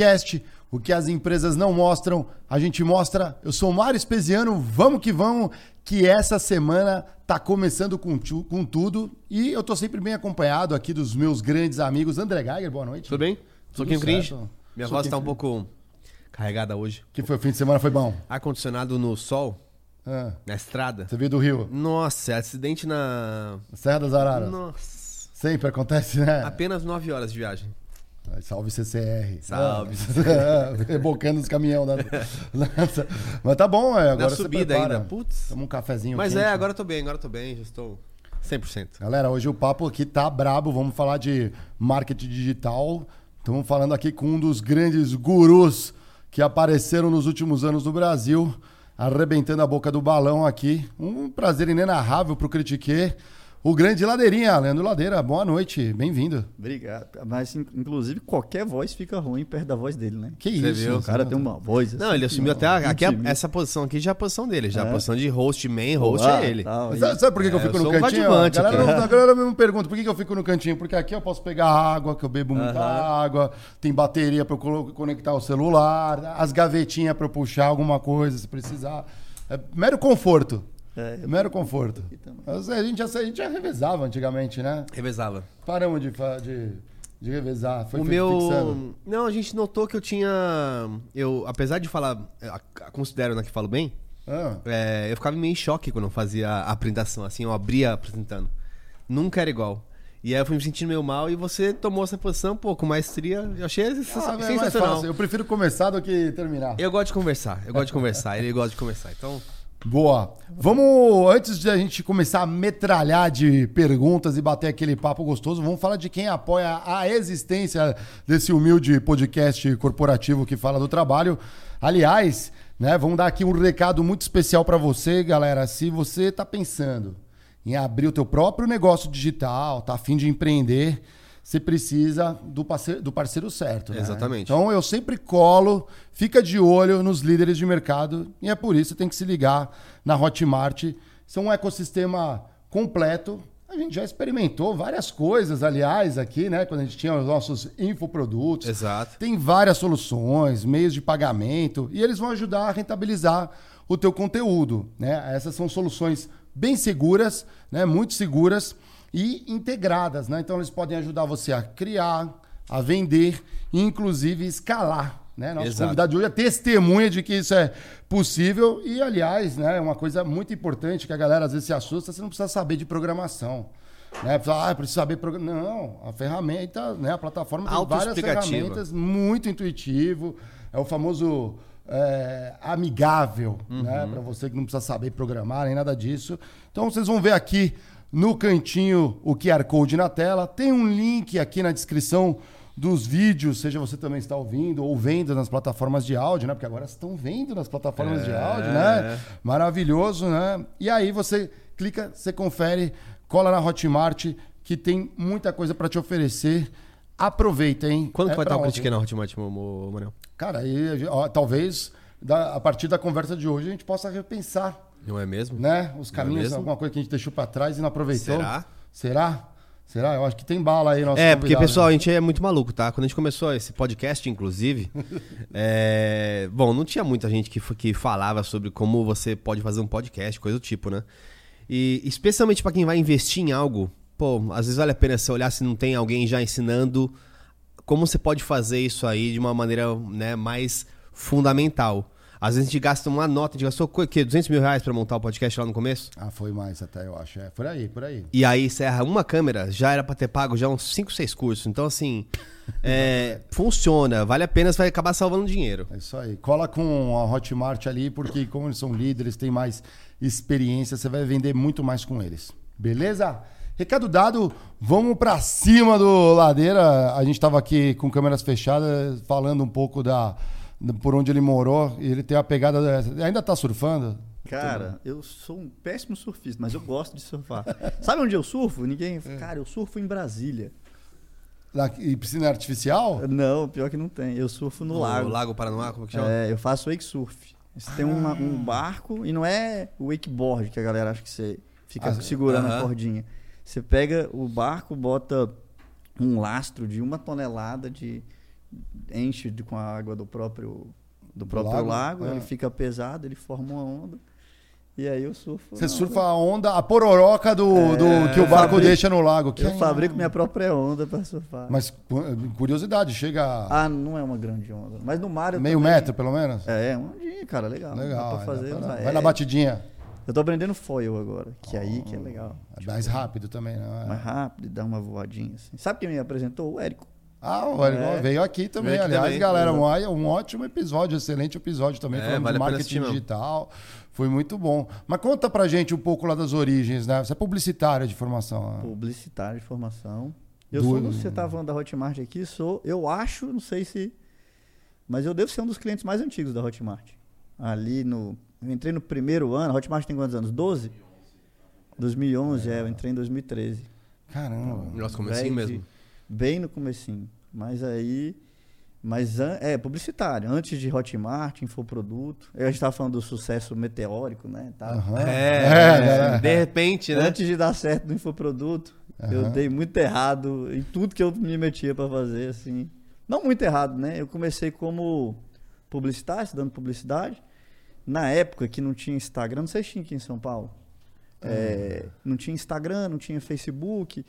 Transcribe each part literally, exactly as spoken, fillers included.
podcast, o que as empresas não mostram, a gente mostra. Eu sou o Mário Espesiano, vamos que vamos, que essa semana tá começando com, tu, com tudo e eu tô sempre bem acompanhado aqui dos meus grandes amigos. André Geiger, boa noite. Tudo bem? Sou Kim Cringe. Minha voz tá um pouco carregada hoje. Que foi o fim de semana, foi bom. Ar-condicionado no sol, ah, na estrada. Você veio do Rio? Nossa, acidente na... Serra das Araras. Nossa. Sempre acontece, né? Apenas nove horas de viagem. Salve C C R. Salve. Rebocando os caminhões. Da... Mas tá bom, é. Agora na subida ainda. Putz. Toma um cafezinho. Mas quente, é, agora eu tô bem, agora eu tô bem. Já estou cem por cento. Galera, hoje o papo aqui tá brabo. Vamos falar de marketing digital. Estamos falando aqui com um dos grandes gurus que apareceram nos últimos anos no Brasil. Arrebentando a boca do balão aqui. Um prazer inenarrável pro Critiquê. O grande Ladeirinha, Leandro Ladeira, boa noite, bem-vindo. Obrigado, mas inclusive qualquer voz fica ruim perto da voz dele, né? Que você isso, viu? O cara tem uma voz assim. Não, ele assumiu não, até a, aqui a, essa posição aqui já é a posição dele, já é. A posição de host, main host Olá, é ele. Tal, sabe, sabe por que, é, que eu fico eu no cantinho? Um a galera, não, a galera mesmo pergunta, por que, que eu fico no cantinho? Porque aqui eu posso pegar água, que eu bebo muita uh-huh. água, tem bateria para eu colo- conectar o celular, as gavetinhas para eu puxar alguma coisa se precisar, é mero conforto. É, mero conforto. A gente, já, a gente já revezava antigamente, né? Revezava. Paramos de, de, de revezar. Foi o meu... fixando. Não, a gente notou que eu tinha... Eu, apesar de falar... Considero, né, que falo bem. Ah. É, eu ficava meio em choque quando eu fazia a apresentação. Assim, eu abria apresentando. Nunca era igual. E aí eu fui me sentindo meio mal e você tomou essa posição, pô, com maestria. Eu achei ah, sensacional. É mais fácil. Eu prefiro começar do que terminar. Eu gosto de conversar. Eu gosto de conversar. Ele gosta de conversar. Então... Boa. Vamos, antes de a gente começar a metralhar de perguntas e bater aquele papo gostoso, vamos falar de quem apoia a existência desse humilde podcast corporativo que fala do trabalho. Aliás, né, vamos dar aqui um recado muito especial para você, galera. Se você está pensando em abrir o teu próprio negócio digital, está a fim de empreender, você precisa do parceiro, do parceiro certo, né? Exatamente. Então eu sempre colo, fica de olho nos líderes de mercado e é por isso que tem que se ligar na Hotmart. Isso é um ecossistema completo. A gente já experimentou várias coisas, aliás, aqui, né? Quando a gente tinha os nossos infoprodutos. Exato. Tem várias soluções, meios de pagamento e eles vão ajudar a rentabilizar o teu conteúdo, né? Essas são soluções bem seguras, né? Muito seguras. E integradas, né? Então eles podem ajudar você a criar, a vender e inclusive escalar, né? Nossa Exato. Convidada de hoje é testemunha de que isso é possível e, aliás, né, é uma coisa muito importante que a galera às vezes se assusta, você não precisa saber de programação, né? Ah, precisa saber programar. Não, a ferramenta, né, a plataforma tem várias ferramentas, muito intuitivo, é o famoso... É, amigável, uhum. né? Para você que não precisa saber programar nem nada disso. Então vocês vão ver aqui no cantinho o Q R Code na tela. Tem um link aqui na descrição dos vídeos, seja você também está ouvindo ou vendo nas plataformas de áudio, né? Porque agora estão vendo nas plataformas é... de áudio, né? Maravilhoso, né? E aí você clica, você confere, cola na Hotmart que tem muita coisa para te oferecer. Aproveita, hein? Quando é que vai estar o Critiquê na Hotmart, Manel? Cara, aí, ó, talvez da, a partir da conversa de hoje a gente possa repensar. Não é mesmo? Né? Os caminhos, é alguma coisa que a gente deixou para trás e não aproveitou. Será? Será? Será? Eu acho que tem bala aí. Nosso é, porque, pessoal, né? A gente é muito maluco, tá? Quando a gente começou esse podcast, inclusive, é... bom, não tinha muita gente que, que falava sobre como você pode fazer um podcast, coisa do tipo, né? E especialmente para quem vai investir em algo, pô, às vezes vale a pena você olhar se não tem alguém já ensinando... Como você pode fazer isso aí de uma maneira, né, mais fundamental? Às vezes a gente gasta uma nota, a gente gastou o quê? duzentos mil reais para montar o podcast lá no começo? Ah, foi mais até, eu acho. É, por aí, por aí. E aí você erra uma câmera, já era para ter pago já uns cinco, seis cursos. Então, assim, é, funciona, vale a pena, você vai acabar salvando dinheiro. É isso aí. Cola com a Hotmart ali, porque como eles são líderes, têm mais experiência, você vai vender muito mais com eles. Beleza? Recado dado, vamos pra cima do Ladeira. A gente tava aqui com câmeras fechadas, falando um pouco da, da por onde ele morou. E ele tem a pegada dessa. Ainda tá surfando? Cara, eu sou um péssimo surfista, mas eu gosto de surfar. Sabe onde eu surfo? Ninguém. Cara, eu surfo em Brasília. Lá, e piscina artificial? Não, pior que não tem. Eu surfo no, no lago. No Lago Paranoá, como que chama? É, eu faço wake surf. Você ah. tem uma, um barco e não é wakeboard que a galera acha que você fica ah, segurando uh-huh. a cordinha. Você pega o barco, bota um lastro de uma tonelada de enche de, com a água do próprio, do próprio lago, lago é. Ele fica pesado, ele forma uma onda. E aí eu surfo. Você não, surfa a onda, a pororoca do, é, do, que o barco fabrico, deixa no lago. Que eu é? fabrico minha própria onda para surfar. Mas, curiosidade, chega... A... Ah, não é uma grande onda. Mas no mar eu Meio também... metro, pelo menos? É, uma ondinha, cara, legal. Legal. Pra fazer, pra... Vai é... na batidinha. Eu tô aprendendo foil agora, que oh, aí que é legal. É mais tipo, rápido também, né? Mais rápido, dá uma voadinha assim. Sabe quem me apresentou? O Érico. Ah, o Érico é. veio aqui também. Veio aqui Aliás, também. galera, um, um ótimo episódio, excelente episódio também. É, falando vale de marketing digital. Foi muito bom. Mas conta pra gente um pouco lá das origens, né? Você é publicitária de formação, né? Publicitária de formação. Eu Do... sou, não sei se você tá falando da Hotmart aqui, sou, eu acho, não sei se... Mas eu devo ser um dos clientes mais antigos da Hotmart. Ali no... Eu entrei no primeiro ano, a Hotmart tem quantos anos? doze? dois mil e onze, é, é eu entrei em dois mil e treze. Caramba. Nossa, comecinho mesmo. De, bem no comecinho. Mas aí... Mas an- é publicitário, antes de Hotmart, infoproduto. Eu já estava falando do sucesso meteórico, né? Tá? Uhum. É, é, é, de repente, né? Antes de dar certo no infoproduto, uhum. eu dei muito errado em tudo que eu me metia para fazer, assim. Não muito errado, né? Eu comecei como publicitário, estudando publicidade. Na época que não tinha Instagram, não sei se tinha aqui em São Paulo. É, uhum. Não tinha Instagram, não tinha Facebook.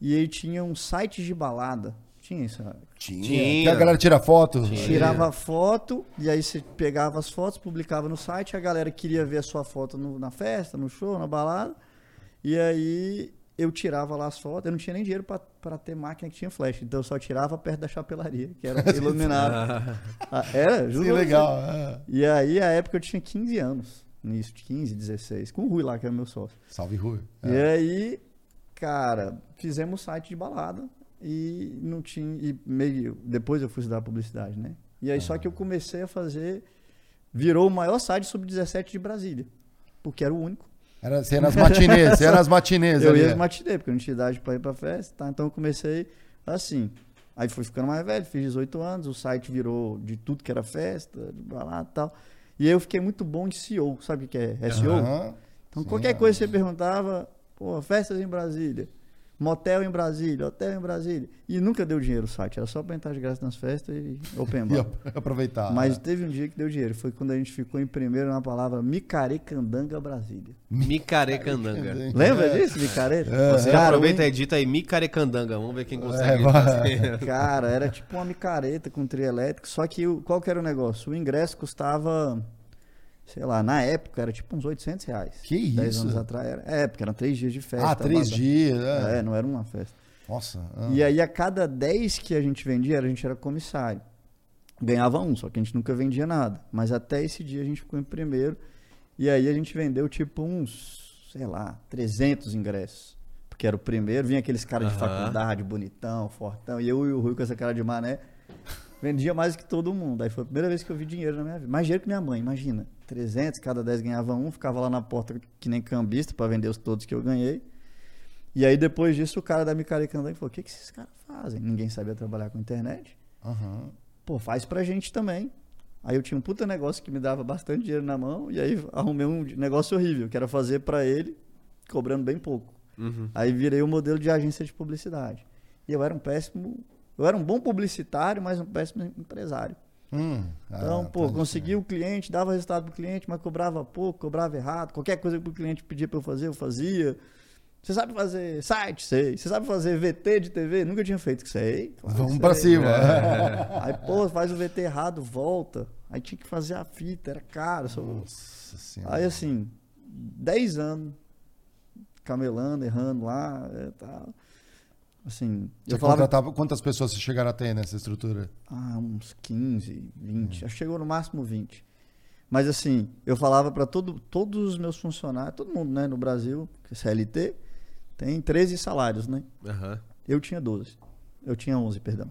E aí tinha um site de balada. Tinha isso? Tinha. Tinha. Que a galera tira foto. Tinha. Tirava foto, e aí você pegava as fotos, publicava no site, a galera queria ver a sua foto no, na festa, no show, na balada. E aí eu tirava lá as fotos, eu não tinha nem dinheiro pra, pra ter máquina que tinha flash, então eu só tirava perto da chapelaria, que era iluminada. ah, era, juro. Que legal. É. E aí, a época eu tinha quinze anos, nisso, de quinze, dezesseis, com o Rui lá, que era meu sócio. Salve, Rui. É. E aí, cara, fizemos site de balada. E não tinha. E meio, depois eu fui estudar publicidade, né? E aí, uhum. só que eu comecei a fazer. Virou o maior site sub dezessete de Brasília. Porque era o único. Era, você era nas matinês, você era nas matinês. Eu ali. ia nas matinês, porque eu não tinha idade pra ir pra festa. Tá? Então eu comecei assim. Aí fui ficando mais velho, fiz dezoito anos, o site virou de tudo que era festa, de balada e tal. E aí eu fiquei muito bom em S E O. Sabe o que é S E O? Uhum. Então Sim, qualquer coisa que você perguntava, pô, festas em Brasília. Motel em Brasília, hotel em Brasília. E nunca deu dinheiro o site, era só pra entrar de graça nas festas e open bar. E aproveitar. Mas né? teve um dia que deu dinheiro, foi quando a gente ficou em primeiro na palavra Micarecandanga Brasília. Micarecandanga. Lembra disso, Micare? É, Você cara, aproveita e edita aí Micarecandanga, vamos ver quem consegue. É, cara, era tipo uma micareta com trio elétrico, só que qual que era o negócio? O ingresso custava... Sei lá, na época era tipo uns oitocentos reais. Que isso? Dez anos atrás era. É, porque eram três dias de festa. Ah, três bada. dias, é. É, não era uma festa. Nossa. Ah. E aí a cada dez que a gente vendia, a gente era comissário. Ganhava um, só que a gente nunca vendia nada. Mas até esse dia a gente ficou em primeiro. E aí a gente vendeu tipo uns, sei lá, trezentos ingressos. Porque era o primeiro, vinha aqueles caras uhum. de faculdade, bonitão, fortão. E eu e o Rui com essa cara de mané. Vendia mais que todo mundo. Aí foi a primeira vez que eu vi dinheiro na minha vida. Mais dinheiro que minha mãe, imagina. trezentos, cada dez ganhava um. Ficava lá na porta que nem cambista para vender os todos que eu ganhei. E aí depois disso o cara da Micarecandanga falou, o que, que esses caras fazem? Ninguém sabia trabalhar com internet. Uhum. Pô, faz pra gente também. Aí eu tinha um puta negócio que me dava bastante dinheiro na mão. E aí arrumei um negócio horrível, que era fazer pra ele, cobrando bem pouco. Uhum. Aí virei o um modelo de agência de publicidade. E eu era um péssimo... Eu era um bom publicitário, mas um péssimo empresário. Hum, então, ah, pô, conseguia o cliente, dava resultado pro cliente, mas cobrava pouco, cobrava errado. Qualquer coisa que o cliente pedia para eu fazer, eu fazia. Você sabe fazer site? Sei. Você sabe fazer V T de T V? Nunca tinha feito. Sei. Claro, Vamos para cima. É. Aí, pô, faz o V T errado, volta. Aí tinha que fazer a fita, era caro. Só... Nossa Senhora. Aí, assim, dez anos, camelando, errando lá e tal. Assim, você eu falava... Quantas pessoas chegaram a ter nessa estrutura? Ah, uns quinze, vinte. Hum. Chegou no máximo vinte. Mas assim, eu falava para todo, todos os meus funcionários, todo mundo, né, no Brasil, C L T, tem treze salários, né? Uhum. Eu tinha doze. Eu tinha onze, perdão.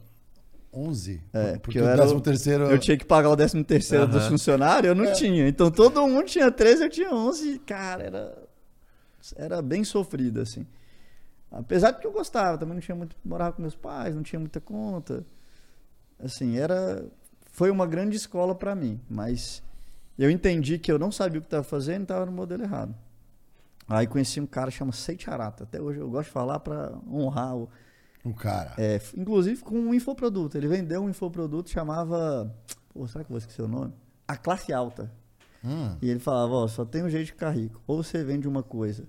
onze? É, porque, porque eu era o terceiro... Eu tinha que pagar o décimo terceiro uhum. dos funcionários, eu não é. tinha. Então todo mundo tinha treze, eu tinha onze. Cara, era, era bem sofrido, assim. Apesar de que eu gostava, também não tinha muito, morava com meus pais, não tinha muita conta. Assim, era, foi uma grande escola para mim, mas eu entendi que eu não sabia o que estava fazendo e estava no modelo errado. Aí conheci um cara que chama Seiti Arata, até hoje eu gosto de falar para honrar o, O cara. É, inclusive com um infoproduto. Ele vendeu um infoproduto que chamava... Pô, será que eu vou esquecer o nome? A Classe Alta. Hum. E ele falava, ó, só tem um jeito de ficar rico. Ou você vende uma coisa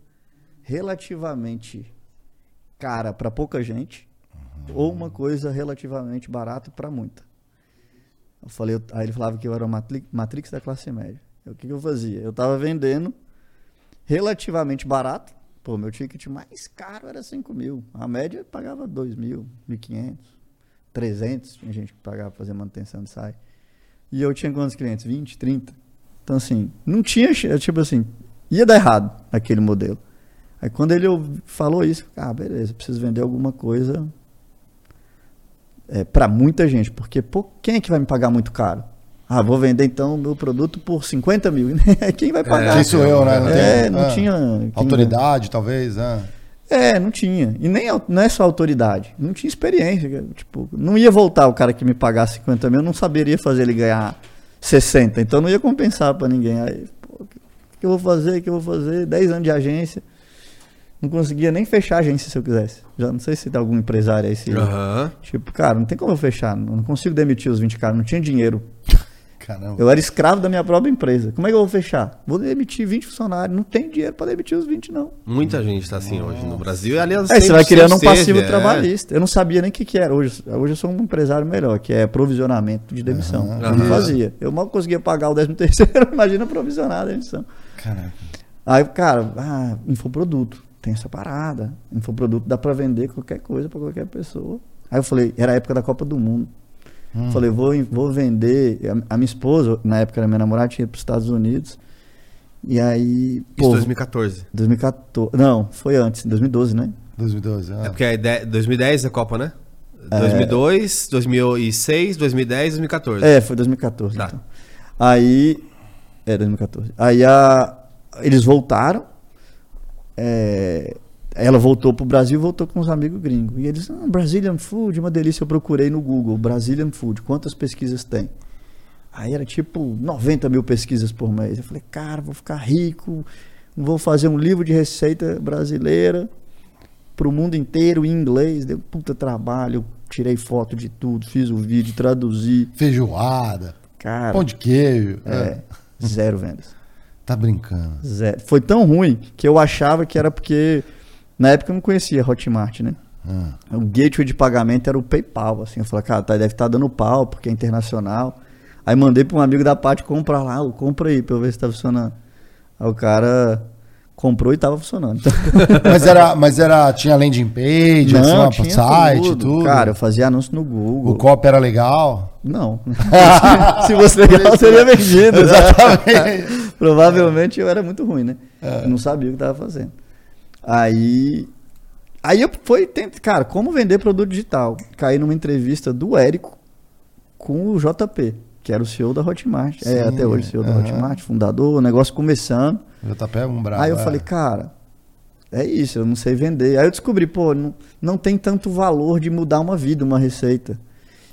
relativamente cara para pouca gente, uhum, ou uma coisa relativamente barata para muita. Eu falei, eu, aí ele falava que eu era o Matrix, Matrix da classe média. Eu, o que, que eu fazia? Eu tava vendendo relativamente barato. Pô, meu ticket mais caro era cinco mil. A média pagava dois mil, mil e quinhentos, trezentos. Tinha gente que pagava pra fazer manutenção de site. E eu tinha quantos clientes? vinte, trinta. Então, assim, não tinha, tipo assim, ia dar errado aquele modelo. Aí, quando ele falou isso, ah, beleza, preciso vender alguma coisa é, pra muita gente. Porque, pô, quem é que vai me pagar muito caro? Ah, vou vender então o meu produto por cinquenta mil. Quem vai pagar? É, isso eu, né? Não, é, tem, não é. tinha... Quem... Autoridade, talvez, né? É, não tinha. E nem não é só autoridade. Não tinha experiência. Tipo, não ia voltar o cara que me pagasse cinquenta mil, eu não saberia fazer ele ganhar sessenta. Então não ia compensar pra ninguém. Aí, pô, o que eu vou fazer? O que eu vou fazer? dez anos de agência. Não conseguia nem fechar a agência se eu quisesse. Já não sei se tem algum empresário aí. Se... Uhum. Tipo, cara, não tem como eu fechar. Não consigo demitir os vinte caras. Não tinha dinheiro. Caramba. Eu era escravo da minha própria empresa. Como é que eu vou fechar? Vou demitir vinte funcionários. Não tem dinheiro para demitir os vinte, não. Muita gente está assim, nossa, hoje no Brasil. E, aliás, é, você vai criando um passivo é. trabalhista. Eu não sabia nem o que, que era. Hoje, hoje eu sou um empresário melhor, que é provisionamento de demissão. Uhum. Eu não fazia. Eu mal conseguia pagar o décimo terceiro, imagina provisionar a demissão. Caraca. Aí, cara, ah, infoproduto. Tem essa parada. Infoproduto dá para vender qualquer coisa para qualquer pessoa. Aí eu falei, era a época da Copa do Mundo. Hum. Falei, vou, vou vender. A minha esposa, na época era minha namorada, tinha ido para os Estados Unidos. E aí. Isso pô, dois mil e quatorze. dois mil e quatorze. Não, foi antes, dois mil e doze, né? dois mil e doze, é. É porque é dois mil e dez é a Copa, né? É... dois mil e dois, dois mil e seis, dois mil e dez, dois mil e quatorze. É, foi dois mil e quatorze. Tá. Então. Aí. É, dois mil e quatorze. Aí a, eles voltaram. É. Ela voltou pro Brasil e voltou com uns amigos gringos. E eles, ah, Brazilian Food, uma delícia. Eu procurei no Google, Brazilian Food, quantas pesquisas tem? Aí era tipo noventa mil pesquisas por mês. Eu falei, cara, vou ficar rico, vou fazer um livro de receita brasileira pro mundo inteiro em inglês. Deu um puta trabalho, tirei foto de tudo, fiz o vídeo, traduzi. Feijoada, cara, pão de queijo. É, é. Zero vendas. Tá brincando. Zero. Foi tão ruim que eu achava que era porque... Na época eu não conhecia Hotmart, né? Ah. O gateway de pagamento era o PayPal, assim. Eu falei, cara, tá, deve estar dando pau, porque é internacional. Aí mandei para um amigo da parte comprar lá, compra aí, pra eu ver se tá funcionando. Aí o cara comprou e tava funcionando. Então... Mas, era, mas era, tinha landing page, não, assim, tinha site, tudo. tudo. Cara, eu fazia anúncio no Google. O copy era legal? Não. Se fosse legal, seria vendido. Exatamente. Provavelmente eu era muito ruim, né? É. Não sabia o que tava fazendo. Aí, aí eu fui tentar, cara, como vender produto digital? Caí numa entrevista do Érico com o J P, que era o C E O da Hotmart. Sim, é, até hoje C E O uh-huh. da Hotmart, fundador, o negócio começando. J P é um brabo. Aí eu é. falei, cara, é isso, eu não sei vender. Aí eu descobri, pô, não, não tem tanto valor de mudar uma vida, uma receita.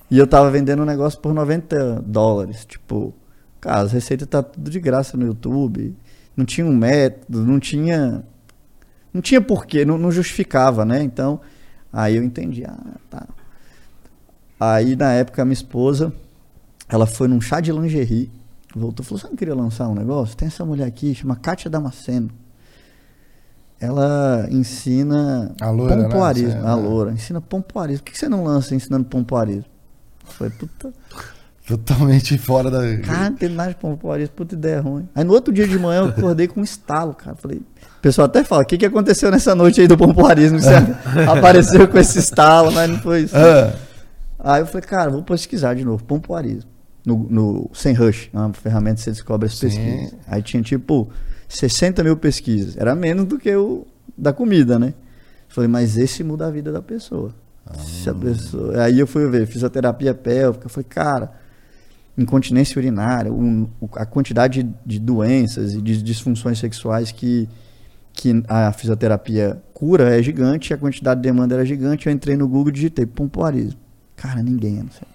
E eu tava vendendo um negócio por noventa dólares, tipo, cara, as receitas tá tudo de graça no YouTube, não tinha um método, não tinha... Não tinha porquê, não, não justificava, né? Então, aí eu entendi. Ah, tá. Aí, na época, a minha esposa, ela foi num chá de lingerie, voltou e falou, você não queria lançar um negócio? Tem essa mulher aqui, chama Kátia Damasceno. Ela ensina a loura, pompoarismo. Né? A loura, ensina pompoarismo. Por que você não lança ensinando pompoarismo? Foi puta... Totalmente fora da... Cara, não tem nada de pompoarismo, puta ideia ruim. Aí, no outro dia de manhã, eu acordei com um estalo, cara. Falei... O pessoal até fala, o que, que aconteceu nessa noite aí do pompoarismo? Você apareceu com esse estalo, mas não foi isso. Né? Aí eu falei, cara, vou pesquisar de novo, pompoarismo. No, no SEMrush, uma ferramenta que você descobre as pesquisas. Sim. Aí tinha tipo sessenta mil pesquisas. Era menos do que o da comida, né? Eu falei, mas esse muda a vida da pessoa. Ah. Se a pessoa... Aí eu fui ver fisioterapia pélvica. Eu falei, cara, incontinência urinária, um, a quantidade de, de doenças e de disfunções sexuais que... que a fisioterapia cura é gigante, a quantidade de demanda era gigante, eu entrei no Google e digitei pompoarismo. Cara, ninguém, eu não sei.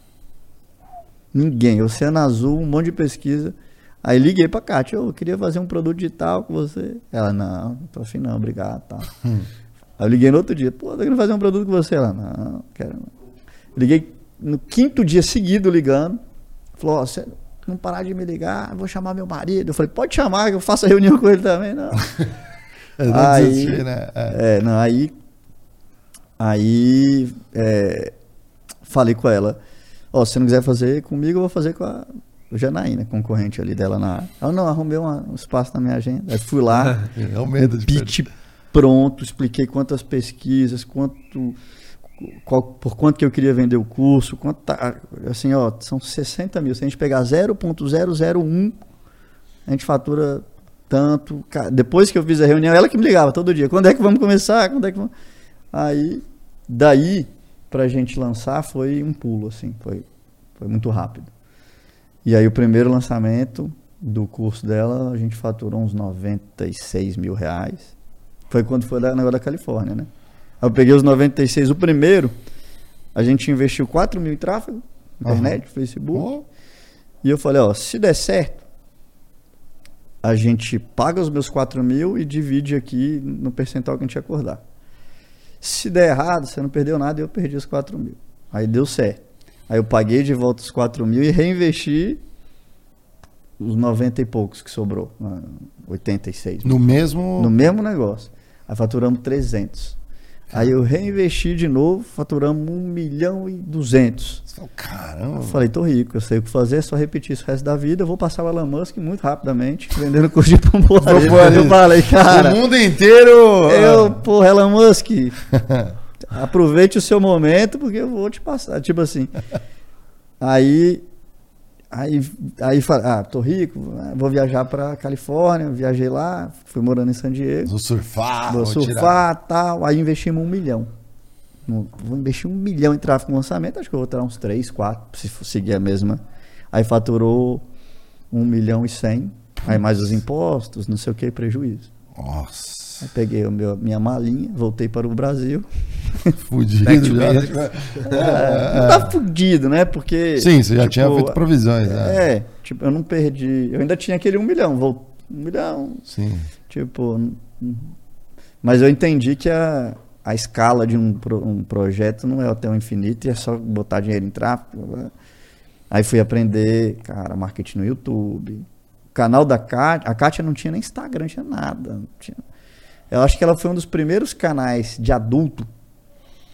Ninguém, Oceano Azul, um monte de pesquisa. Aí liguei pra Kátia, eu queria fazer um produto digital com você. Ela, não, não tô afim não, obrigado, tá. Aí eu liguei no outro dia, pô, eu quero fazer um produto com você lá. Não, não quero não. Liguei no quinto dia seguido ligando. Falou, ó, você não parar de me ligar, eu vou chamar meu marido. Eu falei, pode chamar, que eu faço a reunião com ele também. Não. não aí, desisti, né? É. É, não, aí... Aí... É, falei com ela, ó, oh, se não quiser fazer comigo, eu vou fazer com a Janaína, concorrente ali dela na área. Ela, não, arrumei uma, um espaço na minha agenda. Aí fui lá, aumenta de pitch pronto, expliquei quantas pesquisas, quanto... Qual, por quanto que eu queria vender o curso, quanto tá, assim, ó, são sessenta mil, se a gente pegar zero ponto zero zero um, a gente fatura tanto. Depois que eu fiz a reunião, ela que me ligava todo dia, quando é que vamos começar, quando é que vamos... Aí, daí, pra gente lançar foi um pulo, assim, foi, foi muito rápido. E aí o primeiro lançamento do curso dela, a gente faturou uns noventa e seis mil reais, foi quando foi o negócio da Califórnia, né? Eu peguei os noventa e seis, o primeiro, a gente investiu quatro mil em tráfego, internet, uhum. Facebook, uhum. E eu falei, ó, se der certo, a gente paga os meus quatro mil e divide aqui no percentual que a gente acordar. Se der errado, você não perdeu nada e eu perdi os quatro mil. Aí deu certo. Aí eu paguei de volta os quatro mil e reinvesti os noventa e poucos que sobrou, oitenta e seis. No mesmo... No mesmo negócio. Aí faturamos trezentos. Aí eu reinvesti de novo, faturamos um milhão e duzentos. Caramba! Eu falei, tô rico, eu sei o que fazer, é só repetir isso o resto da vida, eu vou passar o Elon Musk muito rapidamente, vendendo curso de pompoarismo. Eu falei, cara... O mundo inteiro... Eu, porra, Elon Musk, aproveite o seu momento, porque eu vou te passar, tipo assim. Aí... Aí, aí falei, ah, tô rico, vou viajar pra Califórnia, viajei lá, fui morando em San Diego. Vou surfar, vou surfar e tal, aí investimos um milhão. Vou investir um milhão em tráfego no lançamento, acho que eu vou tirar uns três, quatro, se seguir a mesma. Aí faturou um milhão e cem, aí mais os impostos, não sei o que, prejuízo. Nossa. Aí peguei a minha malinha, voltei para o Brasil. Fudido. já, né? é, não tá fudido, né? Porque... Sim, você já tipo, tinha feito provisões, né? É, tipo, eu não perdi... Eu ainda tinha aquele um milhão, vou, um milhão. Sim. Tipo... Mas eu entendi que a, a escala de um, pro, um projeto não é até o infinito e é só botar dinheiro em tráfego. Né? Aí fui aprender, cara, marketing no YouTube... canal da Kátia, a Kátia não tinha nem Instagram, tinha nada. Não tinha. Eu acho que ela foi um dos primeiros canais de adulto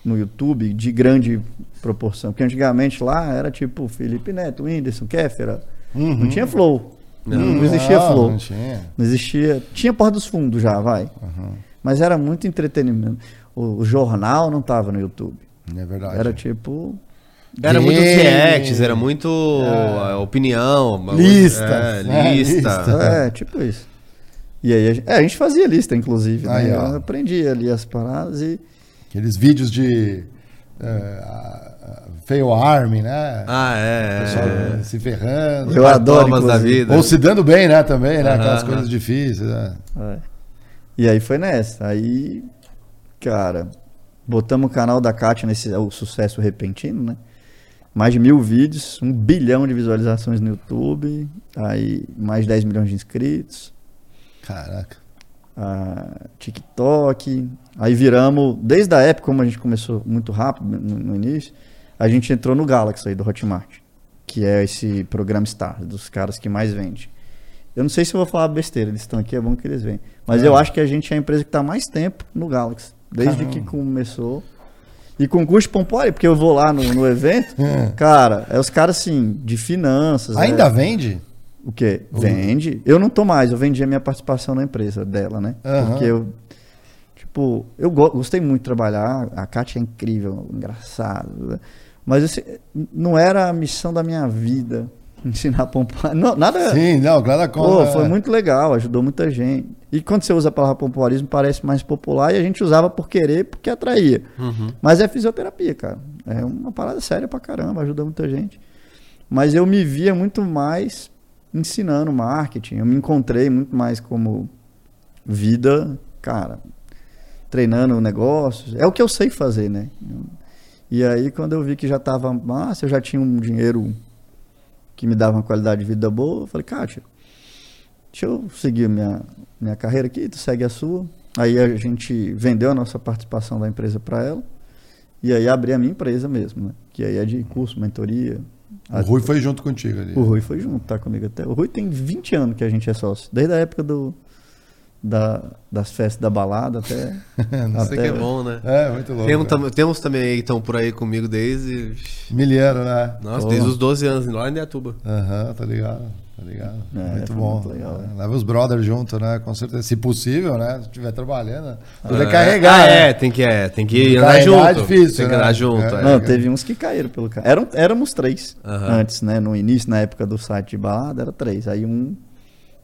no YouTube de grande proporção. Porque antigamente lá era tipo Felipe Neto, Whindersson, Kéfera. Uhum. Não tinha Flow. Não, não existia não, Flow. Não tinha. Não existia. Tinha Porta dos Fundos já, vai. Uhum. Mas era muito entretenimento. O, o jornal não tava no YouTube. É verdade. Era tipo... Era muito reacts, era muito é. opinião. Lista. É, é, lista. lista. É, tipo isso. E aí a gente, é, a gente fazia lista, inclusive. Aí, né? Eu aprendi ali as paradas e... Aqueles vídeos de... Uh, fail army, né? Ah, é. O pessoal é. se ferrando. Eu adoro, da vida. Ou se dando bem, né? Também, né? Aquelas uhum. coisas difíceis, né? É. E aí foi nessa. Aí, cara, botamos o canal da Kátia nesse o sucesso repentino, né? Mais de mil vídeos, um bilhão de visualizações no YouTube, aí mais de dez milhões de inscritos. Caraca. Ah, TikTok. Aí viramos, desde a época, como a gente começou muito rápido no, no início, a gente entrou no Galaxy aí do Hotmart, que é esse programa Star, dos caras que mais vende. Eu não sei se eu vou falar besteira, eles estão aqui, é bom que eles vêm. Mas é. eu acho que a gente é a empresa que está mais tempo no Galaxy, desde Caramba. que começou... E concurso Pompori, porque eu vou lá no, no evento, hum. cara, é os caras assim, de finanças. Ainda né? vende? O quê? Vende. Eu não tô mais, eu vendi a minha participação na empresa dela, né? Uhum. Porque eu, tipo, eu go- gostei muito de trabalhar, a Kátia é incrível, engraçada. Mas assim, não era a missão da minha vida ensinar Pompori. Não, nada. Sim, não, nada contra. Pô, foi muito legal, ajudou muita gente. E quando você usa a palavra pompoarismo, parece mais popular e a gente usava por querer, porque atraía. Uhum. Mas é fisioterapia, cara. É uma parada séria pra caramba, ajuda muita gente. Mas eu me via muito mais ensinando marketing. Eu me encontrei muito mais como vida, cara, treinando negócios. É o que eu sei fazer, né? E aí, quando eu vi que já tava massa, eu já tinha um dinheiro que me dava uma qualidade de vida boa, eu falei, Kátia, deixa eu seguir minha... minha carreira aqui, tu segue a sua. Aí a gente vendeu a nossa participação da empresa para ela e aí abri a minha empresa mesmo, né? Que aí é de curso, mentoria. O Rui foi junto contigo ali. O Rui foi junto, tá comigo até. O Rui tem vinte anos que a gente é sócio, desde a época do, da, das festas da balada até... Não sei até... que é bom, né? É, muito louco. Tem um, tam, temos também aí que estão por aí comigo desde... Milheiro, né? Nossa, Pô. desde os doze anos, lá em Indaiatuba. Aham, uhum, tá ligado, tá ligado. É, muito bom. Muito legal, né? Leva os brothers junto, né? Com certeza, se possível, né? Se estiver trabalhando, poder é, carregar. Ah, né? é, tem que, é, tem que andar junto. É difícil, tem que né? andar junto. É. É. Não, teve uns que caíram pelo carro. Eram, éramos três uhum. antes, né? No início, na época do site de balada, era três. Aí um,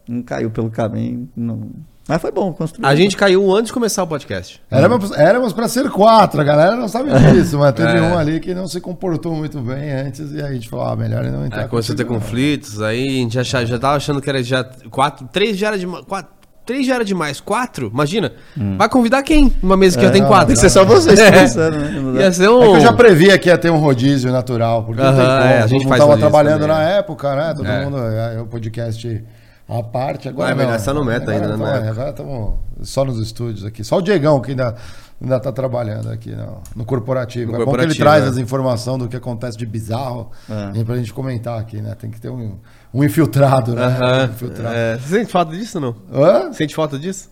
um caiu pelo caminho, não... Mas foi bom construir. A gente caiu antes de começar o podcast. Éramos, éramos para ser quatro, a galera não sabe disso, mas teve é. um ali que não se comportou muito bem antes e aí a gente falou, ah, melhor não entrar. É, começou a ter conflitos, aí a gente já, já tava achando que era já quatro, três já era de quatro. Três já era demais, quatro? Imagina. Hum. Vai convidar quem? Uma mesa que é, já tem quatro. Tem que ser só vocês é. pensando, né? Ia ser um... É que eu já previa que ia ter um rodízio natural, porque uh-huh, não tem como. É, a gente todo mundo tava trabalhando também. Na época, né? Todo é. mundo, aí o podcast... A parte agora. Ah, não, melhor, só no meta agora ainda, né? Agora estamos só nos estúdios aqui. Só o Diegão que ainda ainda está trabalhando aqui no, no corporativo. No é corporativo, bom que ele né? traz as informações do que acontece de bizarro é. para a gente comentar aqui, né? Tem que ter um, um infiltrado, né? Uh-huh. Um infiltrado. É. Você sente falta disso ou não? Hã? Sente falta disso?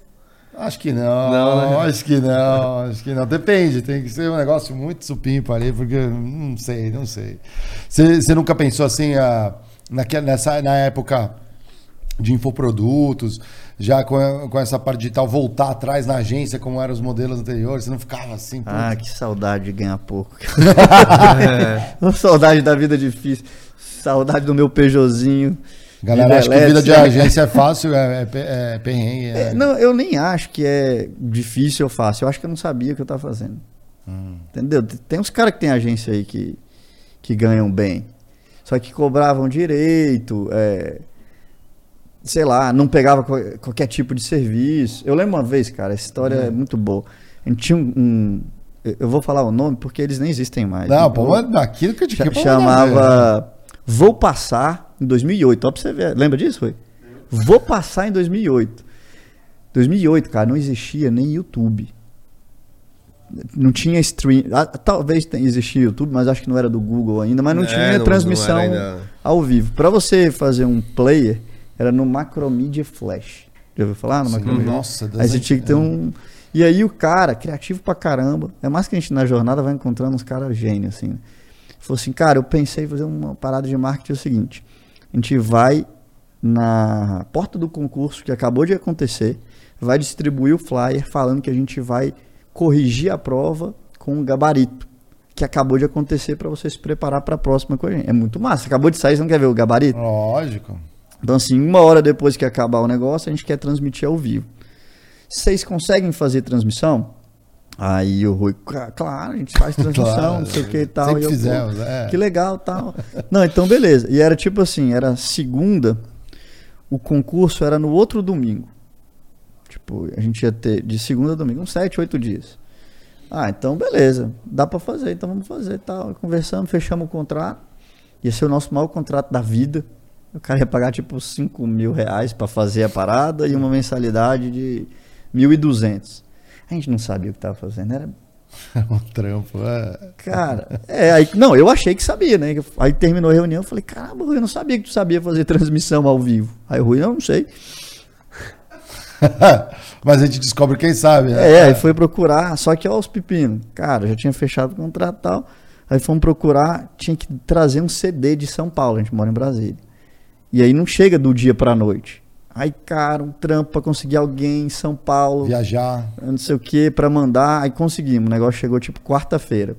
Acho que não, não né? acho que não, acho que não. Depende, tem que ser um negócio muito supimpa ali, porque não sei, não sei. Você, você nunca pensou assim, a, naquela, nessa, na época... de infoprodutos, já com, com essa parte digital, voltar atrás na agência, como eram os modelos anteriores, você não ficava assim... Puto. Ah, que saudade de ganhar pouco. é. Saudade da vida difícil, saudade do meu Peugeotzinho. Galera, acho que vida de agência é fácil, é, é, é perrengue. É... É, não, eu nem acho que é difícil ou fácil, eu acho que eu não sabia o que eu estava fazendo. Hum. Entendeu? Tem uns caras que tem agência aí que, que ganham bem, só que cobravam direito, é... sei lá, não pegava qualquer tipo de serviço. Eu lembro uma vez, cara, essa história hum. é muito boa. A gente tinha um, um... Eu vou falar o nome porque eles nem existem mais. Não, pô, aquilo que eu te ch- Chamava Vou Passar em dois mil e oito. Ó, pra você ver. Lembra disso, foi? Vou Passar em dois mil e oito. dois mil e oito, cara, não existia nem YouTube. Não tinha stream. Ah, talvez existia YouTube, mas acho que não era do Google ainda. Mas não é, tinha não, transmissão não era ainda ao vivo. Pra você fazer um player... Era no Macromedia Flash. Já ouviu falar no Macromedia? Nossa, Deus. Aí você tinha que ter um... E aí o cara, criativo pra caramba, é mais que a gente na jornada vai encontrando uns caras gênios, assim. Falou assim, cara, eu pensei em fazer uma parada de marketing é o seguinte, a gente vai na porta do concurso que acabou de acontecer, vai distribuir o flyer falando que a gente vai corrigir a prova com um gabarito que acabou de acontecer pra você se preparar pra próxima com a gente. É muito massa, acabou de sair, você não quer ver o gabarito? Lógico. Então, assim, uma hora depois que acabar o negócio, a gente quer transmitir ao vivo. Vocês conseguem fazer transmissão? Aí o Rui, claro, a gente faz transmissão, claro, não sei o que e tal. E eu, fizemos, é. Que legal tal. Não, então beleza. E era tipo assim, era segunda, o concurso era no outro domingo. Tipo, a gente ia ter de segunda a domingo, uns sete, oito dias. Ah, então beleza, dá pra fazer, então vamos fazer tal. Conversamos, fechamos o contrato. Ia ser o nosso maior contrato da vida. O cara ia pagar tipo cinco mil reais pra fazer a parada e uma mensalidade de mil e duzentos. A gente não sabia o que tava fazendo, era... Era um trampo, é. Cara, é, aí, não, eu achei que sabia, né? Aí terminou a reunião, eu falei, caramba, Rui, eu não sabia que tu sabia fazer transmissão ao vivo. Aí o Rui, eu não sei. Mas a gente descobre quem sabe, né? É, aí foi procurar, só que ó os pepinos. Cara, já tinha fechado o contrato e tal. Aí fomos procurar, tinha que trazer um C D de São Paulo, a gente mora em Brasília. E aí não chega do dia pra noite. Aí, cara, um trampo pra conseguir alguém em São Paulo. Viajar. Não sei o que, pra mandar. Aí conseguimos. O negócio chegou tipo quarta-feira.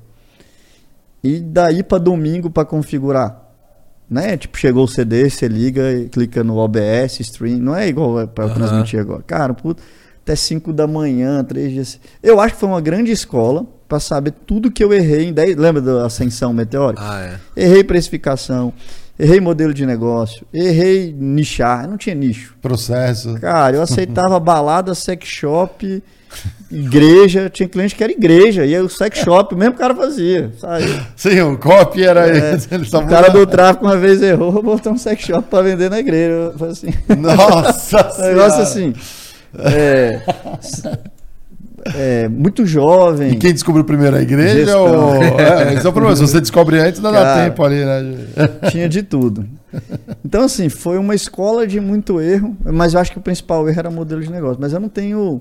E daí pra domingo pra configurar. Né? Tipo, chegou o C D, você liga e clica no O B S, stream. Não é igual pra eu transmitir uhum. agora. Cara, puto, até cinco da manhã, três dias. Eu acho que foi uma grande escola pra saber tudo que eu errei em dez. Lembra da ascensão meteórica? Ah, é. Errei precificação. Errei modelo de negócio, errei nichar, não tinha nicho. Processo. Cara, eu aceitava balada, sex shop, igreja, tinha cliente que era igreja, e aí o sex shop o mesmo cara fazia. Saiu. Sim, o copy era é, ele. O cara mudava. Do tráfico uma vez errou, botou um sex shop pra vender na igreja. Eu falei assim. Nossa senhora. Negócio assim. É, é, muito jovem. E quem descobriu primeiro a igreja? Ou... É, esse é o problema. Se você descobre antes, não dá tempo ali, né? Tinha de tudo. Então, assim, foi uma escola de muito erro, mas eu acho que o principal erro era modelo de negócio. Mas eu não tenho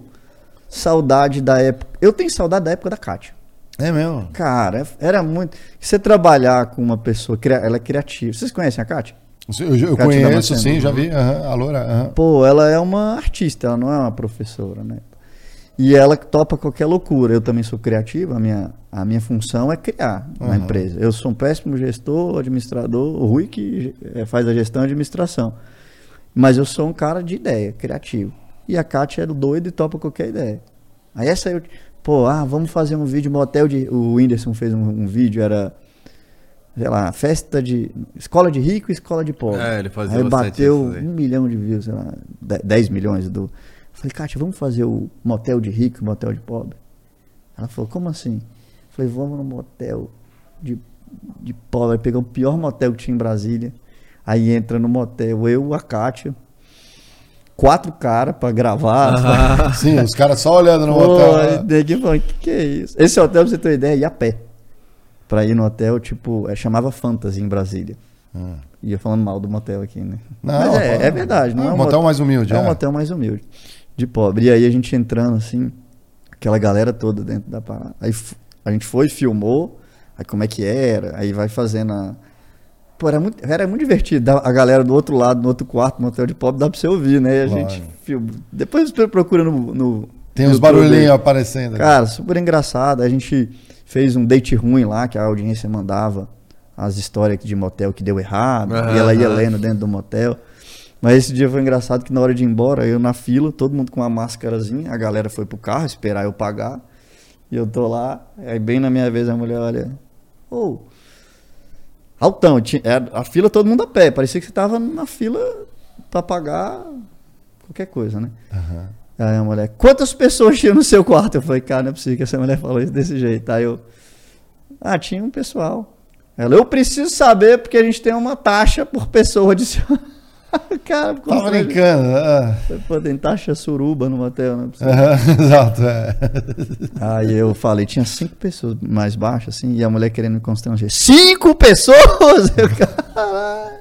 saudade da época. Eu tenho saudade da época da Kátia. É mesmo? Cara, era muito... Você trabalhar com uma pessoa, ela é criativa. Vocês conhecem a Kátia? Eu, eu Kátia conheço, sim, já vi. Uhum, a loura. Uhum. Pô, ela é uma artista, ela não é uma professora, né? E ela topa qualquer loucura. Eu também sou criativo, a minha, a minha função é criar uma uhum. empresa. Eu sou um péssimo gestor, administrador, o Rui que faz a gestão e administração. Mas eu sou um cara de ideia, criativo. E a Kátia é doida e topa qualquer ideia. Aí essa eu... Pô, ah, vamos fazer um vídeo, motel de... O Whindersson fez um, um vídeo, era, sei lá, festa de... Escola de rico e escola de pobre. É, ele fazia. Aí bateu um milhão de views, sei lá, dez milhões do... Eu falei, Kátia, vamos fazer o motel de rico e motel de pobre? Ela falou, como assim? Eu falei, vamos no motel de, de pobre, pegar o pior motel que tinha em Brasília. Aí entra no motel, eu, a Kátia... Quatro caras pra gravar. Ah, pra... Sim, os caras só olhando no Pô, hotel. O que, que é isso? Esse hotel, pra você ter uma ideia, ia a pé. Pra ir no hotel, tipo, é, chamava Fantasy em Brasília. Hum. E eu falando mal do motel aqui, né? Não, Mas é, falo... é verdade. Não é, é um motel mais humilde. É um motel mais humilde. De pobre. E aí a gente entrando assim, aquela galera toda dentro da parada. Aí a gente foi, filmou, aí como é que era, aí vai fazendo a... Pô, era muito, era muito divertido. A galera do outro lado, no outro quarto, no hotel de pobre, dá pra você ouvir, né? A claro. gente filma. Depois você procura no, no Tem uns barulhinhos aparecendo. Cara, ali. Super engraçado. A gente fez um date ruim lá, que a audiência mandava as histórias de motel que deu errado. Ah, e ela ia lendo dentro do motel. Mas esse dia foi engraçado que na hora de ir embora, eu na fila, todo mundo com uma máscarazinha. A galera foi pro carro esperar eu pagar. E eu tô lá. Aí bem na minha vez a mulher olha... Ô... Oh, altão, tinha, a fila todo mundo a pé, parecia que você tava na fila pra pagar qualquer coisa, né? Uhum. Aí a mulher, quantas pessoas tinham no seu quarto? Eu falei, cara, não é possível que essa mulher falou isso desse jeito. Aí eu, ah, tinha um pessoal. Ela, eu preciso saber porque a gente tem uma taxa por pessoa adicional. Cara, tá brincando. Foi, pô, tem taxa suruba no hotel, né? Uhum, exato, é. Aí eu falei, tinha cinco pessoas mais baixas, assim, e a mulher querendo me constranger. Cinco pessoas? Eu, caralho.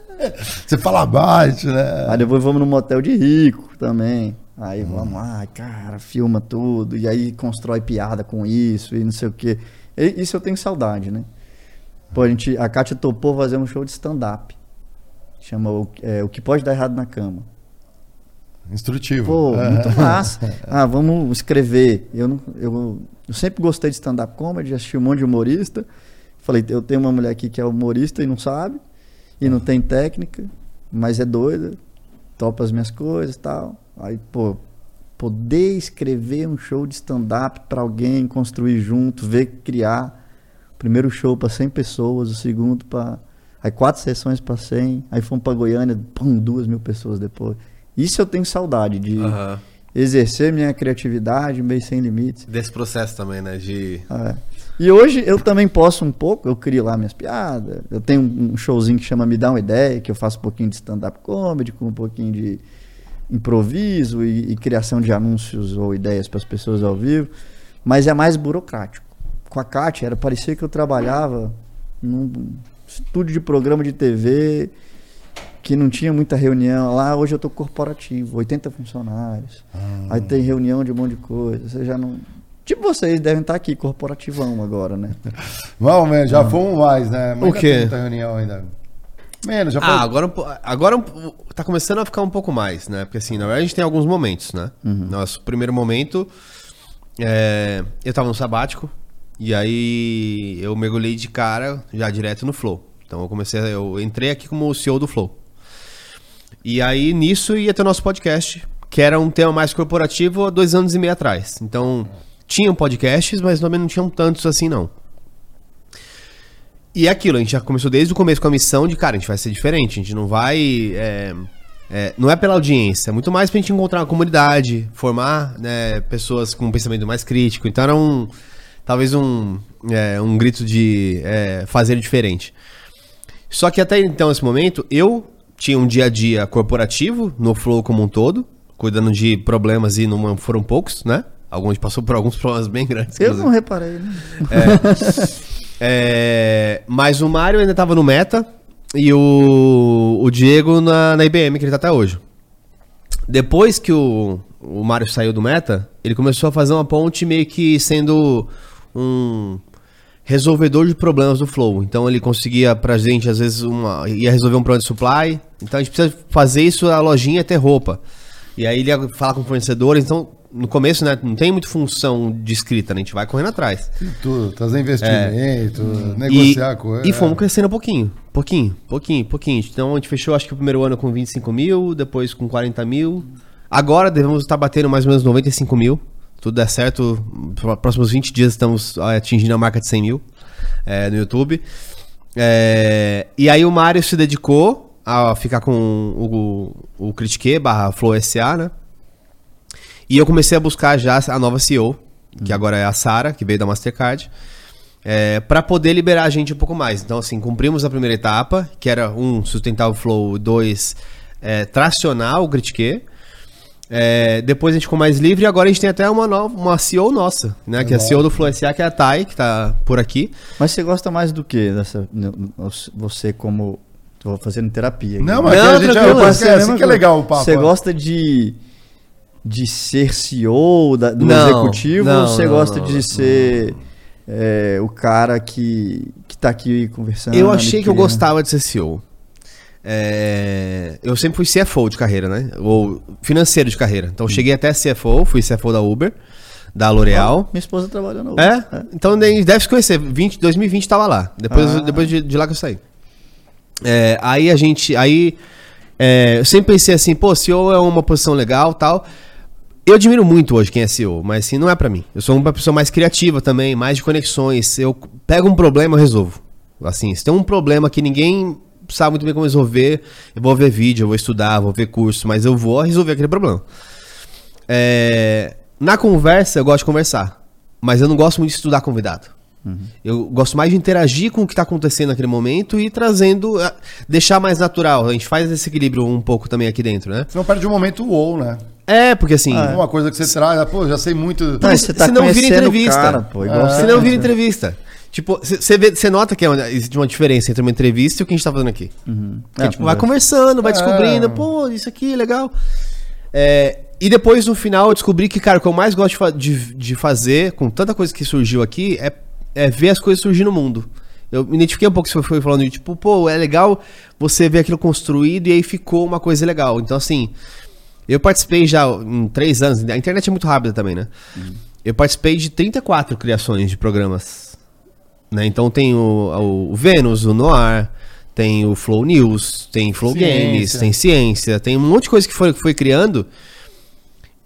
Você fala baixo, né? Aí depois vamos num motel de rico também. Aí hum. vamos lá, cara, filma tudo, e aí constrói piada com isso, e não sei o quê. E, isso eu tenho saudade, né? Pô, a gente, a Kátia topou fazer um show de stand-up. Chama o, é, o que pode dar errado na cama. Instrutivo. Pô, é. muito massa. Ah, vamos escrever. Eu, não, eu, eu sempre gostei de stand-up comedy, assisti um monte de humorista. Falei, eu tenho uma mulher aqui que é humorista e não sabe, e não tem técnica, mas é doida, topa as minhas coisas e tal. Aí, pô, poder escrever um show de stand-up pra alguém, construir junto, ver, criar. Primeiro show pra cem pessoas, o segundo pra... Aí quatro sessões pra cem, aí fomos pra Goiânia, pum, duas mil pessoas depois. Isso eu tenho saudade de uhum. exercer minha criatividade, meio sem limites. Desse processo também, né? De... É. E hoje eu também posso um pouco, eu crio lá minhas piadas, eu tenho um showzinho que chama Me Dá Uma Ideia, que eu faço um pouquinho de stand-up comedy, com um pouquinho de improviso e, e criação de anúncios ou ideias pras pessoas ao vivo, mas é mais burocrático. Com a Kátia, era, parecia que eu trabalhava num... estúdio de programa de T V, que não tinha muita reunião. Lá hoje eu tô corporativo, oitenta funcionários. Ah. Aí tem reunião de um monte de coisa. Você já não... Tipo, vocês devem estar aqui, corporativão agora, né? Bom, man, já ah. fomos mais, né? Mas o quê? Muita reunião ainda. Menos, já foi... Ah, agora, agora tá começando a ficar um pouco mais, né? Porque assim, na verdade a gente tem alguns momentos, né? Uhum. Nosso primeiro momento, é... eu tava no sabático. E aí eu mergulhei de cara já direto no Flow. Então eu comecei, eu entrei aqui como C E O do Flow. E aí nisso ia ter o nosso podcast, que era um tema mais corporativo há dois anos e meio atrás. Então tinham podcasts, mas também não tinham tantos assim não. E aquilo, a gente já começou desde o começo com a missão de, cara, a gente vai ser diferente, a gente não vai... É... É, não é pela audiência, é muito mais pra gente encontrar uma comunidade, formar, né, pessoas com um pensamento mais crítico. Então era um... Talvez um, é, um grito de é, fazer diferente. Só que até então, nesse momento, eu tinha um dia a dia corporativo, no Flow como um todo, cuidando de problemas e não foram poucos, né? A gente passou por alguns problemas bem grandes. Eu não reparei, né? É, é, mas o Mário ainda tava no Meta e o, o Diego na, na I B M, que ele tá até hoje. Depois que o, o Mário saiu do Meta, ele começou a fazer uma ponte meio que sendo um resolvedor de problemas do Flow. Então ele conseguia pra gente, às vezes, uma, ia resolver um problema de supply. Então a gente precisa fazer isso, a lojinha ter roupa. E aí ele ia falar com o fornecedor, então... No começo, né? Não tem muita função de escrita, né? A gente vai correndo atrás. E tudo, trazer investimento, é. negociar coisa. E fomos crescendo um pouquinho, pouquinho, pouquinho, pouquinho. Então a gente fechou, acho que o primeiro ano com vinte e cinco mil, depois com quarenta mil. Agora devemos estar batendo mais ou menos noventa e cinco mil. Tudo der certo, nos próximos vinte dias estamos atingindo a marca de cem mil é, no YouTube. É, e aí o Mário se dedicou a ficar com o, o Critique barra Flow S A, né? E eu comecei a buscar já a nova C E O, que agora é a Sara, que veio da Mastercard, é, para poder liberar a gente um pouco mais. Então, assim, cumprimos a primeira etapa, que era um, sustentar o Flow, dois, é, tracionar o Critique. É, depois a gente ficou mais livre e agora a gente tem até uma, nova, uma C E O nossa, né? É que é a C E O do Flow S A, que é a Thay, que tá por aqui. Mas você gosta mais do que dessa, você como... Tô fazendo terapia. Aqui. Não, mas Não, a gente já... Assim, é assim que é legal o papo. Você gosta de... De ser C E O da, do não, executivo não, ou você não, gosta não, de ser é, o cara que, que tá aqui conversando? Eu achei que eu gostava de ser C E O. É, eu sempre fui C F O de carreira, né? Ou financeiro de carreira. Então eu cheguei até C F O, fui C F O da Uber, da L'Oréal. Minha esposa trabalhou na Uber. É? é. Então deve se conhecer. vinte, dois mil e vinte tava lá. Depois, ah. depois de, de lá que eu saí. É, aí a gente... Aí, é, eu sempre pensei assim, pô, C E O é uma posição legal e tal... Eu admiro muito hoje quem é C E O, mas assim, não é pra mim. Eu sou uma pessoa mais criativa também, mais de conexões. Eu pego um problema e resolvo. Assim, se tem um problema que ninguém sabe muito bem como resolver, eu vou ver vídeo, eu vou estudar, vou ver curso, mas eu vou resolver aquele problema. É... Na conversa, eu gosto de conversar, mas eu não gosto muito de estudar convidado. Uhum. Eu gosto mais de interagir com o que está acontecendo naquele momento e trazendo, deixar mais natural. A gente faz esse equilíbrio um pouco também aqui dentro, né? Você não perde um momento wow, né? É, porque assim... Ah, é. Uma coisa que você traz, pô, já sei muito... Mas você tá não vira entrevista. Cara, pô, igual é. Você não vira entrevista. Tipo, você nota que é uma, existe uma diferença entre uma entrevista e o que a gente tá fazendo aqui. Uhum. Porque, é, tipo, conversa. Vai conversando, vai é. descobrindo, pô, isso aqui, legal. É, e depois, no final, eu descobri que, cara, o que eu mais gosto de, de fazer, com tanta coisa que surgiu aqui, é, é ver as coisas surgir no mundo. Eu me identifiquei um pouco com o que você foi falando, tipo, pô, é legal você ver aquilo construído e aí ficou uma coisa legal. Então, assim... Eu participei já em três anos, a internet é muito rápida também, né? Uhum. Eu participei de trinta e quatro criações de programas. Né? Então tem o, o Vênus, o Noir, tem o Flow News, tem Flow Ciência. Games, tem Ciência, tem um monte de coisa que foi, que foi criando.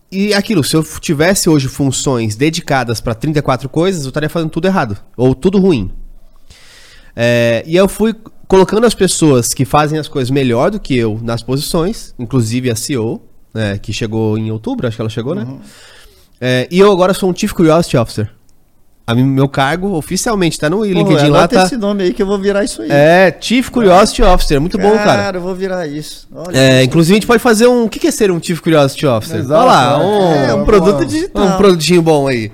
E aquilo, se eu tivesse hoje funções dedicadas para trinta e quatro coisas, eu estaria fazendo tudo errado, ou tudo ruim. É, e eu fui colocando as pessoas que fazem as coisas melhor do que eu nas posições, inclusive a C E O. É, que chegou em outubro, acho que ela chegou, né? Uhum. É, e eu agora sou um Chief Curiosity Officer. A mim, meu cargo oficialmente tá no LinkedIn. Pô, é, lá tá... esse nome aí que eu vou virar isso aí. É, Chief Curiosity ah. Officer, muito cara, bom, cara. Cara, eu vou virar isso. Olha é, isso. Inclusive a gente pode fazer um... O que é ser um Chief Curiosity Officer? Exato, olha lá, um, é, um produto digital. Um produtinho bom aí.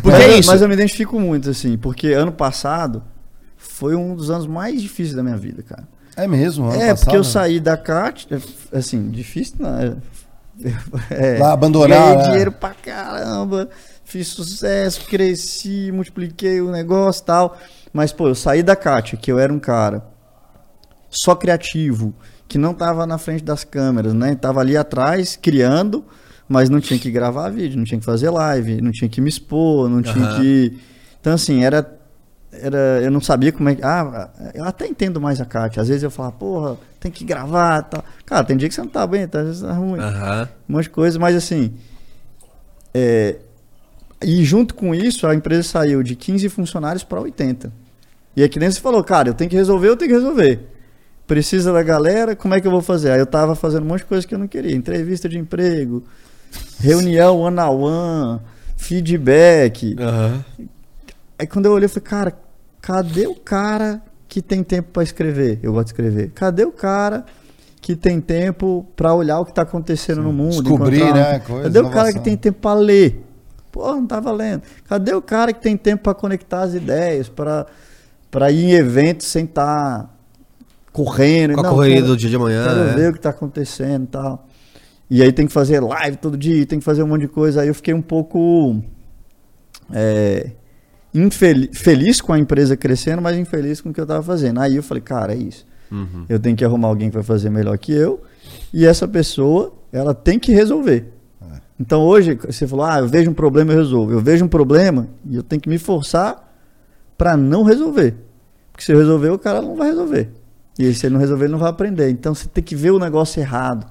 Porque é, é isso. Mas eu me identifico muito, assim, porque ano passado foi um dos anos mais difíceis da minha vida, cara. É mesmo? É, passado, porque eu né? saí da Cat, assim, difícil, né? É, lá, abandonar. Ganhei né? dinheiro pra caramba, fiz sucesso, cresci, multipliquei o negócio e tal. Mas, pô, eu saí da Cat, que eu era um cara só criativo, que não tava na frente das câmeras, né? Tava ali atrás, criando, mas não tinha que gravar vídeo, não tinha que fazer live, não tinha que me expor, não tinha uhum. que... Então, assim, era... Era, eu não sabia como é que... Ah, eu até entendo mais a Kátia. Às vezes eu falo, porra, tem que gravar, tá. Cara, tem dia que você não tá bem, tá? Às vezes tá ruim. Uhum. Um monte de coisa, mas assim... É, e junto com isso, a empresa saiu de quinze funcionários para oitenta. E é que nem você falou, cara, eu tenho que resolver, eu tenho que resolver. Precisa da galera, como é que eu vou fazer? Aí eu tava fazendo um monte de coisa que eu não queria. Entrevista de emprego, reunião one-on-one, feedback. Aham. Uhum. Aí quando eu olhei, eu falei, cara, cadê o cara que tem tempo pra escrever? Eu gosto de escrever. Cadê o cara que tem tempo pra olhar o que tá acontecendo Sim. no mundo? Descobrir, encontrar... né? Coisa, cadê o cara que tem tempo pra ler? Pô, não tá valendo. Cadê o cara que tem tempo para conectar as ideias, para para ir em eventos sem estar tá correndo? Com a correria do dia de amanhã. Quero é. ver o que tá acontecendo e tal. E aí tem que fazer live todo dia, tem que fazer um monte de coisa. Aí eu fiquei um pouco é, infeliz, feliz com a empresa crescendo, mas infeliz com o que eu tava fazendo. Aí eu falei, cara, é isso. Uhum. Eu tenho que arrumar alguém que vai fazer melhor que eu. E essa pessoa, ela tem que resolver. É. Então hoje, você falou, ah, eu vejo um problema, eu resolvo. Eu vejo um problema e eu tenho que me forçar para não resolver. Porque se eu resolver, o cara não vai resolver. E se ele não resolver, ele não vai aprender. Então você tem que ver o negócio errado.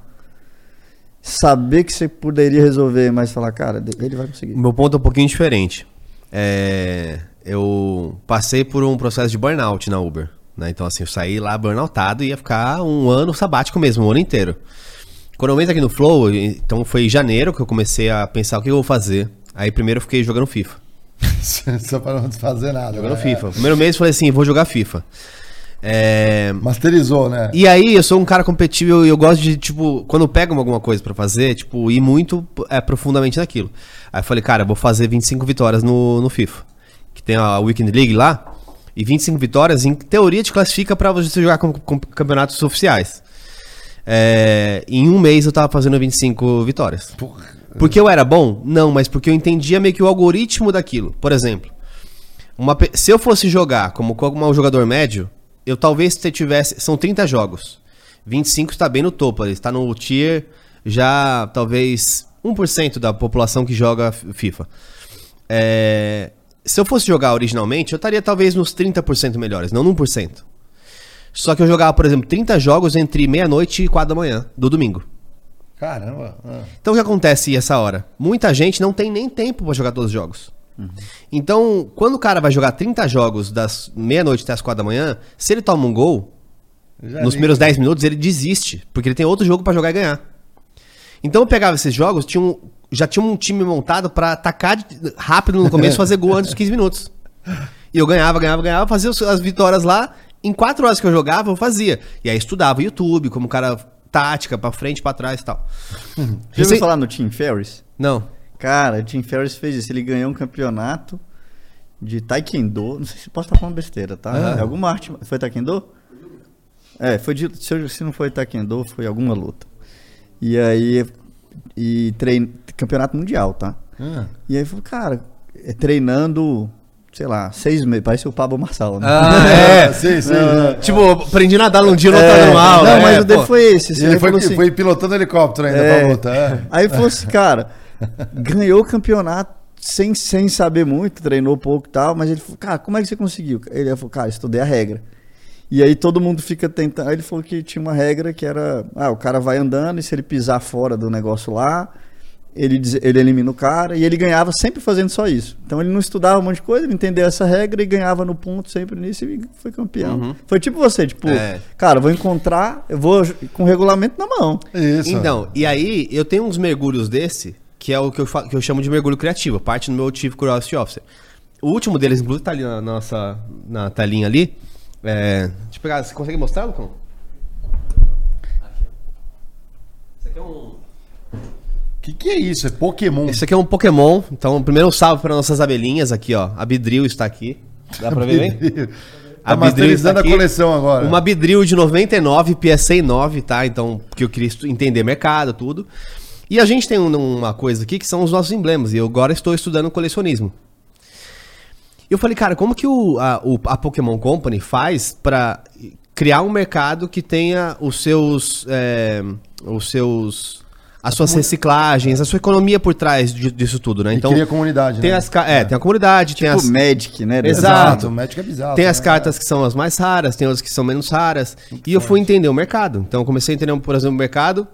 Saber que você poderia resolver, mas falar, cara, ele vai conseguir. Meu ponto é um pouquinho diferente. É, eu passei por um processo de burnout na Uber. Né? Então, assim, eu saí lá burnoutado e ia ficar um ano sabático mesmo, um ano inteiro. Quando eu entrei aqui no Flow, então foi em janeiro que eu comecei a pensar o que eu vou fazer. Aí primeiro eu fiquei jogando FIFA. Só pra não fazer nada. Jogando né? FIFA. Primeiro mês eu falei assim, vou jogar FIFA. É... Masterizou, né? E aí, eu sou um cara competitivo e eu gosto de, tipo, quando eu pego alguma coisa pra fazer, tipo, ir muito é, profundamente naquilo. Aí eu falei, cara, eu vou fazer vinte e cinco vitórias no, no FIFA. Que tem a Weekend League lá. E vinte e cinco vitórias, em teoria, te classifica pra você jogar com, com campeonatos oficiais. É... Em um mês eu tava fazendo vinte e cinco vitórias. Porra. Porque eu era bom? Não, mas porque eu entendia meio que o algoritmo daquilo. Por exemplo, uma pe... se eu fosse jogar como um jogador médio, eu talvez se tivesse... São trinta jogos. vinte e cinco está bem no topo. Ele está no tier já talvez um por cento da população que joga FIFA. É, se eu fosse jogar originalmente, eu estaria talvez nos trinta por cento melhores, não no um por cento. Só que eu jogava, por exemplo, trinta jogos entre meia-noite e quatro da manhã do domingo. Caramba! Ah. Então o que acontece essa hora? Muita gente não tem nem tempo para jogar todos os jogos. Uhum. Então, quando o cara vai jogar trinta jogos das meia-noite até as quatro da manhã, se ele toma um gol, já nos primeiros dez minutos ele desiste, porque ele tem outro jogo pra jogar e ganhar. Então eu pegava esses jogos, tinha um, já tinha um time montado pra atacar rápido no começo e fazer gol antes dos quinze minutos. E eu ganhava, ganhava, ganhava, fazia as vitórias lá, em quatro horas que eu jogava, eu fazia. E aí estudava YouTube, como cara tática, pra frente, pra trás e tal. Já ouviu sei... falar no Tim Ferriss? Não. Cara, o Tim Ferriss fez isso, ele ganhou um campeonato de taekwondo, não sei se posso estar falando besteira, tá? Ah. Alguma arte, foi taekwondo? É, foi de, se não foi taekwondo, foi alguma luta. E aí, e trein, campeonato mundial, tá? Ah. E aí, cara, treinando, sei lá, seis meses, parece o Pablo Marçal, né? Ah, é, sim, sim. É. Tipo, aprendi a nadar num dia, não tá normal, né? Não, mas é, o dele foi esse. Assim, ele foi, assim, foi pilotando helicóptero ainda é, pra luta. É. Aí falou assim, cara... Ganhou o campeonato sem, sem saber muito, treinou pouco e tal, mas ele falou, cara, como é que você conseguiu? Ele falou, cara, estudei a regra. E aí todo mundo fica tentando, aí ele falou que tinha uma regra que era, ah, o cara vai andando e se ele pisar fora do negócio lá, ele, ele elimina o cara, e ele ganhava sempre fazendo só isso. Então ele não estudava um monte de coisa, ele entendeu essa regra e ganhava no ponto sempre nisso e foi campeão. Uhum. Foi tipo você, tipo, é. cara, vou encontrar, eu vou com o regulamento na mão. Isso. Então, e aí eu tenho uns mergulhos desse, que é o que eu, que eu chamo de mergulho criativo, parte do meu Chief Curiosity Officer. O último deles, inclusive, tá ali na nossa na telinha ali. É, deixa eu pegar, você consegue mostrar, Lucão? Aqui. Isso aqui é um... Que que é isso? É Pokémon? Isso aqui é um Pokémon. Então, primeiro um salve para nossas abelhinhas aqui, ó. A Bidril está aqui. Dá para ver bem? Tá masterizando a coleção agora. Uma Bidril de noventa e nove, P S A nove, tá? Então, porque eu queria entender mercado, tudo. E a gente tem uma coisa aqui que são os nossos emblemas. E eu agora estou estudando colecionismo. Eu falei, cara, como que o, a, o, a Pokémon Company faz para criar um mercado que tenha os seus, é, os seus, as suas reciclagens, a sua economia por trás disso tudo, né? Então, e cria comunidade, tem né? As, é, tem a comunidade. Tipo tem as... Magic, né? Exato. O Magic é bizarro. Tem as né? cartas que são as mais raras, tem outras que são menos raras. Muito e eu fui entender o mercado. Então eu comecei a entender, por exemplo, o mercado...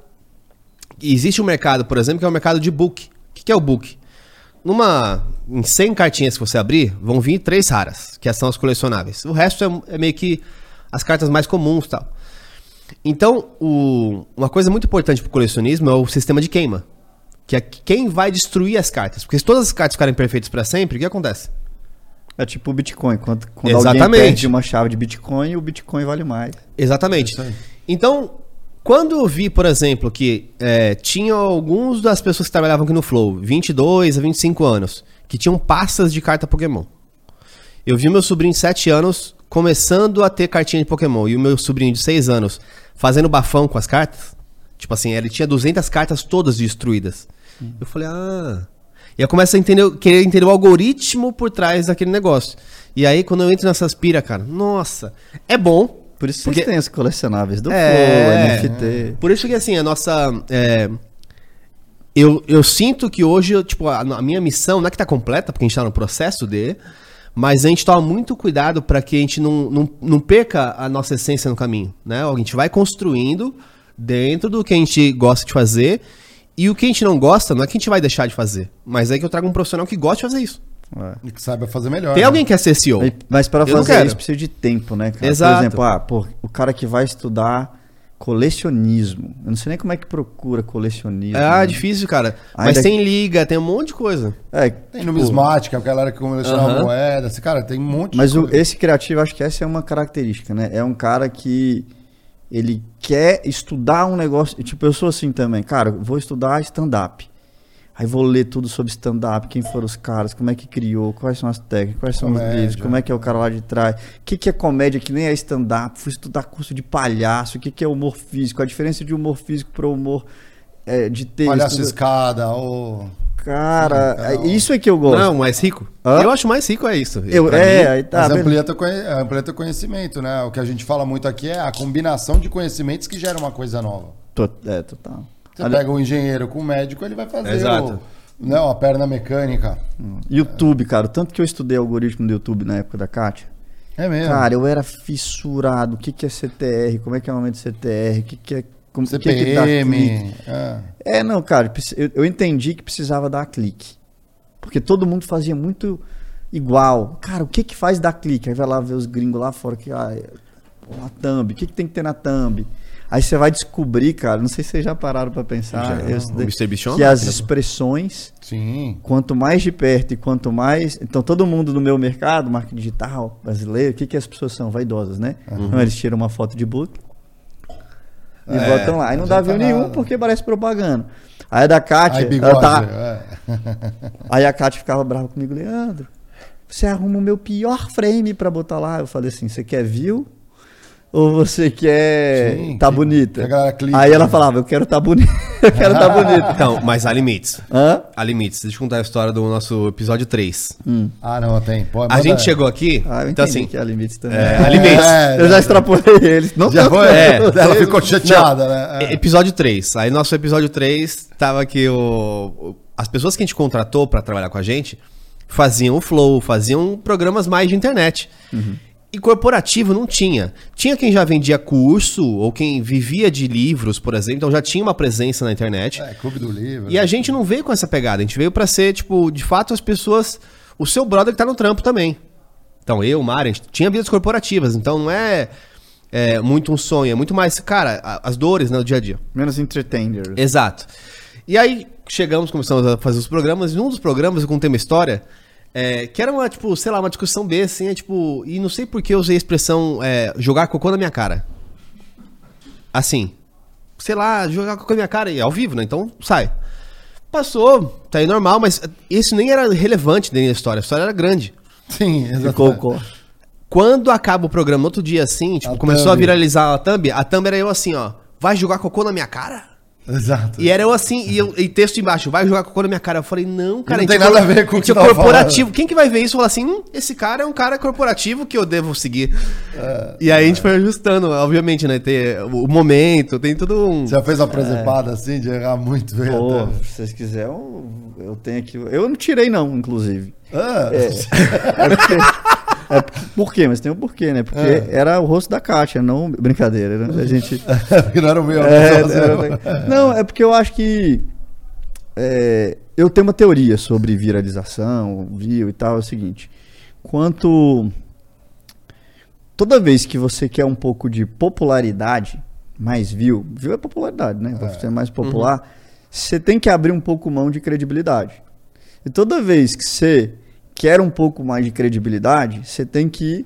Existe um mercado, por exemplo, que é o mercado de book. O que é o book? Numa, em cem cartinhas que você abrir, vão vir três raras, que são as colecionáveis. O resto é, é meio que as cartas mais comuns e tal. Então, o, uma coisa muito importante para o colecionismo é o sistema de queima. Que é quem vai destruir as cartas. Porque se todas as cartas ficarem perfeitas para sempre, o que acontece? É tipo o Bitcoin. Quando, quando alguém perde uma chave de Bitcoin, o Bitcoin vale mais. Exatamente. Então... Quando eu vi, por exemplo, que é, tinha alguns das pessoas que trabalhavam aqui no Flow, vinte e dois a vinte e cinco anos, que tinham pastas de carta Pokémon. Eu vi meu sobrinho de sete anos começando a ter cartinha de Pokémon e o meu sobrinho de seis anos fazendo bafão com as cartas. Tipo assim, ele tinha duzentas cartas todas destruídas. Hum. Eu falei, ah... E eu começo a entender, querer entender o algoritmo por trás daquele negócio. E aí, quando eu entro nessas pira, cara, nossa, é bom. Por isso porque... que tem os colecionáveis do é, Flow, N F T. Por isso que, assim, a nossa... É... Eu, eu sinto que hoje, eu, tipo, a, a minha missão não é que tá completa, porque a gente tá no processo de... Mas a gente toma muito cuidado para que a gente não, não, não perca a nossa essência no caminho, né? A gente vai construindo dentro do que a gente gosta de fazer. E o que a gente não gosta, não é que a gente vai deixar de fazer. Mas é que eu trago um profissional que gosta de fazer isso. É. E que saiba fazer melhor. Tem né? alguém que quer ser C E O. Mas para fazer isso precisa de tempo, né, cara? Exato. Por exemplo, ah, pô, o cara que vai estudar colecionismo. Eu não sei nem como é que procura colecionismo. Ah, né? Difícil, cara. Ainda... Mas tem liga, tem um monte de coisa. É, tem tipo... numismática, a galera que coleciona uhum. moedas. Cara, tem um monte Mas de coisa. Mas esse criativo, acho que essa é uma característica, né? É um cara que... Ele quer estudar um negócio... Tipo, eu sou assim também. Cara, vou estudar stand-up. Aí vou ler tudo sobre stand-up. Quem foram os caras, como é que criou, quais são as técnicas, quais são comédia. Os livros, como é que é o cara lá de trás. O que, que é comédia, que nem é stand-up. Fui estudar curso de palhaço. O que, que é humor físico. A diferença de humor físico para humor é, de texto. Palhaço escada ou... Oh. Cara, então, isso é que eu gosto. Não, mais rico. Hã? Eu acho mais rico é isso. Eu, é, mim, aí tá. Mas amplia teu, amplia teu conhecimento, né? O que a gente fala muito aqui é a combinação de conhecimentos que gera uma coisa nova. Tô, é, total. Você a pega um engenheiro com um médico, ele vai fazer Exato. O, não, a perna mecânica. YouTube, cara. Tanto que eu estudei algoritmo do YouTube na época da Kátia. É mesmo? Cara, eu era fissurado. O que, que é C T R? Como é que é o nome de C T R? O que, que é... Como, C P M. Que que ah. É, não, cara, eu, eu entendi que precisava dar clique. Porque todo mundo fazia muito igual. Cara, o que que faz dar clique? Aí vai lá ver os gringos lá fora, que ah, a thumb, o que que tem que ter na thumb? Aí você vai descobrir, cara, não sei se vocês já pararam pra pensar, já, eu, de, Bichon, que as expressões, sim. quanto mais de perto e quanto mais... Então, todo mundo no meu mercado, marketing digital, brasileiro, o que que as pessoas são? Vaidosas, né? Uhum. Então, eles tiram uma foto de book, e é, botam lá. Aí não, não dá view tá nenhum nada. Porque parece propaganda. Aí a da Kátia, Ai, bigode, ela tá... É. Aí a Kátia ficava brava comigo, Leandro, você arruma o meu pior frame pra botar lá. Eu falei assim, você quer view ou você quer Sim, tá que... bonita? Que clica, aí ela né? falava, eu quero tá bonita, eu quero tá bonita. Então, mas há limites. Hã? Há limites. Deixa eu contar a história do nosso episódio três. Hum. Ah, não, tem. Pô, a gente é. chegou aqui, ah, eu então assim... que há limites também. É, há limites. É, eu já é, extrapolei eles. Não já foi? É, ela ficou chateada, não, né? É. Episódio três. Aí nosso episódio três tava que o... as pessoas que a gente contratou pra trabalhar com a gente faziam o Flow, faziam programas mais de internet. Uhum. E corporativo não tinha. Tinha quem já vendia curso ou quem vivia de livros, por exemplo. Então já tinha uma presença na internet. É, clube do livro. E né? a gente não veio com essa pegada. A gente veio pra ser, tipo, de fato as pessoas... O seu brother que tá no trampo também. Então eu, o Mário, a gente tinha vidas corporativas. Então não é, é muito um sonho. É muito mais, cara, as dores né, no dia a dia. Menos entertainers. Exato. E aí chegamos, começamos a fazer os programas. E um dos programas, eu contei uma história... É, que era uma, tipo, sei lá, uma discussão B, assim, é, tipo... E não sei por que eu usei a expressão é, jogar cocô na minha cara. Assim, sei lá, jogar cocô na minha cara, e é ao vivo, né? Então, sai. Passou, tá aí normal, mas isso nem era relevante dentro da história, a história era grande. Sim, exatamente. Cocô. Quando acaba o programa, outro dia, assim, tipo, a começou thumb. a viralizar a thumb, a thumb era eu assim, ó, vai jogar cocô na minha cara? Exato. E era eu assim, e, eu, e texto embaixo, vai jogar cocô na minha cara. Eu falei, não, cara, não tem nada a ver com o que tá corporativo. Quem que vai ver isso e falar assim, hum, esse cara é um cara corporativo que eu devo seguir. É, e aí é. a gente foi ajustando, obviamente, né? Tem o momento, tem tudo um... Você já fez uma presepada é. assim, de errar muito? Pô, se vocês quiserem, eu, eu tenho aqui... Eu não tirei não, inclusive. Ah. É, é porque... É, por quê? Mas tem um porquê, né? Porque é. era o rosto da Kátia, não brincadeira. Né? A gente... não era o meu. É, era... Não, é porque eu acho que... É... Eu tenho uma teoria sobre viralização, view e tal. É o seguinte. Quanto... Toda vez que você quer um pouco de popularidade, mais view... View é popularidade, né? Pra é. ser mais popular, uhum. você tem que abrir um pouco mão de credibilidade. E toda vez que você... quer um pouco mais de credibilidade, você tem que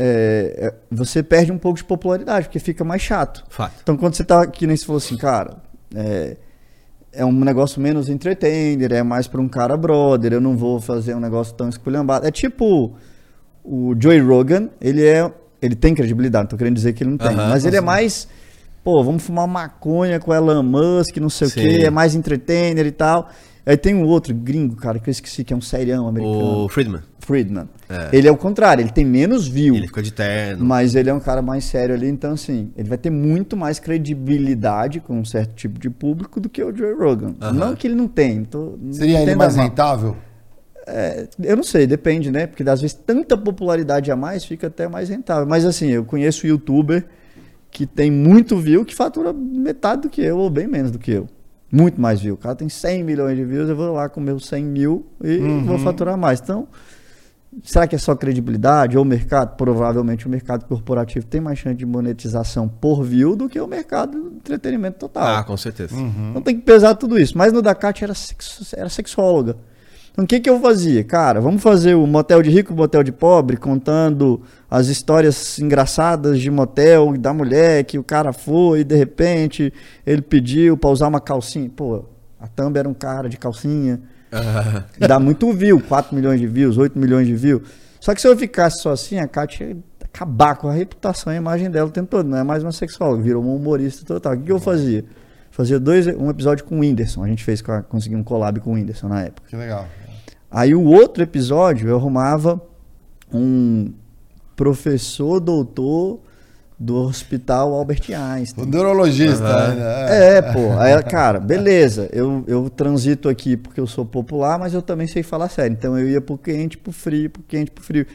é, você perde um pouco de popularidade, porque fica mais chato. Fato. Então, quando você tá aqui, nem se falou assim, cara, é, é um negócio menos entertainer, é mais pra um cara brother, eu não vou fazer um negócio tão esculhambado. É tipo o Joe Rogan, ele é... Ele tem credibilidade, não tô querendo dizer que ele não tem. Uhum, mas ele é mais, pô, vamos fumar maconha com Elon Musk, não sei Sim. o quê, é mais entertainer e tal. Aí tem um outro gringo, cara, que eu esqueci, que é um serião americano. O Friedman. Friedman. É. Ele é o contrário, ele tem menos view. Ele fica de terno. Mas ele é um cara mais sério ali, então assim, ele vai ter muito mais credibilidade com um certo tipo de público do que o Joe Rogan. Uhum. Não que ele não tem. Tô, Seria não ele mais rentável? É, eu não sei, depende, né? Porque às vezes tanta popularidade a mais fica até mais rentável. Mas assim, eu conheço youtuber que tem muito view, que fatura metade do que eu, ou bem menos do que eu. Muito mais view. O cara tem cem milhões de views, eu vou lá com meus cem mil e uhum. vou faturar mais. Então, será que é só credibilidade ou mercado? Provavelmente o mercado corporativo tem mais chance de monetização por view do que o mercado de entretenimento total. Ah, com certeza. Uhum. Então tem que pesar tudo isso. Mas no da Kátia era, sexo, era sexóloga. Então, o que que eu fazia? Cara, vamos fazer o motel de rico, o motel de pobre, contando as histórias engraçadas de motel, da mulher, que o cara foi e de repente ele pediu pra usar uma calcinha. Pô, a Thumb era um cara de calcinha. Uh-huh. Dá muito view, quatro milhões de views, oito milhões de views. Só que se eu ficasse só assim, a Kátia ia acabar com a reputação e a imagem dela o tempo todo. Não é mais uma sexual, virou uma humorista total. O que que eu fazia? Fazia dois, um episódio com o Whindersson. A gente fez, consegui um collab com o Whindersson na época. Que legal. Aí o outro episódio eu arrumava um professor doutor do hospital Albert Einstein. O neurologista. Uhum. É, pô. Aí, cara, beleza, eu, eu transito aqui porque eu sou popular, mas eu também sei falar sério. Então eu ia pro quente, pro frio, pro quente, pro frio.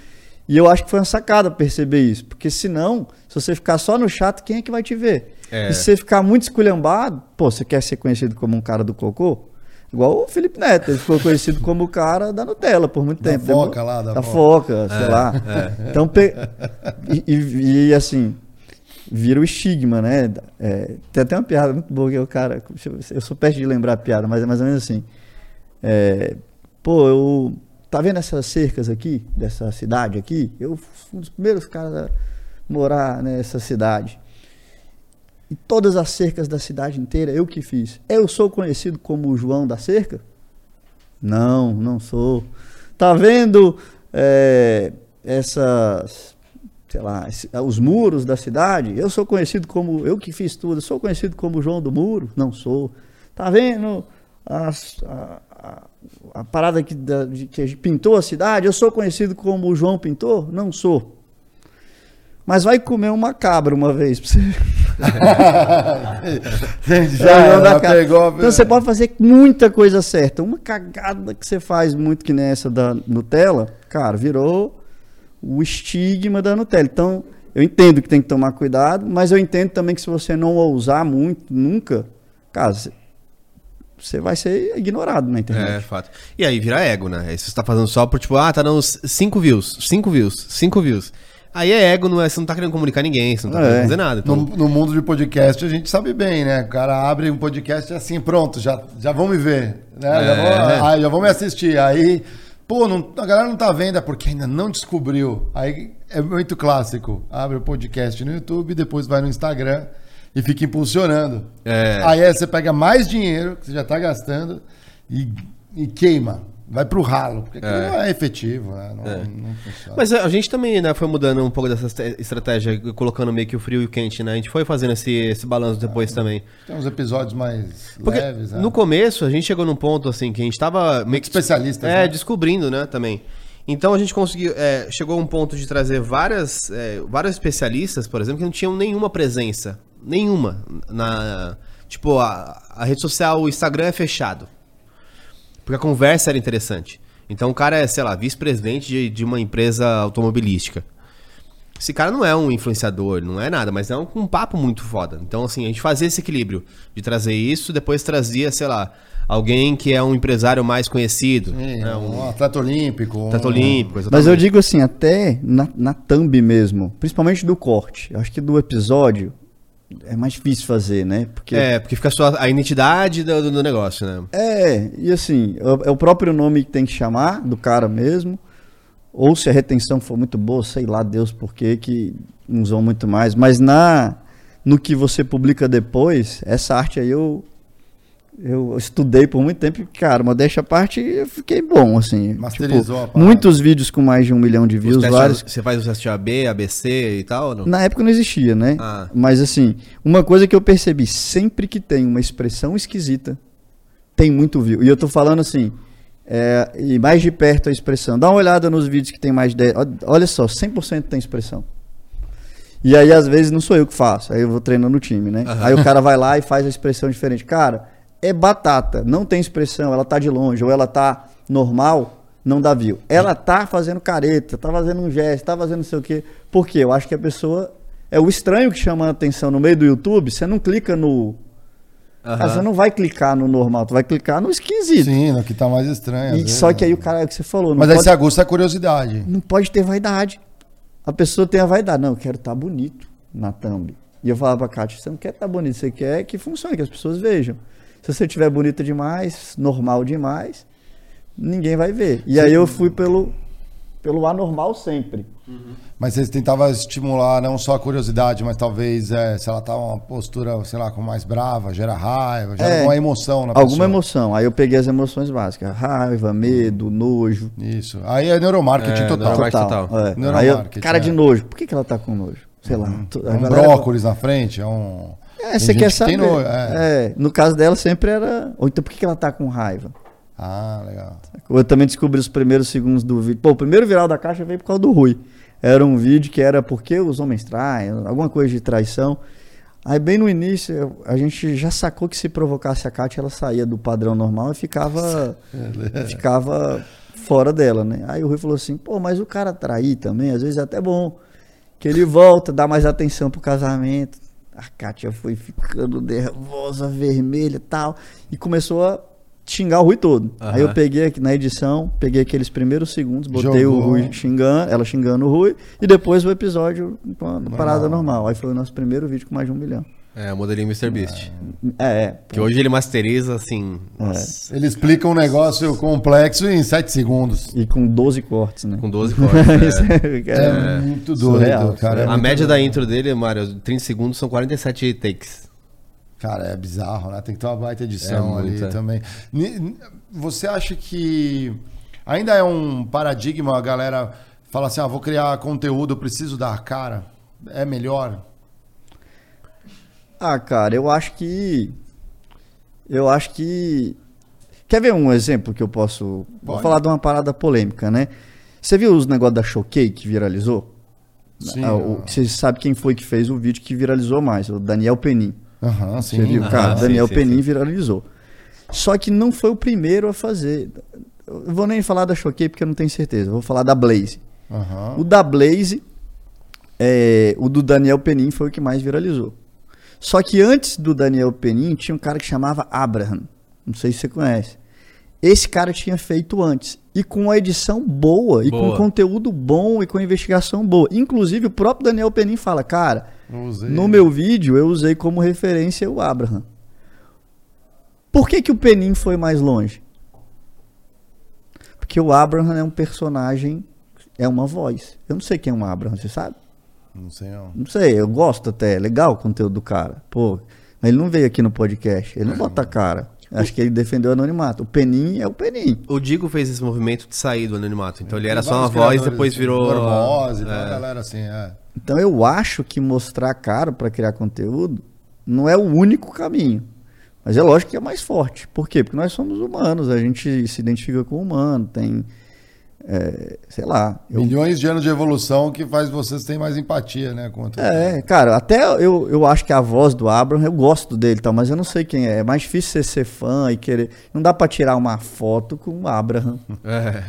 E eu acho que foi uma sacada perceber isso, porque senão, se você ficar só no chato, quem é que vai te ver? É. E se você ficar muito esculhambado, pô, você quer ser conhecido como um cara do cocô? Igual o Felipe Neto, ele ficou conhecido como o cara da Nutella por muito da tempo. Da foca lá, da, da foca. Da foca, sei é, lá. É. Então, pe... e, e, e assim, vira o estigma, né? É, tem até uma piada muito boa que o cara, eu sou perto de lembrar a piada, mas é mais ou menos assim. É, pô, eu, tá vendo essas cercas aqui, dessa cidade aqui? Eu fui um dos primeiros caras a morar nessa cidade. E todas as cercas da cidade inteira, eu que fiz. Eu sou conhecido como o João da Cerca? Não, não sou. Tá vendo é, essas, sei lá, os muros da cidade? Eu sou conhecido como, eu que fiz tudo. Eu sou conhecido como o João do Muro? Não sou. Tá vendo as, a, a, a parada que, da, de, que pintou a cidade? Eu sou conhecido como o João Pintor? Não sou. Mas vai comer uma cabra uma vez pra você. Já pegou, então você pode fazer muita coisa certa. Uma cagada que você faz muito, que nessa da Nutella, cara, virou o estigma da Nutella. Então eu entendo que tem que tomar cuidado, mas eu entendo também que se você não ousar muito, nunca, cara, você vai ser ignorado na internet. É, fato. E aí vira ego, né? Aí você tá fazendo só por tipo, ah, tá dando cinco views, cinco views, cinco views. Aí é ego, não é, você não tá querendo comunicar ninguém, você não tá é. querendo dizer nada. Então... No, no mundo de podcast a gente sabe bem, né? O cara abre um podcast e assim, pronto, já, já vão me ver, né? É. Já, vão, aí, já vão me assistir. Aí, pô, não, a galera não tá vendo, é porque ainda não descobriu. Aí é muito clássico, abre o podcast no YouTube, depois vai no Instagram e fica impulsionando. É. Aí, aí você pega mais dinheiro que você já tá gastando e, e queima. Vai pro ralo, porque aquilo é. não é efetivo, né? Não, é. não funciona. Mas a gente também, né, foi mudando um pouco dessa estratégia, colocando meio que o frio e o quente, né? A gente foi fazendo esse, esse balanço depois é. também. Tem uns episódios mais porque leves, né? No começo, a gente chegou num ponto, assim, que a gente tava... meio que especialista. É, né? Descobrindo, né, também. Então a gente conseguiu... É, chegou a um ponto de trazer várias, é, vários especialistas, por exemplo, que não tinham nenhuma presença. Nenhuma. Na, tipo, a, a rede social, o Instagram é fechado. Porque a conversa era interessante. Então o cara é, sei lá, vice-presidente de, de uma empresa automobilística. Esse cara não é um influenciador, não é nada, mas é um, um papo muito foda. Então assim, a gente fazia esse equilíbrio de trazer isso, depois trazia, sei lá, alguém que é um empresário mais conhecido. Sim, né? um, um atleta olímpico. Atleta olímpico, exatamente. Mas eu digo assim, até na, na thumb mesmo, principalmente do corte, acho que do episódio... É mais difícil fazer, né? Porque... É, porque fica só a identidade do, do negócio, né? É, e assim, é o próprio nome que tem que chamar, do cara mesmo. ou se a retenção for muito boa, sei lá, Deus, por que que não usam muito mais, mas na, no que você publica depois, essa arte aí eu, eu estudei por muito tempo e, cara, modéstia à parte, eu fiquei bom, assim. Masterizou tipo, a parada. Muitos vídeos com mais de um milhão de views, vários. Você faz o teste A B, A B C e tal? Não? Na época não existia, né? Ah. Mas, assim, uma coisa que eu percebi, sempre que tem uma expressão esquisita, tem muito view. E eu tô falando assim, é, e mais de perto a expressão. Dá uma olhada nos vídeos que tem mais de dez. Olha só, cem por cento tem expressão. E aí, às vezes, não sou eu que faço. Aí eu vou treinando o time, né? Uhum. Aí o cara vai lá e faz a expressão diferente. Cara, é batata. Não tem expressão. Ela tá de longe. Ou ela tá normal, não dá view. Ela tá fazendo careta, tá fazendo um gesto, tá fazendo não sei o quê. Por quê? Eu acho que a pessoa... É o estranho que chama a atenção no meio do YouTube. Você não clica no... Uhum. Ah, você não vai clicar no normal, tu vai clicar no esquisito. Sim, no que tá mais estranho. E, só que aí o cara, é o que você falou. Não Mas pode, aí você aguça a curiosidade. Não pode ter vaidade. A pessoa tem a vaidade. Não, eu quero estar tá bonito na thumb. E eu falava pra Kátia, você não quer estar tá bonito, você quer que funcione, que as pessoas vejam. Se você estiver bonita demais, normal demais, ninguém vai ver. E aí eu fui pelo, pelo anormal sempre. Uhum. Mas vocês tentavam estimular não só a curiosidade, mas talvez é, se ela tá uma postura, sei lá, com mais brava, gera raiva, gera é, alguma emoção na alguma pessoa. Alguma emoção. Aí eu peguei as emoções básicas. Raiva, medo, nojo. Isso. Aí é neuromarketing é, total. Neuromarketing total. total. É. Neuromarketing, eu, cara é. de nojo. Por que, que ela tá com nojo? Sei lá. Hum. Um galera... brócolis na frente, é um... É, você quer saber. Que no... É. É, no caso dela sempre era... Ou então por que, que ela tá com raiva? Ah, legal. Eu também descobri os primeiros segundos do vídeo. Pô, o primeiro viral da Caixa veio por causa do Rui. Era um vídeo que era por que os homens traem, alguma coisa de traição. Aí bem no início, a gente já sacou que se provocasse a Kátia, ela saía do padrão normal e ficava, ficava fora dela, né? Aí o Rui falou assim, pô, mas o cara trair também, às vezes é até bom, que ele volta, dá mais atenção pro casamento. A Kátia foi ficando nervosa, vermelha e tal, e começou a xingar o Rui todo. Uhum. Aí eu peguei aqui na edição, peguei aqueles primeiros segundos, botei Jogou. o Rui xingando, ela xingando o Rui, e depois o episódio com a parada normal. Aí foi o nosso primeiro vídeo com mais de um milhão. É, o modelinho MrBeast. É, é. Porque hoje ele masteriza, assim... É. Ele explica um negócio complexo em sete segundos. E com doze cortes, né? Com doze cortes, é. é, é muito doido, surreal, cara. É a muito média doido. da intro dele, Mário, trinta segundos são quarenta e sete takes. Cara, é bizarro, né? Tem que ter uma baita edição é, ali muita. também. Você acha que ainda é um paradigma, a galera fala assim, ah, vou criar conteúdo, preciso dar a cara, é melhor? Ah, cara, eu acho que... Eu acho que... Quer ver um exemplo que eu posso... Pode. Vou falar de uma parada polêmica, né? Você viu os negócios da Choquei que viralizou? Sim. O... Você sabe quem foi que fez o vídeo que viralizou mais, o Daniel Penin. Uhum, sim. Você viu, cara? Uhum, Daniel sim, Penin sim. viralizou. Só que não foi o primeiro a fazer. Eu vou nem falar da Choquei porque eu não tenho certeza. Eu vou falar da Blaze. Uhum. O da Blaze, é, o do Daniel Penin foi o que mais viralizou. Só que antes do Daniel Penin tinha um cara que chamava Abraham. Não sei se você conhece. Esse cara tinha feito antes. E com a edição boa, e boa. com conteúdo bom, e com investigação boa. Inclusive, o próprio Daniel Penin fala, cara, usei. no meu vídeo eu usei como referência o Abraham. Por que que o Penin foi mais longe? Porque o Abraham é um personagem, é uma voz. Eu não sei quem é um Abraham, você sabe? Não sei não. Não sei, eu gosto até, é legal o conteúdo do cara. Pô, mas ele não veio aqui no podcast, ele não bota a cara. Acho que ele defendeu o anonimato. O Penin é o Penin. O Digo fez esse movimento de sair do anonimato. Então ele era só uma voz, depois virou... Normose, é. né, galera, assim, é. Então eu acho que mostrar caro para criar conteúdo não é o único caminho. Mas é lógico que é mais forte. Por quê? Porque nós somos humanos, a gente se identifica com o humano, tem... É, sei lá. Eu... Milhões de anos de evolução que faz vocês terem mais empatia, né? Contra... É, cara, até eu, eu acho que a voz do Abraham, eu gosto dele, tá, mas eu não sei quem é. É mais difícil você ser fã e querer. Não dá pra tirar uma foto com o Abraham. É.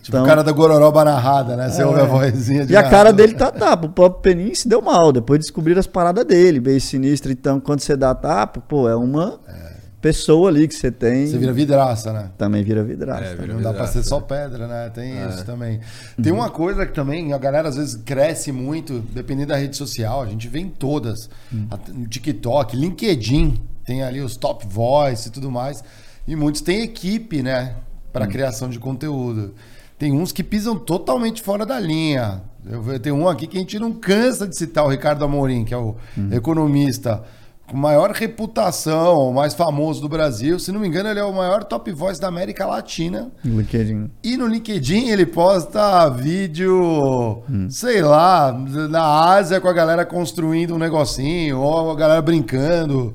Tipo então... o cara da Gororoba narrada, né? Você é. ouve a vozinha de E narrada. A cara dele tá tapa. O próprio Penin se deu mal. Depois descobriram as paradas dele, bem sinistro. Então, quando você dá tapa, pô, é uma. É. Pessoa ali que você tem... Você vira vidraça, né? Também vira vidraça. É, vira não vidraça, dá pra ser só pedra, né? Tem é. isso também. Tem uhum. uma coisa que também a galera às vezes cresce muito, dependendo da rede social. A gente vê em todas. Uhum. TikTok, LinkedIn, tem ali os top voice e tudo mais. E muitos têm equipe, né? Pra uhum. criação de conteúdo. Tem uns que pisam totalmente fora da linha. Eu tenho um aqui que a gente não cansa de citar, o Ricardo Amorim, que é o hum. economista com maior reputação, o mais famoso do Brasil. Se não me engano, ele é o maior top voice da América Latina. No LinkedIn. E no LinkedIn ele posta vídeo, hum. sei lá, na Ásia, com a galera construindo um negocinho, ou a galera brincando,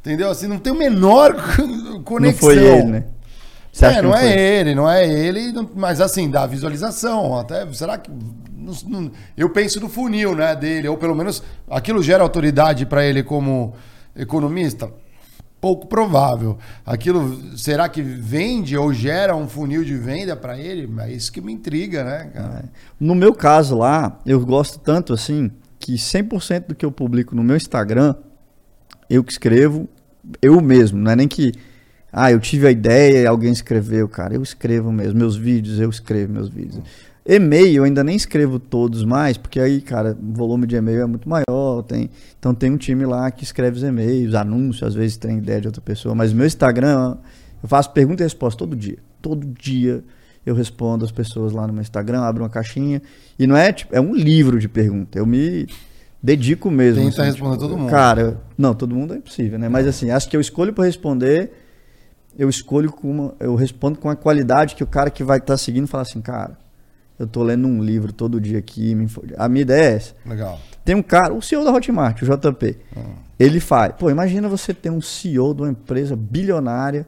entendeu? Assim, não tem o menor conexão. Não foi ele, né? Você é, não é foi? ele, não é ele, mas assim, dá visualização, até, será que... Eu penso no funil, né, dele, ou pelo menos aquilo gera autoridade para ele como economista? Pouco provável. Aquilo, será que vende ou gera um funil de venda para ele? É isso que me intriga, né, cara? É. No meu caso lá, eu gosto tanto assim, que cem por cento do que eu publico no meu Instagram, eu que escrevo, eu mesmo, não é nem que... Ah, eu tive a ideia e alguém escreveu, cara. Eu escrevo mesmo. Meus vídeos, eu escrevo meus vídeos. E-mail, eu ainda nem escrevo todos mais, porque aí, cara, o volume de e-mail é muito maior. Tem... Então tem um time lá que escreve os e-mails, anúncios, às vezes tem ideia de outra pessoa. Mas meu Instagram, eu faço pergunta e resposta todo dia. Todo dia eu respondo as pessoas lá no meu Instagram, abro uma caixinha. E não é tipo, é um livro de pergunta. Eu me dedico mesmo. Tenta assim, responder tipo, todo mundo. Cara, não, todo mundo é impossível, né? Mas assim, acho que eu escolho para responder... eu escolho, com uma, eu respondo com a qualidade que o cara que vai estar tá seguindo fala assim, cara, eu tô lendo um livro todo dia aqui, me inf... a minha ideia é essa. Legal. Tem um cara, o C E O da Hotmart, o J P, hum. ele faz, pô, imagina você ter um C E O de uma empresa bilionária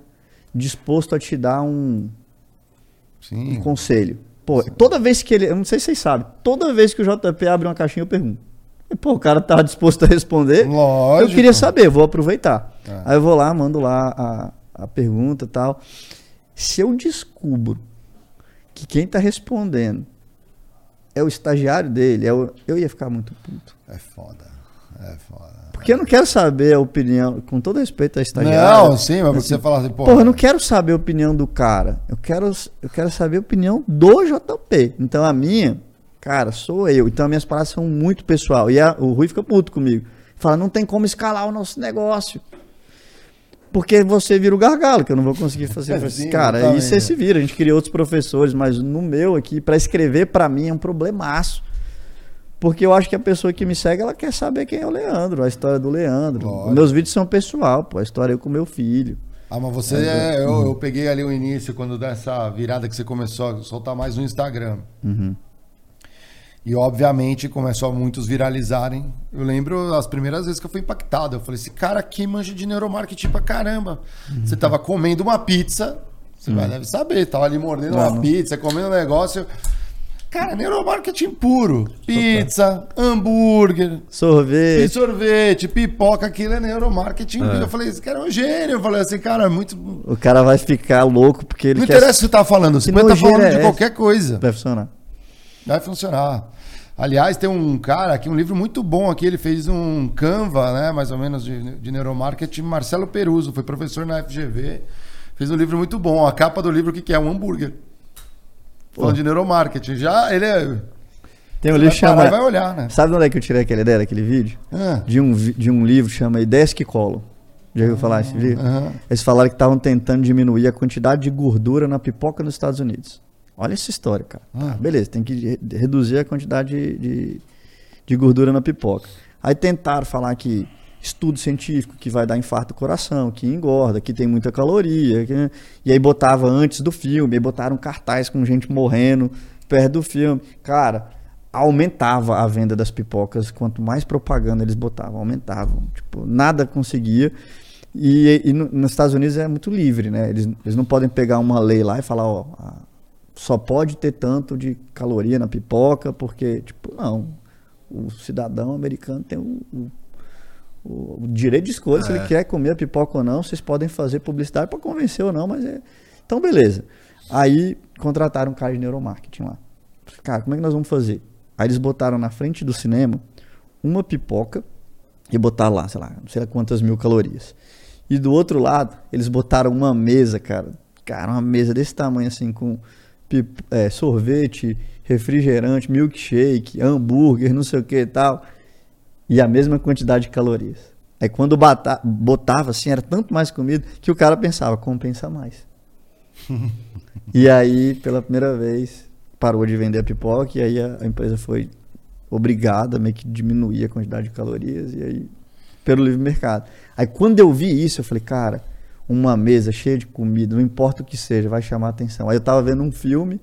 disposto a te dar um, Sim. um conselho. Pô, Sim. toda vez que ele, eu não sei se vocês sabem, toda vez que o J P abre uma caixinha eu pergunto. E, pô, o cara tá disposto a responder, Lógico. eu queria saber, vou aproveitar. É. Aí eu vou lá, mando lá a... a pergunta e tal. Se eu descubro que quem tá respondendo é o estagiário dele, é o... eu ia ficar muito puto. É foda, é foda. Porque eu não quero saber a opinião, com todo respeito a estagiário. Não, sim, mas assim, você fala assim, porra. Porra, eu não quero saber a opinião do cara, eu quero, eu quero saber a opinião do J P. Então a minha, cara, sou eu. Então as minhas palavras são muito pessoal. E a, o Rui fica puto comigo. Fala, não tem como escalar o nosso negócio. Porque você vira o gargalo, que eu não vou conseguir fazer. É, sim, cara, aí você se vira. A gente queria outros professores, mas no meu aqui, para escrever, para mim, é um problemaço. Porque eu acho que a pessoa que me segue, ela quer saber quem é o Leandro, a história do Leandro. Lógico. Meus vídeos são pessoal, pô, a história eu com meu filho. Ah, mas você, é, eu, eu peguei ali o início, quando dá essa virada que você começou a soltar mais no Instagram. Uhum. E, obviamente, começou a muitos viralizarem. Eu lembro as primeiras vezes que eu fui impactado. Eu falei, esse cara aqui manja de neuromarketing pra caramba. Uhum. Você tava comendo uma pizza, você uhum. deve saber, tava ali mordendo não, uma não. pizza, comendo um negócio. Cara, neuromarketing puro. Pizza, hambúrguer, sorvete, sorvete, pipoca, aquilo é neuromarketing. É. Eu falei, esse cara é um gênio. Eu falei assim, cara, é muito... O cara vai ficar louco porque ele Não quer... interessa se você tá falando, você pode tá falando é de qualquer coisa. Vai funcionar. Vai funcionar. Aliás, tem um cara aqui, um livro muito bom aqui, ele fez um Canva, né, mais ou menos, de, de neuromarketing, Marcelo Peruso, foi professor na F G V, fez um livro muito bom, a capa do livro, o que que é? Um hambúrguer. Pô. Falando de neuromarketing, já ele é... Tem um livro que chama... Vai olhar, né? Sabe onde é que eu tirei aquela ideia, aquele vídeo? Ah. De, um, de um livro que chama Ideias que Colam. Já ouviu falar esse livro? Ah. Eles falaram que estavam tentando diminuir a quantidade de gordura na pipoca nos Estados Unidos. Olha essa história, cara. Ah. Tá, beleza, tem que reduzir a quantidade de, de, de gordura na pipoca. Aí tentaram falar que estudo científico, que vai dar infarto do coração, que engorda, que tem muita caloria. Que... E aí botava antes do filme, aí botaram cartaz com gente morrendo perto do filme. Cara, aumentava a venda das pipocas, quanto mais propaganda eles botavam, aumentavam. Tipo, nada conseguia. E, e no, nos Estados Unidos é muito livre, né? Eles, eles não podem pegar uma lei lá e falar, ó... A, só pode ter tanto de caloria na pipoca, porque, tipo, não. O cidadão americano tem o, o, o direito de escolha, é. se ele quer comer a pipoca ou não, vocês podem fazer publicidade para convencer ou não, mas é... Então, beleza. Aí, contrataram um cara de neuromarketing lá. Cara, como é que nós vamos fazer? Aí eles botaram na frente do cinema uma pipoca e botaram lá, sei lá, não sei quantas mil calorias. E do outro lado, eles botaram uma mesa, cara. Cara, uma mesa desse tamanho, assim, com... Pip, é, sorvete, refrigerante, milkshake, hambúrguer, não sei o que e tal, e a mesma quantidade de calorias. Aí quando bata, botava assim, era tanto mais comida que o cara pensava, compensa mais. E aí, pela primeira vez, parou de vender a pipoca e aí a, a empresa foi obrigada a meio que diminuir a quantidade de calorias e aí pelo livre mercado. Aí quando eu vi isso, eu falei, cara, uma mesa cheia de comida, não importa o que seja, vai chamar a atenção. Aí eu tava vendo um filme,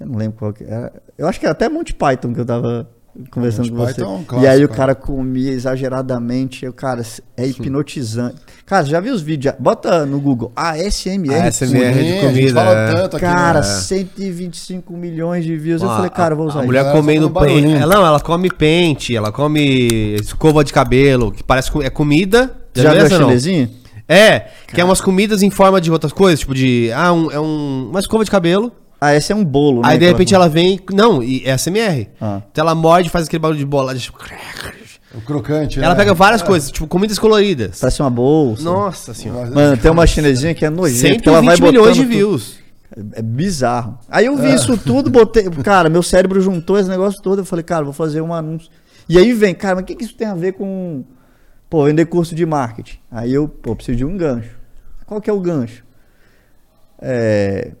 eu não lembro qual que era, eu acho que era até Monty Python que eu tava conversando com você. Python, claro, e aí cara. O cara comia exageradamente, eu, cara, é hipnotizante. Cara, já viu os vídeos? Bota no Google, A S M R. A S M R de comida. É. Tanto aqui, cara, né? cento e vinte e cinco milhões de views. Ó, eu falei, cara, vou usar isso. A mulher comendo pente. Ela, ela come pente, ela come escova de cabelo, que parece que é comida. Já viu a chilezinha? É, cara. Que é umas comidas em forma de outras coisas, tipo de, ah, um, é um, uma escova de cabelo. Ah, esse é um bolo, né? Aí, de repente, ela vem... Não, é A S M R. Ah. Então, ela morde e faz aquele barulho de bola. Tipo... O crocante, ela né? pega várias é. coisas, tipo, comidas coloridas. Parece uma bolsa. Nossa Senhora. Mano, tem uma chinesinha que é nojenta. cento e vinte ela vai milhões de views. Tudo. É bizarro. Aí eu vi é. isso tudo, botei... Cara, meu cérebro juntou esse negócio todo. Eu falei, cara, vou fazer um anúncio. E aí vem, cara, mas o que, que isso tem a ver com... Pô, vender curso de marketing. Aí eu, pô, preciso de um gancho. Qual que é o gancho? É...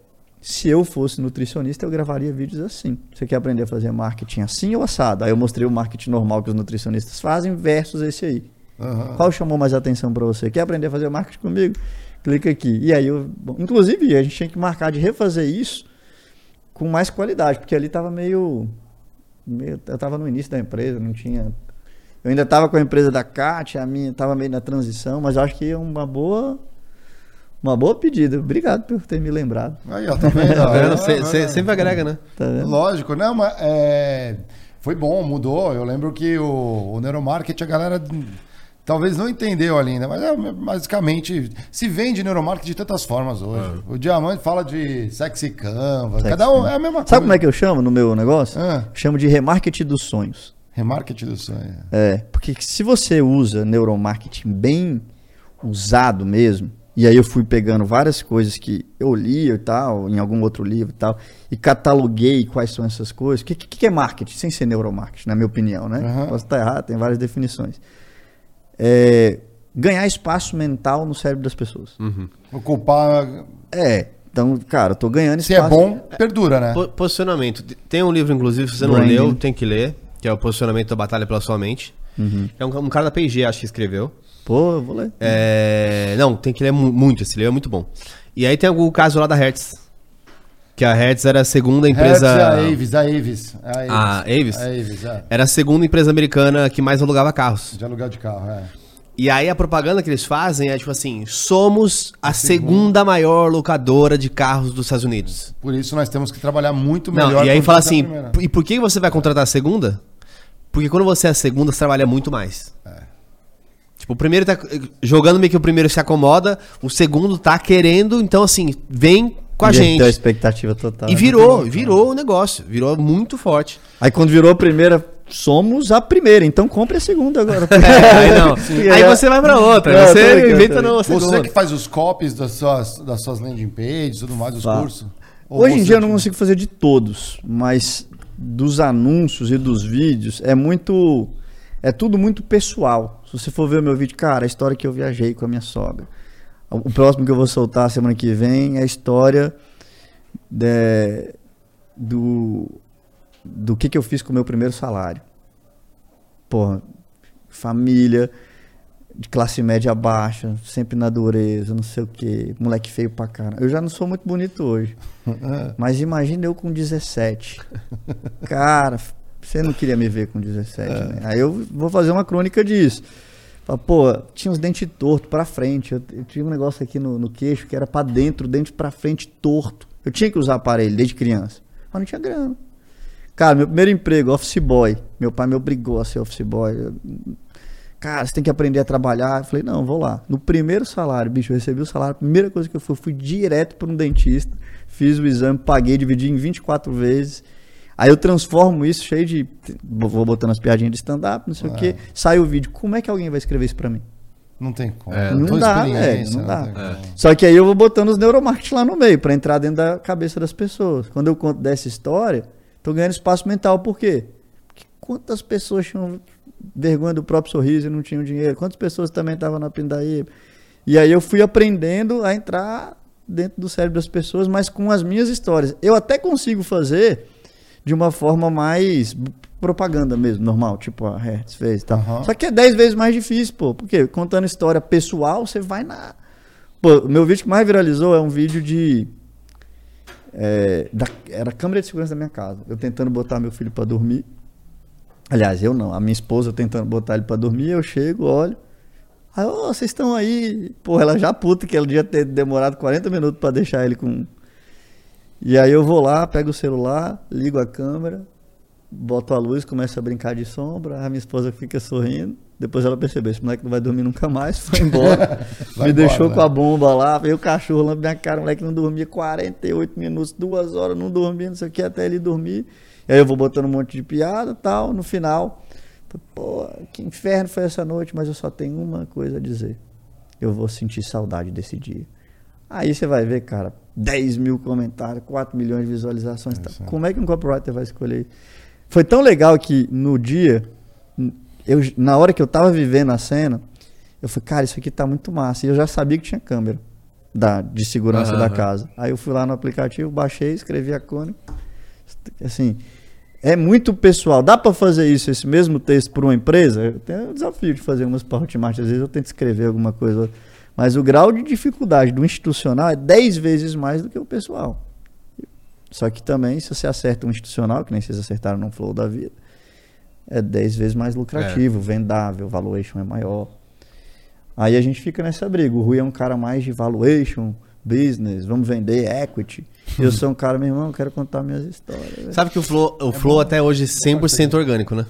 Se eu fosse nutricionista, eu gravaria vídeos assim. Você quer aprender a fazer marketing assim ou assado? Aí eu mostrei o marketing normal que os nutricionistas fazem versus esse aí. Uhum. Qual chamou mais atenção para você? Quer aprender a fazer marketing comigo? Clica aqui. E aí eu... Bom, inclusive, a gente tinha que marcar de refazer isso com mais qualidade, porque ali estava meio, meio... Eu estava no início da empresa, não tinha... Eu ainda estava com a empresa da Kátia, a minha estava meio na transição, mas acho que é uma boa... Uma boa pedida. Obrigado por ter me lembrado. Aí, ó, tá vendo? Tá vendo? Cê, é, cê, é, sempre agrega, né? Tá vendo? Lógico. Não, mas é, foi bom, mudou. Eu lembro que o, o neuromarketing, a galera talvez não entendeu ainda, mas é, basicamente se vende neuromarketing de tantas formas hoje. É. O Diamante fala de sexy canva. Sexy cada um é a mesma coisa. Sabe como é que eu chamo no meu negócio? É. Chamo de remarketing dos sonhos. Remarketing dos sonhos. É, porque se você usa neuromarketing bem usado mesmo, e aí eu fui pegando várias coisas que eu li e tal, em algum outro livro e tal, e cataloguei quais são essas coisas. O que, que, que é marketing? Sem ser neuromarketing, na minha opinião, né? Uhum. Posso estar errado, tem várias definições. É, ganhar espaço mental no cérebro das pessoas. Uhum. Ocupar... É, então, cara, eu tô ganhando espaço... Se é bom, perdura, né? Posicionamento. Tem um livro, inclusive, se você não Branding. leu, tem que ler, que é o Posicionamento da Batalha pela Sua Mente. Uhum. É um, um cara da P I G, acho que escreveu. Pô, eu vou ler. É... Não, tem que ler mu- muito, esse livro é muito bom. E aí tem o caso lá da Hertz. Que a Hertz era a segunda empresa... Hertz, a Avis, a Avis. A Avis, a Avis? A Avis é. Era a segunda empresa americana que mais alugava carros. De alugar de carro, é. E aí a propaganda que eles fazem é tipo assim, somos a segunda maior locadora de carros dos Estados Unidos. Por isso nós temos que trabalhar muito melhor. Não, e aí fala assim, e por que você vai contratar a segunda? Porque quando você é a segunda, você trabalha muito mais. É. Tipo, o primeiro tá jogando meio que o primeiro se acomoda, o segundo tá querendo, então assim, vem com a e gente. Tem a expectativa total. E virou, virou o negócio, virou muito forte. Aí quando virou a primeira, somos a primeira, então compre a segunda agora. É, aí não. Aí você vai pra outra, é, você inventa não a segunda. Você que faz os copies das suas, das suas landing pages, tudo mais, os tá. cursos. Hoje em dia eu não consigo fazer de todos, mas dos anúncios e dos vídeos é muito... É tudo muito pessoal. Se você for ver o meu vídeo, cara, a história que eu viajei com a minha sogra. O próximo que eu vou soltar semana que vem é a história de, do, do que, que eu fiz com o meu primeiro salário. Porra, família de classe média baixa, sempre na dureza, não sei o que, moleque feio pra caramba. Eu já não sou muito bonito hoje, mas imagina eu com dezessete. Cara... Você não queria me ver com dezessete, é. né? Aí eu vou fazer uma crônica disso. Fala, pô, tinha os dentes tortos pra frente. Eu, eu tinha um negócio aqui no, no queixo que era pra dentro, dente pra frente torto. Eu tinha que usar aparelho desde criança, mas não tinha grana. Cara, meu primeiro emprego, office boy. Meu pai me obrigou a ser office boy. Eu, cara, você tem que aprender a trabalhar. Eu falei, não, vou lá. No primeiro salário, bicho, eu recebi o salário. A primeira coisa que eu fui, fui direto pra um dentista. Fiz o exame, paguei, dividi em vinte e quatro vezes. Aí eu transformo isso cheio de... Vou botando as piadinhas de stand-up, não sei é. o quê. Sai o vídeo. Como é que alguém vai escrever isso pra mim? Não tem como. É, não, dá, né? não, não dá, velho. Não dá. Só que aí eu vou botando os neuromarketing lá no meio, pra entrar dentro da cabeça das pessoas. Quando eu conto dessa história, tô ganhando espaço mental. Por quê? Porque quantas pessoas tinham vergonha do próprio sorriso e não tinham dinheiro? Quantas pessoas também estavam na pindaíba? E aí eu fui aprendendo a entrar... dentro do cérebro das pessoas, mas com as minhas histórias. Eu até consigo fazer de uma forma mais propaganda mesmo, normal, tipo a Hertz fez e tal. Uhum. Só que é dez vezes mais difícil, pô, porque contando história pessoal, você vai na... Pô, o meu vídeo que mais viralizou é um vídeo de... É, da, era a câmera de segurança da minha casa. Eu tentando botar meu filho pra dormir. Aliás, eu não. A minha esposa eu tentando botar ele pra dormir, eu chego, olho. Aí, ô, oh, vocês estão aí. Pô, ela já puta que ela devia ter demorado quarenta minutos pra deixar ele com... E aí eu vou lá, pego o celular, ligo a câmera, boto a luz, começo a brincar de sombra, a minha esposa fica sorrindo. Depois ela percebeu, esse moleque não vai dormir nunca mais, foi embora, vai me embora, deixou, né, com a bomba lá, veio o cachorro lá na minha cara, o moleque não dormia quarenta e oito minutos, duas horas, não dormia, não sei o que, até ele dormir. E aí eu vou botando um monte de piada e tal, no final, pô, que inferno foi essa noite, mas eu só tenho uma coisa a dizer, eu vou sentir saudade desse dia. Aí você vai ver, cara, dez mil comentários, quatro milhões de visualizações, é tá. Como é que um copywriter vai escolher? Foi tão legal que no dia... Eu, na hora que eu tava vivendo a cena, eu falei, cara, isso aqui tá muito massa. E eu já sabia que tinha câmera da, de segurança ah, da casa. Aí eu fui lá no aplicativo, baixei, escrevi a cone. Assim, é muito pessoal. Dá pra fazer isso, esse mesmo texto pra uma empresa? Eu tenho o desafio de fazer umas para Hotmart. Às vezes eu tento escrever alguma coisa. Mas o grau de dificuldade do institucional é dez vezes mais do que o pessoal. Só que também, se você acerta um institucional, que nem vocês acertaram no Flow da Vida, é dez vezes mais lucrativo, é. vendável, valuation é maior. Aí a gente fica nessa briga. O Rui é um cara mais de valuation, business, vamos vender equity. Eu sou um cara, meu irmão, eu quero contar minhas histórias. Véio. Sabe que o Flow, o é Flow até hoje é cem por cento orgânico, né?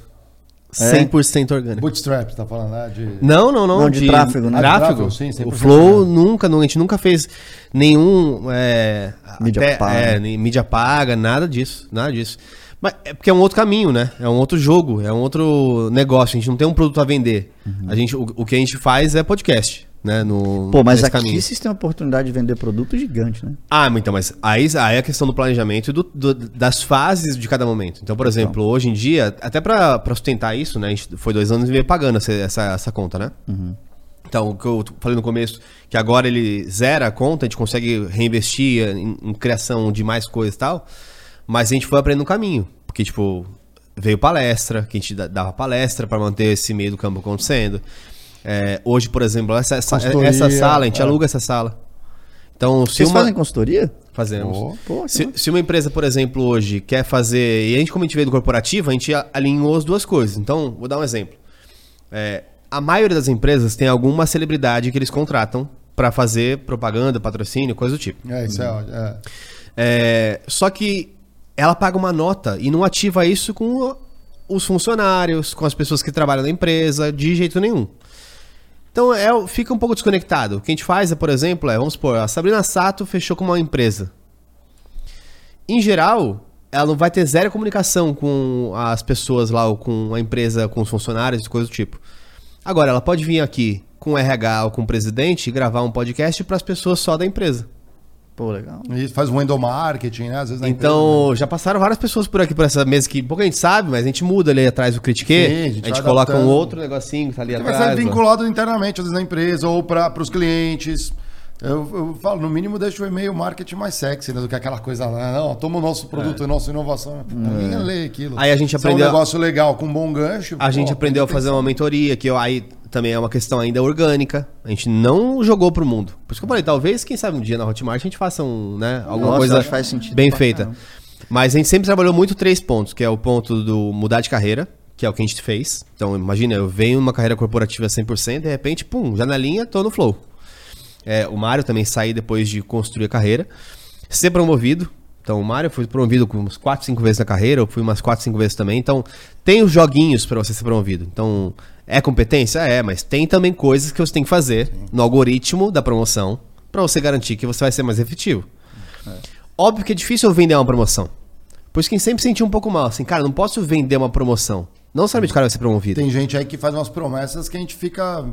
É? cem por cento orgânico. Bootstrap, você tá falando lá de... Não, não, não. não de, de tráfego, né? Tráfego, sim, o Flow nunca, não, a gente nunca fez nenhum... É, mídia até, paga. É, mídia paga, nada disso, nada disso. Mas é porque é um outro caminho, né? É um outro jogo, é um outro negócio. A gente não tem um produto a vender. Uhum. A gente, o, o que a gente faz é podcast, né? No, Pô, mas aqui caminho. Vocês têm uma oportunidade de vender produto gigante, né? Ah, então, mas aí, aí é a questão do planejamento e do, do, das fases de cada momento. Então, por exemplo, então. hoje em dia, até pra, pra sustentar isso, né? A gente foi dois anos e veio pagando essa, essa, essa conta, né? Uhum. Então, o que eu falei no começo, que agora ele zera a conta, a gente consegue reinvestir em, em criação de mais coisas e tal... Mas a gente foi aprendendo o caminho, porque, tipo, veio palestra, que a gente dava palestra para manter esse meio do campo acontecendo. É, hoje, por exemplo, essa, essa, essa sala, a gente é. aluga essa sala. Então, se Vocês uma... fazem consultoria? Fazemos. Oh, pô, se, se uma empresa, por exemplo, hoje quer fazer... E a gente, como a gente veio do corporativo, a gente alinhou as duas coisas. Então, vou dar um exemplo. É, a maioria das empresas tem alguma celebridade que eles contratam para fazer propaganda, patrocínio, coisa do tipo. É, isso é, é. é Só que... ela paga uma nota e não ativa isso com os funcionários, com as pessoas que trabalham na empresa, de jeito nenhum. Então, é, fica um pouco desconectado. O que a gente faz, é, por exemplo, é, vamos supor, a Sabrina Sato fechou com uma empresa. Em geral, ela não vai ter zero comunicação com as pessoas lá, ou com a empresa, com os funcionários, coisa do tipo. Agora, ela pode vir aqui com o R H ou com o presidente e gravar um podcast para as pessoas só da empresa. Pô, legal. E faz um endomarketing, né? Às vezes na então, empresa, né? Já passaram várias pessoas por aqui, por essa mesa que pouca gente sabe, mas a gente muda ali atrás do Critique. Sim, a gente, a gente coloca um outro negocinho que tá ali atrás. Vai ser vinculado internamente, às vezes, na empresa ou para os clientes. Eu, eu falo, no mínimo, deixa o e-mail marketing mais sexy, né, do que aquela coisa lá. Não, toma o nosso produto, é. a nossa inovação. Ninguém é. lê aquilo. Aí a gente aprendeu... É um negócio legal, com um bom gancho. A pô, gente aprendeu a fazer uma mentoria, que eu, aí também é uma questão ainda orgânica. A gente não jogou pro mundo. Por isso que eu falei, talvez, quem sabe um dia na Hotmart a gente faça um, né, alguma nossa, coisa faz sentido bem feita. Caramba. Mas a gente sempre trabalhou muito três pontos, que é o ponto do mudar de carreira, que é o que a gente fez. Então, imagina, eu venho numa carreira corporativa cem por cento, de repente, pum, janelinha, tô no Flow. É, o Mário também saiu depois de construir a carreira. Ser promovido. Então o Mário foi promovido umas quatro, cinco vezes na carreira. Eu fui umas quatro, cinco vezes também. Então tem os joguinhos para você ser promovido. Então é competência? É, mas tem também coisas que você tem que fazer no algoritmo da promoção para você garantir que você vai ser mais efetivo. É. Óbvio que é difícil eu vender uma promoção. Por isso que sempre senti um pouco mal. Assim, cara, não posso vender uma promoção. Não sabe de cara vai ser promovido. Tem gente aí que faz umas promessas que a gente fica...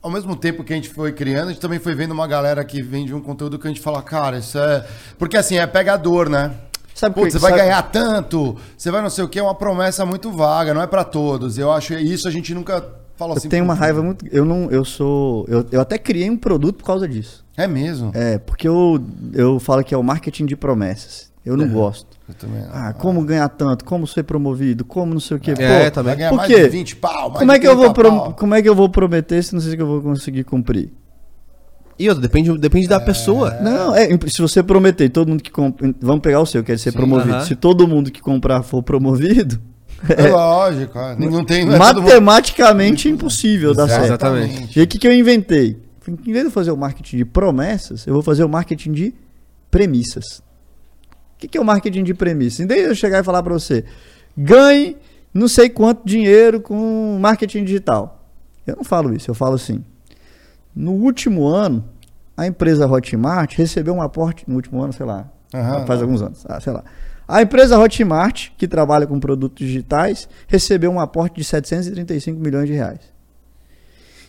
Ao mesmo tempo que a gente foi criando, a gente também foi vendo uma galera que vende um conteúdo que a gente fala, cara, isso é... Porque assim, é pegador, né? Sabe Putz, que, você sabe... vai ganhar tanto, você vai não sei o que, é uma promessa muito vaga, não é pra todos. Eu acho que isso a gente nunca Fala assim, eu tenho uma raiva muito... Eu não... Eu sou... Eu, eu até criei um produto por causa disso. É mesmo? É, porque eu, eu falo que é o marketing de promessas. Eu não uhum. gosto. Eu também não. Ah, como ganhar tanto? Como ser promovido? Como não sei o quê? É, também. Tá por quê? vinte pau, como é que eu vou pau. Como é que eu vou prometer se não sei se eu vou conseguir cumprir? E outra, depende, depende da é... pessoa. Não, é, se você prometer, todo mundo que compra... Vamos pegar o seu, quer ser Sim, promovido. Uh-huh. Se todo mundo que comprar for promovido... É, é lógico, é. Não tem, não é matematicamente impossível dar certo. Exatamente. E o que, que eu inventei? Em vez de fazer o marketing de promessas, eu vou fazer o marketing de premissas. O que, que é o marketing de premissas? Em vez de eu chegar e falar para você, ganhe não sei quanto dinheiro com marketing digital. Eu não falo isso, eu falo assim. No último ano, a empresa Hotmart recebeu um aporte, no último ano, sei lá, uhum, faz não. alguns anos, ah, sei lá. A empresa Hotmart, que trabalha com produtos digitais, recebeu um aporte de setecentos e trinta e cinco milhões de reais.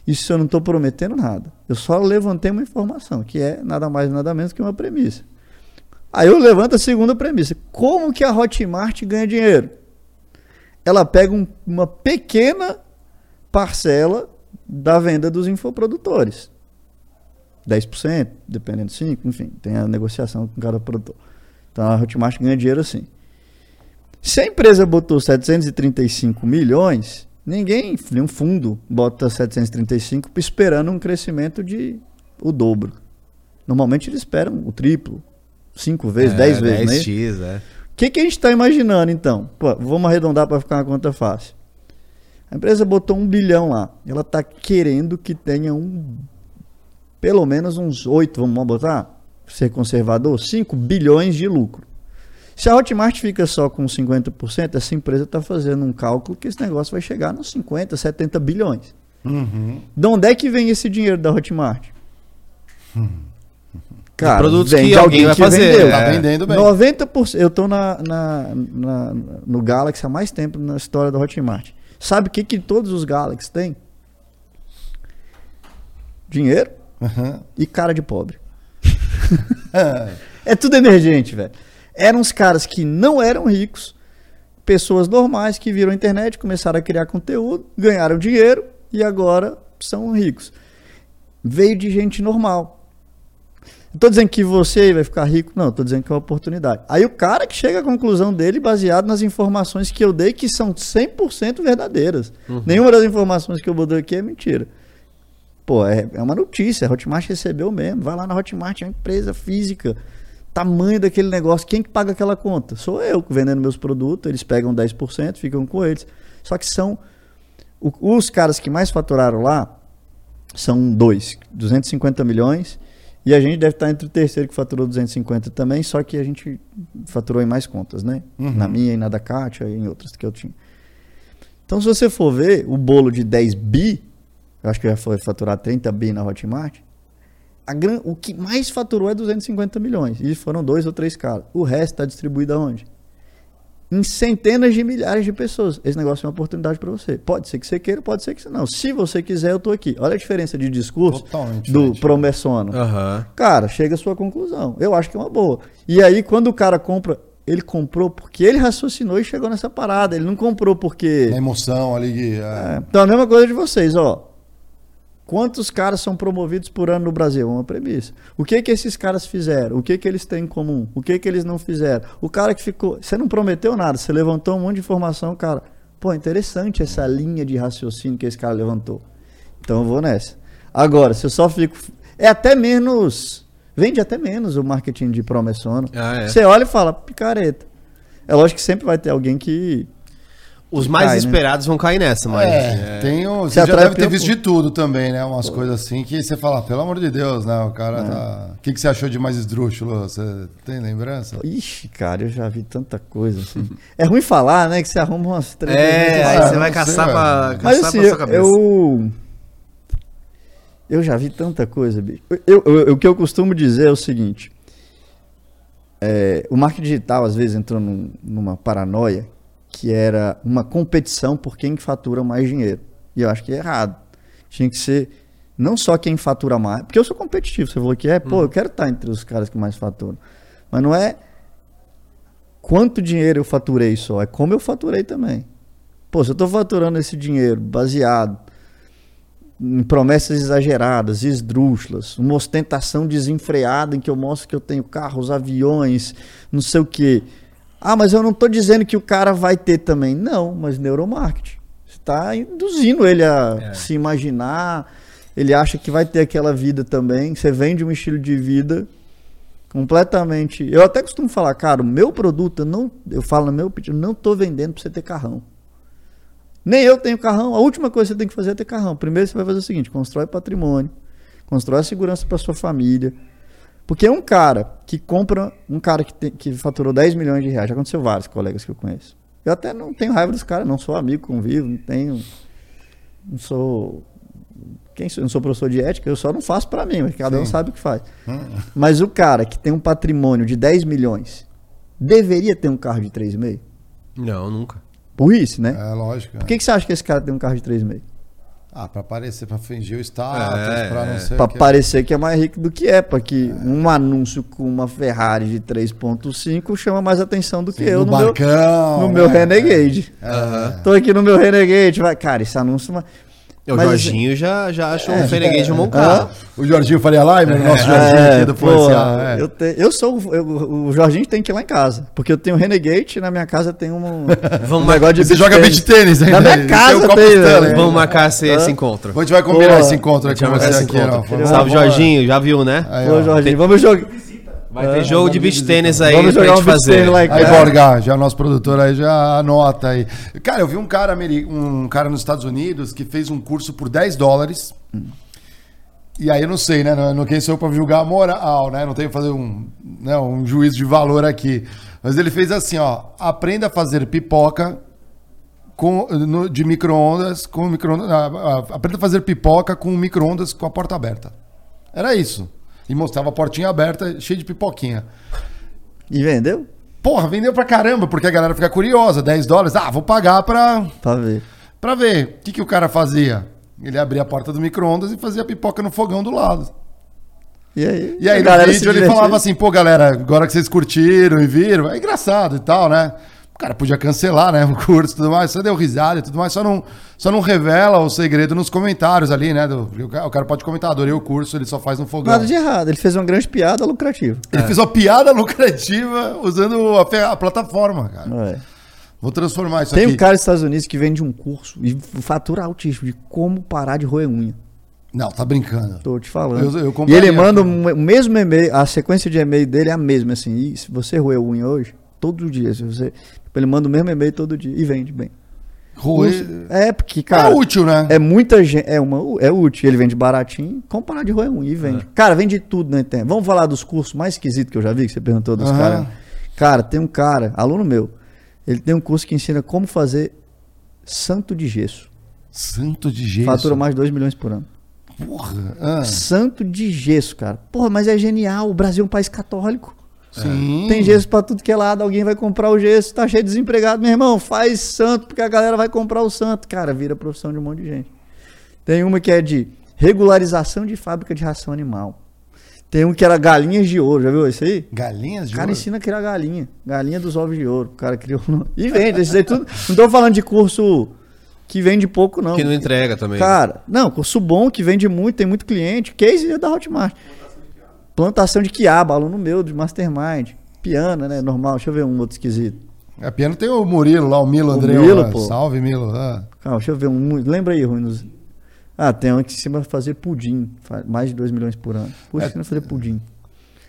Isso eu não estou prometendo nada. Eu só levantei uma informação, que é nada mais nada menos que uma premissa. Aí eu levanto a segunda premissa. Como que a Hotmart ganha dinheiro? Ela pega um, uma pequena parcela da venda dos infoprodutores. dez por cento, dependendo de cinco por cento, enfim, tem a negociação com cada produtor. Então a Hotmart ganha dinheiro assim. Se a empresa botou setecentos e trinta e cinco milhões, ninguém, nenhum fundo bota setecentos e trinta e cinco esperando um crescimento de o dobro. Normalmente eles esperam o triplo, cinco vezes, é, dez vezes. dez vezes, né? O que, que a gente está imaginando então? Pô, vamos arredondar para ficar uma conta fácil. A empresa botou um bilhão lá. Ela está querendo que tenha um, pelo menos uns oito, vamos botar? Ser conservador, cinco bilhões de lucro. Se a Hotmart fica só com cinquenta por cento, essa empresa está fazendo um cálculo que esse negócio vai chegar nos cinquenta, setenta bilhões. Uhum. De onde é que vem esse dinheiro da Hotmart? Uhum. Cara, de produtos que alguém vai que fazer. É. Tá vendendo bem. noventa por cento. Eu estou na, na, na, no Galaxy há mais tempo na história da Hotmart. Sabe o que, que todos os Galaxy têm? Dinheiro uhum. e cara de pobre. É tudo emergente, velho. Eram uns caras que não eram ricos, pessoas normais que viram a internet, começaram a criar conteúdo, ganharam dinheiro e agora são ricos. Veio de gente normal. Não tô dizendo que você vai ficar rico, não, tô dizendo que é uma oportunidade. Aí o cara que chega à conclusão dele baseado nas informações que eu dei, que são cem por cento verdadeiras. Uhum. Nenhuma das informações que eu botei aqui é mentira. Pô, é, é uma notícia, a Hotmart recebeu mesmo, vai lá na Hotmart, é uma empresa física, tamanho daquele negócio, quem que paga aquela conta? Sou eu, vendendo meus produtos, eles pegam dez por cento, ficam com eles, só que são, o, os caras que mais faturaram lá, são dois, duzentos e cinquenta milhões, e a gente deve estar entre o terceiro que faturou duzentos e cinquenta também, só que a gente faturou em mais contas, né? Uhum. Na minha e na da Kátia e em outras que eu tinha. Então se você for ver o bolo de dez bi, eu acho que já foi faturar trinta bi na Hotmart. A gran... O que mais faturou é duzentos e cinquenta milhões. E foram dois ou três caras. O resto está distribuído aonde? Em centenas de milhares de pessoas. Esse negócio é uma oportunidade para você. Pode ser que você queira, pode ser que você não. Se você quiser, eu estou aqui. Olha a diferença de discurso totalmente do promessono. Uhum. Cara, chega à sua conclusão. Eu acho que é uma boa. E aí, quando o cara compra... Ele comprou porque ele raciocinou e chegou nessa parada. Ele não comprou porque... A emoção, ali. É... É. Então, a mesma coisa de vocês, ó. Quantos caras são promovidos por ano no Brasil? É uma premissa. O que que esses caras fizeram? O que que eles têm em comum? O que que eles não fizeram? O cara que ficou... Você não prometeu nada, você levantou um monte de informação, cara. Pô, interessante essa linha de raciocínio que esse cara levantou. Então eu vou nessa. Agora, se eu só fico... É até menos... Vende até menos o marketing de promessono. Ah, é. Você olha e fala, picareta. É lógico que sempre vai ter alguém que... Os mais Cai, esperados né? vão cair nessa, mas... É, é. Tem um, você já deve ter visto de tudo também, né? Umas Pô. coisas assim que você fala, pelo amor de Deus, né? O cara é. tá... O que, que você achou de mais esdrúxulo? Você tem lembrança? Ixi, cara, eu já vi tanta coisa assim. É ruim falar, né? Que você arruma umas três... É, aí você vai caçar sei, pra, caçar mas, assim, pra sua cabeça. Eu... Eu já vi tanta coisa, bicho. Eu, eu, eu, o que eu costumo dizer é o seguinte. É, o marketing digital, às vezes, entrou num, numa paranoia... que era uma competição por quem fatura mais dinheiro. E eu acho que é errado. Tinha que ser não só quem fatura mais, porque eu sou competitivo, você falou que é, pô, hum. eu quero estar entre os caras que mais faturam. Mas não é quanto dinheiro eu faturei só, é como eu faturei também. Pô, se eu estou faturando esse dinheiro baseado em promessas exageradas, esdrúxulas, uma ostentação desenfreada em que eu mostro que eu tenho carros, aviões, não sei o quê. Ah, mas eu não estou dizendo que o cara vai ter também. Não, mas neuromarketing. Você está induzindo ele a é. se imaginar, ele acha que vai ter aquela vida também, você vende um estilo de vida completamente... Eu até costumo falar, cara, o meu produto, eu, não, eu falo no meu pedido, eu não estou vendendo para você ter carrão. Nem eu tenho carrão. A última coisa que você tem que fazer é ter carrão. Primeiro você vai fazer o seguinte, constrói patrimônio, constrói a segurança para sua família. Porque um cara que compra, um cara que, tem, que faturou dez milhões de reais, já aconteceu vários colegas que eu conheço. Eu até não tenho raiva dos caras, não sou amigo, convivo, não tenho... Não sou... Quem sou? Não sou professor de ética, eu só não faço para mim, mas cada Sim. um sabe o que faz. Hum. Mas o cara que tem um patrimônio de dez milhões, deveria ter um carro de três e meio? Não, nunca. Por isso, né? É, lógico. Por que, que você acha que esse cara tem um carro de três e meio? Ah, pra parecer, pra fingir o status, é, pra não sei é. Pra que parecer é. que é mais rico do que é, pra que é. um anúncio com uma Ferrari de três ponto cinco chama mais atenção do que Sim, eu no, no, barcão, meu, no meu né? Renegade. É. Uhum. Tô aqui no meu Renegade, vai, cara, esse anúncio... Mas... O mas Jorginho assim, já, já achou é, um Renegade é, um bom carro. O Jorginho faria live, o nosso é, Jorginho aqui do Policial. É. Eu, te, eu sou. Eu, o Jorginho tem que ir lá em casa. Porque eu tenho um Renegade e na minha casa tem um, um negócio de. Você joga beach tênis, hein? Na minha casa tem. tem né? Vamos marcar esse, esse encontro. A gente vai combinar Pô, esse encontro aqui com você aqui, ó. Salve, Jorginho, já viu, né? Aí, Pô, Jorginho, vamos jogar. Vai ter é, jogo de beach tênis aí pra gente um fazer. Like aí, Borga, já nosso produtor aí já anota aí. Cara, eu vi um cara, um cara nos Estados Unidos que fez um curso por dez dólares. Hum. E aí eu não sei, né? Não, não quem sou eu pra julgar a moral, né? Não tenho que fazer um, né, um juízo de valor aqui. Mas ele fez assim, ó. Aprenda a fazer pipoca com, no, de micro-ondas. Com micro-ondas ah, ah, aprenda a fazer pipoca com micro-ondas com a porta aberta. Era isso. E mostrava a portinha aberta, cheia de pipoquinha. E vendeu? Porra, vendeu pra caramba, porque a galera fica curiosa. dez dólares, ah, vou pagar pra... Pra ver. Pra ver. O que, que o cara fazia? Ele abria a porta do micro-ondas e fazia a pipoca no fogão do lado. E aí? E aí no vídeo ele falava assim, pô, galera, agora que vocês curtiram e viram, é engraçado e tal, né? O cara podia cancelar, né, o curso e tudo mais, só deu risada e tudo mais, só não, só não revela o segredo nos comentários ali, né, do, o cara pode comentar, adorei o curso, ele só faz no fogão. Nada de errado, ele fez uma grande piada lucrativa. Ele é. fez uma piada lucrativa usando a, a plataforma, cara. É. Vou transformar isso Tem aqui. Tem um cara nos Estados Unidos que vende um curso e fatura altíssimo de como parar de roer unha. Não, tá brincando. Tô te falando. Eu, eu e ele manda o mesmo e-mail, a sequência de e-mail dele é a mesma, assim, e se você roeu unha hoje... Todo dia, se você... Ele manda o mesmo e-mail todo dia e vende bem. Roer... É, porque, cara... É útil, né? É muita gente... É, uma, é útil. Ele vende baratinho, comparar de roer um e vende. É. Cara, vende tudo na internet. Vamos falar dos cursos mais esquisitos que eu já vi, que você perguntou dos uhum. caras. Cara, tem um cara, aluno meu, ele tem um curso que ensina como fazer santo de gesso. Santo de gesso? Fatura mais de dois milhões por ano. Porra! Ah. Santo de gesso, cara. Porra, mas é genial. O Brasil é um país católico. Sim. Tem gesso pra tudo que é lado, alguém vai comprar o gesso, tá cheio de desempregado, meu irmão, faz santo, porque a galera vai comprar o santo. Cara, vira profissão de um monte de gente. Tem uma que é de regularização de fábrica de ração animal. Tem um que era galinhas de ouro, já viu isso aí? Galinhas de ouro? O cara ensina a criar galinha, galinha dos ovos de ouro, o cara criou e vende, isso aí tudo. Não tô falando de curso que vende pouco não. Que não entrega também. Cara, não, curso bom, que vende muito, tem muito cliente, case é da Hotmart. Plantação de quiaba, aluno meu, de Mastermind. Piano, né? Normal. Deixa eu ver um outro esquisito. É, piano tem o Murilo lá, o Milo André. Salve, Milo. Ah. Calma, deixa eu ver um. Lembra aí, Ruinos. Ah, tem um que se chama fazer pudim. Mais de dois milhões por ano. Puxa, é... se não fazer pudim.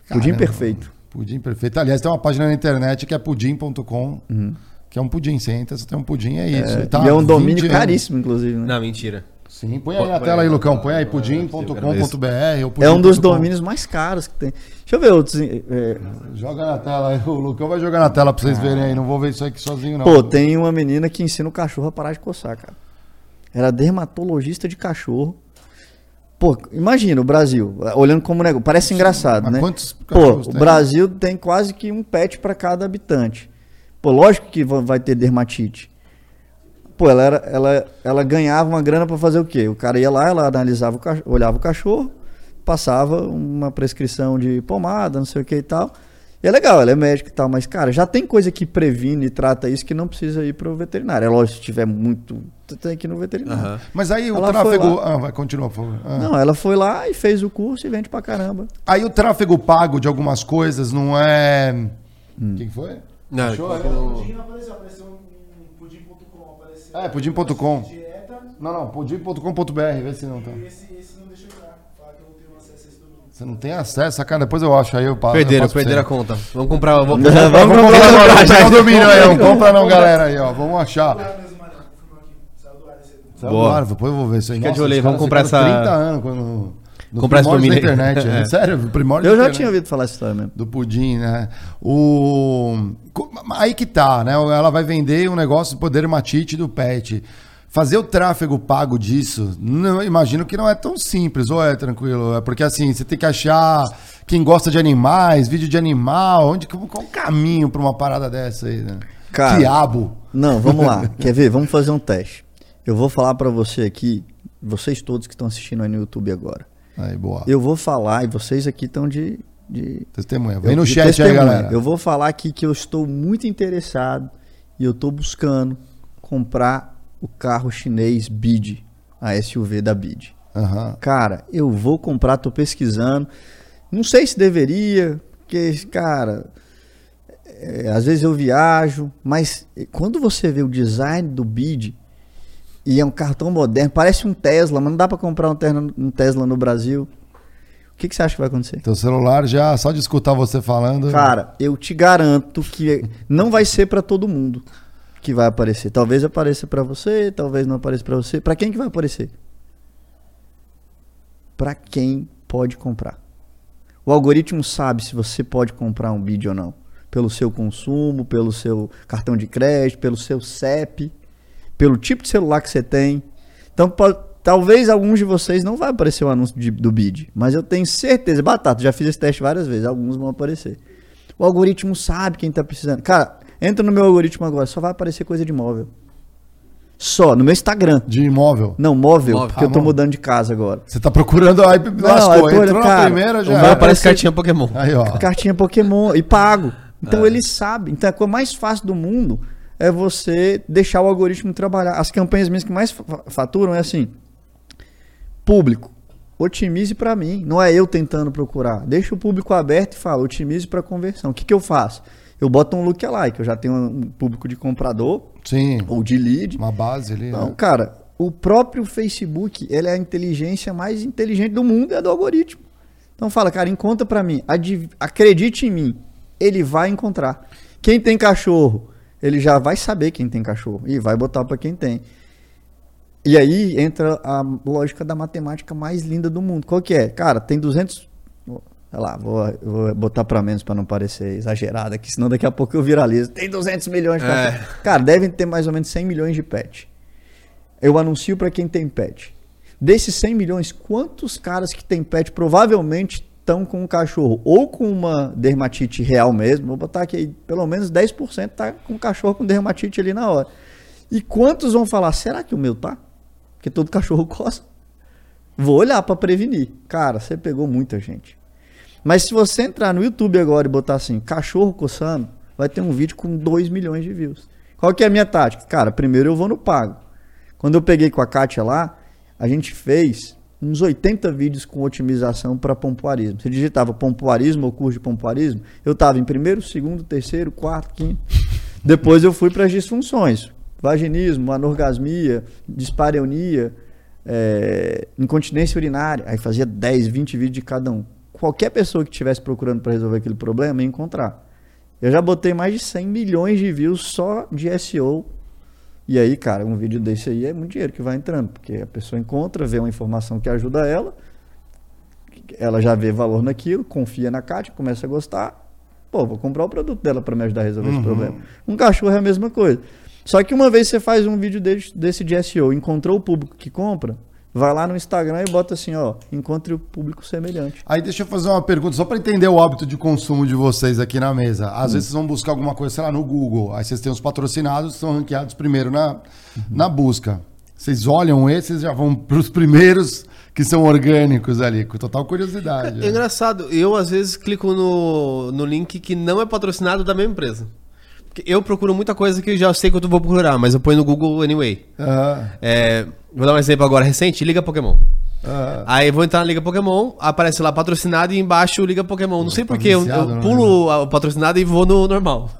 Caramba, pudim perfeito. Pudim perfeito. Aliás, tem uma página na internet que é pudim ponto com, uhum. que é um pudim. Você entra, você tem um pudim, é isso. É, e, tá e é um domínio caríssimo, inclusive. Né? Não, mentira. Sim, põe aí na tela aí, Lucão, põe aí pudim ponto com ponto b r ou pudim ponto com. É um dos domínios mais caros que tem. Deixa eu ver outros. É... Joga na tela aí, o Lucão vai jogar na tela pra vocês ah. verem aí, não vou ver isso aqui sozinho não. Pô, tem uma menina que ensina o cachorro a parar de coçar, cara. Era dermatologista de cachorro. Pô, imagina o Brasil, olhando como negócio, parece engraçado, Mas né? Quantos cachorros Pô, tem? O Brasil tem quase que um pet pra cada habitante. Pô, lógico que vai ter dermatite. Pô, ela, era, ela, ela ganhava uma grana pra fazer o quê? O cara ia lá, ela analisava, o cachorro, olhava o cachorro, passava uma prescrição de pomada, não sei o que e tal, E é legal, ela é médica e tal, mas, cara, já tem coisa que previne e trata isso que não precisa ir pro veterinário. É lógico, se tiver muito, tem que ir no veterinário. Uhum. Mas aí ela o tráfego... Ah, vai, continua, por favor. Ah. Não, ela foi lá e fez o curso e vende pra caramba. Aí o tráfego pago de algumas coisas não é... Hum. Quem foi? Não, Achou? Foi no... Pudim apareceu, apareceu um pudim ponto com. Apareceu... É, pudim ponto com. Dieta... Não, não, pudim ponto com ponto b r, vê se não tá. Esse, esse não deixa eu dar. Você não tem acesso, cara, depois eu acho, aí eu passo. Perderam, eu perderam a conta. Vamos comprar, vou... vamos, vamos comprar, comprar agora, comprar, já domínio aí, não compra não, galera, aí, ó, vamos achar. Boa. Depois eu vou ver isso aí. Fica de olho, vamos comprar essa... trinta anos, quando... No comprar esse domínio. Da internet, é. Sério, primórdio Eu já internet. Tinha ouvido falar isso também. Do pudim, né? O... Aí que tá, né, ela vai vender um negócio do dermatite do pet. Fazer o tráfego pago disso, não, imagino que não é tão simples, ou é tranquilo? É porque assim, você tem que achar quem gosta de animais, vídeo de animal, onde, qual o caminho para uma parada dessa aí, né? Cara, Diabo. Não, vamos lá. Quer ver? Vamos fazer um teste. Eu vou falar para você aqui, vocês todos que estão assistindo aí no YouTube agora. Aí, boa. Eu vou falar, e vocês aqui estão de, de... Testemunha. Vem eu, no chat testemunha. Aí, galera. Eu vou falar aqui que eu estou muito interessado e eu estou buscando comprar... o carro chinês B I D, a S U V da B I D. Uhum. Cara, eu vou comprar, tô pesquisando. Não sei se deveria, porque, cara, é, às vezes eu viajo, mas quando você vê o design do B I D, e é um carro tão moderno, parece um Tesla, mas não dá para comprar um, terno, um Tesla no Brasil. O que, que você acha que vai acontecer? Teu celular já, só de escutar você falando... Cara, eu te garanto que não vai ser para todo mundo. Que vai aparecer. Talvez apareça pra você, talvez não apareça pra você. Pra quem que vai aparecer? Pra quem pode comprar. O algoritmo sabe se você pode comprar um B I D ou não. Pelo seu consumo, pelo seu cartão de crédito, pelo seu C E P, pelo tipo de celular que você tem. Então, pode, talvez alguns de vocês não vai aparecer o anúncio de, do B I D. Mas eu tenho certeza. Batata, já fiz esse teste várias vezes. Alguns vão aparecer. O algoritmo sabe quem tá precisando. Cara... Entra no meu algoritmo agora, só vai aparecer coisa de imóvel. Só, no meu Instagram. De imóvel? Não, móvel, móvel. porque ah, eu tô móvel. mudando de casa agora. Você tá procurando, aí lascou, tô, entrou cara, na primeira, já vai aparecer cartinha Pokémon. Aí, ó. Cartinha Pokémon e pago. Então é. Ele sabe. Então a coisa mais fácil do mundo é você deixar o algoritmo trabalhar. As campanhas minhas que mais faturam é assim, público, otimize pra mim. Não é eu tentando procurar. Deixa o público aberto e fala, otimize pra conversão. O que que eu faço? Eu boto um lookalike, eu já tenho um público de comprador, sim, ou de lead. Uma base ali. Então, né? Cara, o próprio Facebook, ele é a inteligência mais inteligente do mundo, é do algoritmo. Então fala, cara, encontra pra mim, adiv... acredite em mim, ele vai encontrar. Quem tem cachorro, ele já vai saber quem tem cachorro e vai botar pra quem tem. E aí entra a lógica da matemática mais linda do mundo. Qual que é? Cara, tem duzentos... Olha lá, vou, vou botar pra menos pra não parecer exagerado aqui, senão daqui a pouco eu viralizo. Tem duzentos milhões de é. pets. Cara, devem ter mais ou menos cem milhões de pets. Eu anuncio pra quem tem pet. Desses cem milhões, quantos caras que tem pet provavelmente estão com um cachorro ou com uma dermatite real mesmo? Vou botar aqui, pelo menos dez por cento tá com um cachorro com dermatite ali na hora. E quantos vão falar, será que o meu tá? Porque todo cachorro coça. Vou olhar pra prevenir. Cara, você pegou muita gente. Mas se você entrar no YouTube agora e botar assim, cachorro coçando, vai ter um vídeo com dois milhões de views. Qual que é a minha tática? Cara, primeiro eu vou no pago. Quando eu peguei com a Kátia lá, a gente fez uns oitenta vídeos com otimização para pompoarismo. Você digitava pompoarismo ou curso de pompoarismo, eu estava em primeiro, segundo, terceiro, quarto, quinto. Depois eu fui para as disfunções. Vaginismo, anorgasmia, dispareunia, é, incontinência urinária. Aí fazia dez, vinte vídeos de cada um. Qualquer pessoa que estivesse procurando para resolver aquele problema ia encontrar. Eu já botei mais de cem milhões de views só de S E O. E aí, cara, um vídeo desse aí é muito dinheiro que vai entrando, porque a pessoa encontra, vê uma informação que ajuda ela, ela já vê valor naquilo, confia na Kátia, começa a gostar. Pô, vou comprar o produto dela para me ajudar a resolver uhum. esse problema. Um cachorro é a mesma coisa. Só que uma vez você faz um vídeo desse de S E O, encontrou o público que compra, vai lá no Instagram e bota assim, ó, encontre o público semelhante. Aí deixa eu fazer uma pergunta, só para entender o hábito de consumo de vocês aqui na mesa. Às hum. vezes vocês vão buscar alguma coisa, sei lá, no Google. Aí vocês têm os patrocinados, são ranqueados primeiro na, uhum. na busca. Vocês olham esses, já vão para os primeiros que são orgânicos ali, com total curiosidade. É, é engraçado, eu às vezes clico no, no link que não é patrocinado da mesma empresa. Eu procuro muita coisa que eu já sei que eu vou procurar, mas eu ponho no Google anyway. Uhum. É, vou dar um exemplo agora recente, Liga Pokémon. Uhum. Aí vou entrar na Liga Pokémon, aparece lá patrocinado e embaixo Liga Pokémon. Não sei tá por que, eu, eu pulo o patrocinado e vou no normal.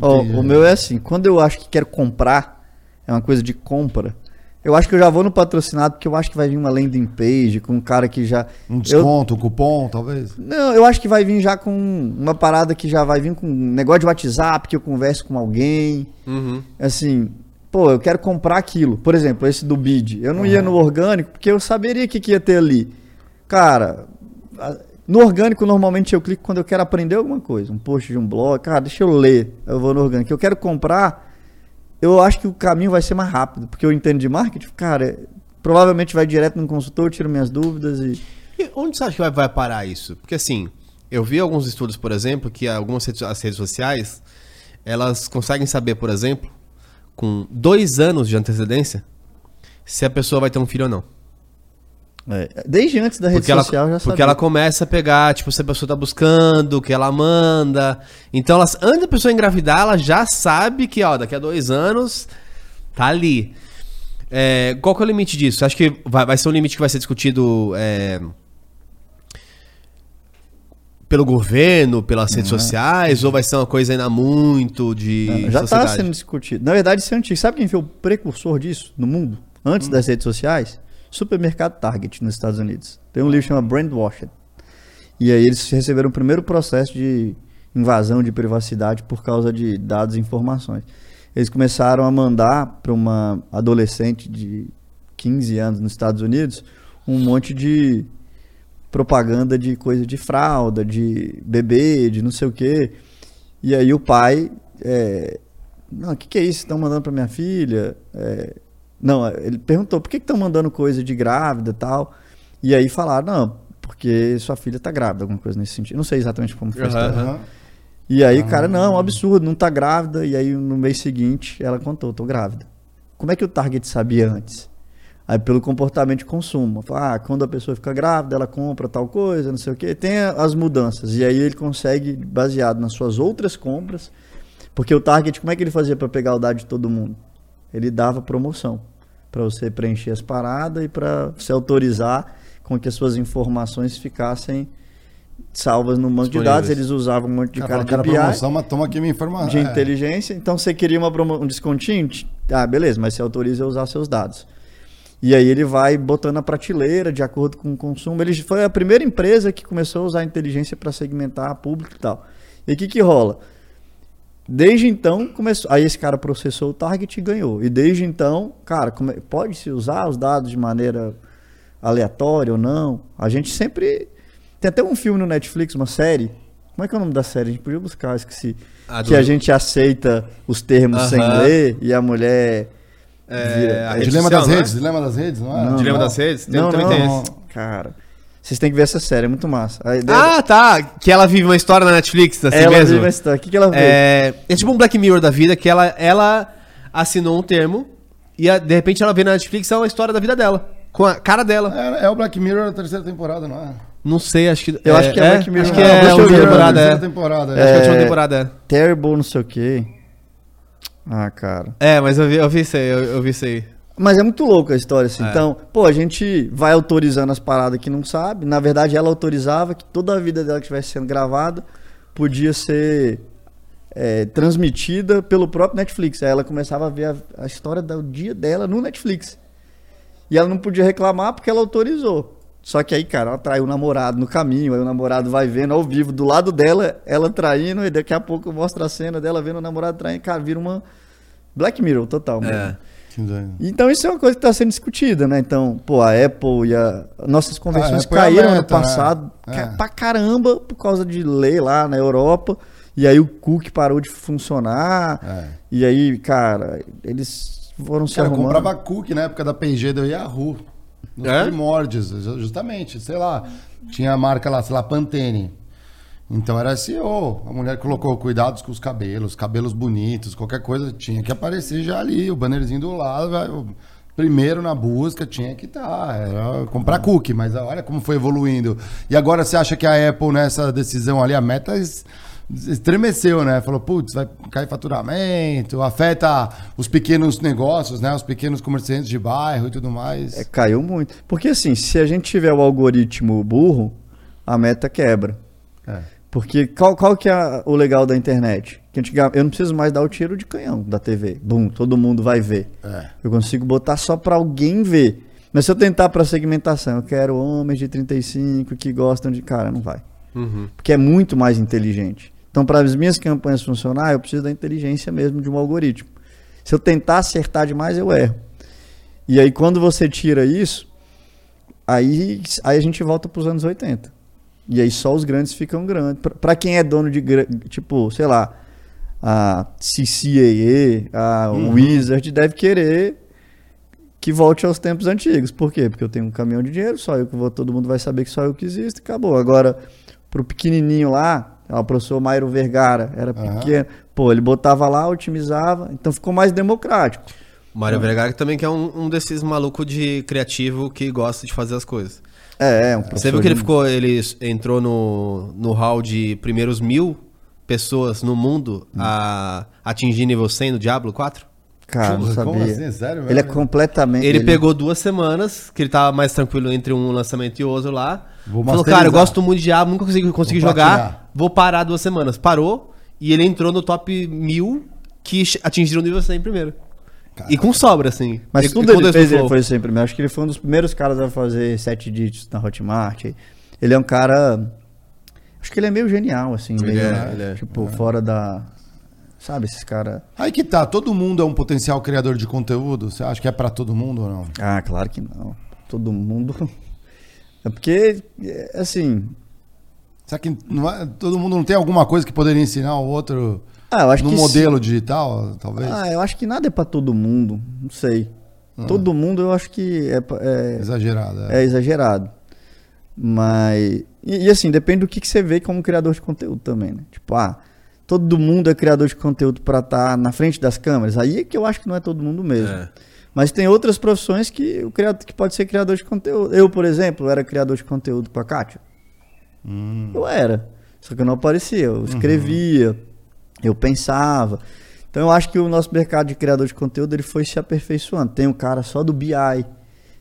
Oh, o meu é assim, quando eu acho que quero comprar, é uma coisa de compra, eu acho que eu já vou no patrocinado, porque eu acho que vai vir uma landing page com um cara que já... Um desconto, eu... um cupom, talvez? Não, eu acho que vai vir já com uma parada que já vai vir com um negócio de WhatsApp, que eu converso com alguém. Uhum. Assim, pô, eu quero comprar aquilo. Por exemplo, esse do Bid. Eu não uhum. ia no orgânico, porque eu saberia o que, que ia ter ali. Cara, no orgânico, normalmente eu clico quando eu quero aprender alguma coisa. Um post de um blog, cara, deixa eu ler. Eu vou no orgânico. Eu quero comprar... Eu acho que o caminho vai ser mais rápido, porque eu entendo de marketing, cara, provavelmente vai direto no consultor, eu tiro minhas dúvidas e... e... Onde você acha que vai, vai parar isso? Porque assim, eu vi alguns estudos, por exemplo, que algumas redes, as redes sociais, elas conseguem saber, por exemplo, com dois anos de antecedência, se a pessoa vai ter um filho ou não. É, desde antes da rede porque social ela, já sabe. Porque ela começa a pegar, tipo, se a pessoa tá buscando, o que ela manda. Então, elas, antes da pessoa engravidar, ela já sabe que, ó, daqui a dois anos, tá ali. É, qual que é o limite disso? Acho que vai, vai ser um limite que vai ser discutido é, pelo governo, pelas redes uhum. sociais, ou vai ser uma coisa ainda muito de Não, já sociedade? Tá sendo discutido. Na verdade, isso é antigo. Sabe quem foi o precursor disso no mundo? Antes hum. das redes sociais? Supermercado Target nos Estados Unidos. Tem um livro que chama Brandwashing. E aí eles receberam o primeiro processo de invasão de privacidade por causa de dados e informações. Eles começaram a mandar para uma adolescente de quinze anos nos Estados Unidos um monte de propaganda de coisa de fralda, de bebê, de não sei o quê. E aí o pai... É, não, o que, que é isso? Estão mandando para minha filha? É... Não, ele perguntou, por que estão mandando coisa de grávida e tal? E aí falaram, não, porque sua filha está grávida, alguma coisa nesse sentido. Não sei exatamente como foi isso. Uhum. Uhum. E aí, cara, não, um absurdo, não está grávida. E aí, no mês seguinte, ela contou, estou grávida. Como é que o Target sabia antes? Aí, pelo comportamento de consumo. Ah, quando a pessoa fica grávida, ela compra tal coisa, não sei o quê. Tem as mudanças. E aí, ele consegue, baseado nas suas outras compras, porque o Target, como é que ele fazia para pegar o dado de todo mundo? Ele dava promoção para você preencher as paradas e para se autorizar com que as suas informações ficassem salvas no banco de dados. Eles usavam um monte de cara, cara de cara promoção, mas toma aqui minha informação. De é. inteligência. Então, você queria uma promo- um descontinho? Ah, beleza, mas você autoriza a usar seus dados. E aí ele vai botando a prateleira de acordo com o consumo. Ele foi a primeira empresa que começou a usar a inteligência para segmentar público e tal. E o que, que rola? Desde então, começou. Aí esse cara processou o Target e ganhou. E desde então, cara, come... pode-se usar os dados de maneira aleatória ou não. A gente sempre... Tem até um filme no Netflix, uma série. Como é que é o nome da série? A gente podia buscar, esqueci. A que do... a gente aceita os termos uh-huh. sem ler e a mulher... É... A Dilema das Redes, né? Dilema das Redes, não é? Não, Dilema não. das Redes? Tem, não, também não, tem não. esse. Cara... Vocês têm que ver essa série, é muito massa. A ideia ah, da... tá. Que ela vive uma história na Netflix, assim ela mesmo? Ela vive uma história. O que, que ela vê? É... é tipo um Black Mirror da vida, que ela, ela assinou um termo e de repente ela vê na Netflix uma história da vida dela, com a cara dela. É, é o Black Mirror da terceira temporada, não é? Não sei, acho que... Eu é, acho que é, é Black Mirror. Acho que é a última temporada. Acho que é a última temporada. Terrible não sei o quê. Ah, cara. É, mas eu vi, eu vi isso aí, eu, eu vi isso aí. Mas é muito louca a história, assim. É. Então, pô, a gente vai autorizando as paradas que não sabe. Na verdade, ela autorizava que toda a vida dela que estivesse sendo gravada podia ser é, transmitida pelo próprio Netflix. Aí ela começava a ver a, a história do dia dela no Netflix. E ela não podia reclamar porque ela autorizou. Só que aí, cara, ela traiu o namorado no caminho. Aí o namorado vai vendo ao vivo do lado dela, ela traindo. E daqui a pouco mostra a cena dela vendo o namorado traindo. Cara, vira uma Black Mirror total, mano. É. Então isso é uma coisa que está sendo discutida, né? Então, pô, a Apple e a... Nossas conversões ah, caíram ano passado é. ca- pra caramba por causa de lei lá na Europa. E aí o Cook parou de funcionar. É. E aí, cara, eles foram se arrumando. Cara, comprava Cook na época da P e G do Yahoo. Nos é? primórdios, justamente. Sei lá, tinha a marca lá, sei lá, Pantene. Então era S E O, a mulher colocou cuidados com os cabelos, cabelos bonitos, qualquer coisa tinha que aparecer já ali, o bannerzinho do lado, primeiro na busca tinha que estar, era comprar cookie, mas olha como foi evoluindo. E agora você acha que a Apple, nessa decisão ali, a meta estremeceu, né? Falou, putz, vai cair faturamento, afeta os pequenos negócios, né? Os pequenos comerciantes de bairro e tudo mais. É, caiu muito. Porque assim, se a gente tiver o algoritmo burro, a meta quebra. É. Porque qual, qual que é o legal da internet? Que eu não preciso mais dar o tiro de canhão da T V. Bum, todo mundo vai ver. É. Eu consigo botar só para alguém ver. Mas se eu tentar para segmentação, eu quero homens de trinta e cinco que gostam de... Cara, não vai. Uhum. Porque é muito mais inteligente. Então, para as minhas campanhas funcionar, eu preciso da inteligência mesmo de um algoritmo. Se eu tentar acertar demais, eu erro. E aí, quando você tira isso, aí, aí a gente volta para os anos oitenta. E aí só os grandes ficam grandes. Para quem é dono de, tipo, sei lá, a C C A A, a uhum. Wizard, deve querer que volte aos tempos antigos. Por quê? Porque eu tenho um caminhão de dinheiro, só eu que vou, todo mundo vai saber que só eu que existo, acabou. Agora, pro pequenininho lá, o professor Mairo Vergara era uhum. pequeno, pô, ele botava lá, otimizava, então ficou mais democrático. Mário Vergara também que é um, um desses maluco de criativo que gosta de fazer as coisas. É, é um professor. Você viu que ele ficou, ele entrou no, no hall de primeiros mil pessoas no mundo a atingir nível cem no Diablo quatro? Cara, não sabia. Assim? Sério, ele é completamente... Ele, ele pegou duas semanas, que ele tava mais tranquilo entre um lançamento e outro lá. Vou falou, masterizar. Cara, eu gosto muito de Diablo, nunca consegui, consegui vou jogar, platinar. Vou parar duas semanas. Parou e ele entrou no top mil que atingiram o nível cem primeiro. Caraca. E com sobra, assim. Mas e, tudo e ele fez, ele foi assim primeiro. Acho que ele foi um dos primeiros caras a fazer sete dígitos na Hotmart. Ele é um cara... Acho que ele é meio genial, assim. Ele meio, é, ele é, tipo, é. Fora da... Sabe, esses caras... Aí que tá, todo mundo é um potencial criador de conteúdo? Você acha que é pra todo mundo ou não? Ah, claro que não. Todo mundo... É porque, assim... Será que não é... todo mundo não tem alguma coisa que poderia ensinar o outro... Ah, eu acho no que modelo sim. digital, talvez? Ah, eu acho que nada é para todo mundo, não sei. Ah. Todo mundo eu acho que é... é exagerado. É, é exagerado. Mas... E, e assim, depende do que, que você vê como criador de conteúdo também, né? Tipo, ah, todo mundo é criador de conteúdo para estar tá na frente das câmeras. Aí é que eu acho que não é todo mundo mesmo. É. Mas tem outras profissões que, o criador, que pode ser criador de conteúdo. Eu, por exemplo, era criador de conteúdo com a Kátia. Hum. Eu era. Só que eu não aparecia. Eu escrevia... Uhum. Eu pensava. Então eu acho que o nosso mercado de criador de conteúdo ele foi se aperfeiçoando. Tem um cara só do B I,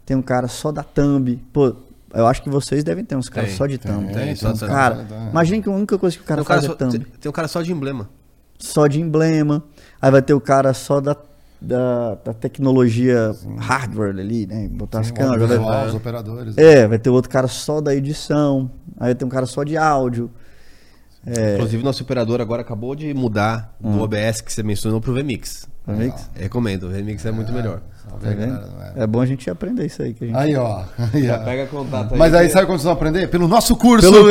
tem um cara só da Thumb. Pô, eu acho que vocês devem ter uns caras tem, só de Thumb. Tem, tem, tem só uns cara. Imagina que a única coisa que o cara faz é Thumb. Tem um cara só de emblema. Só de emblema. Aí vai ter o cara só da, da, da tecnologia sim. hardware ali, né? Botar sim, as câmeras. Vai... Os operadores. É, né? Vai ter outro cara só da edição. Aí vai ter um cara só de áudio. É. Inclusive, nosso operador agora acabou de mudar hum. do O B S que você mencionou pro Vmix. Vmix? Recomendo, o Vmix é, é muito melhor. Tá galera, é. é bom a gente aprender isso aí. Que a gente... Aí, ó. Aí, Já ó. pega contato aí. Mas aí, que... sabe quando vocês vão aprender? Pelo nosso curso. Pelo...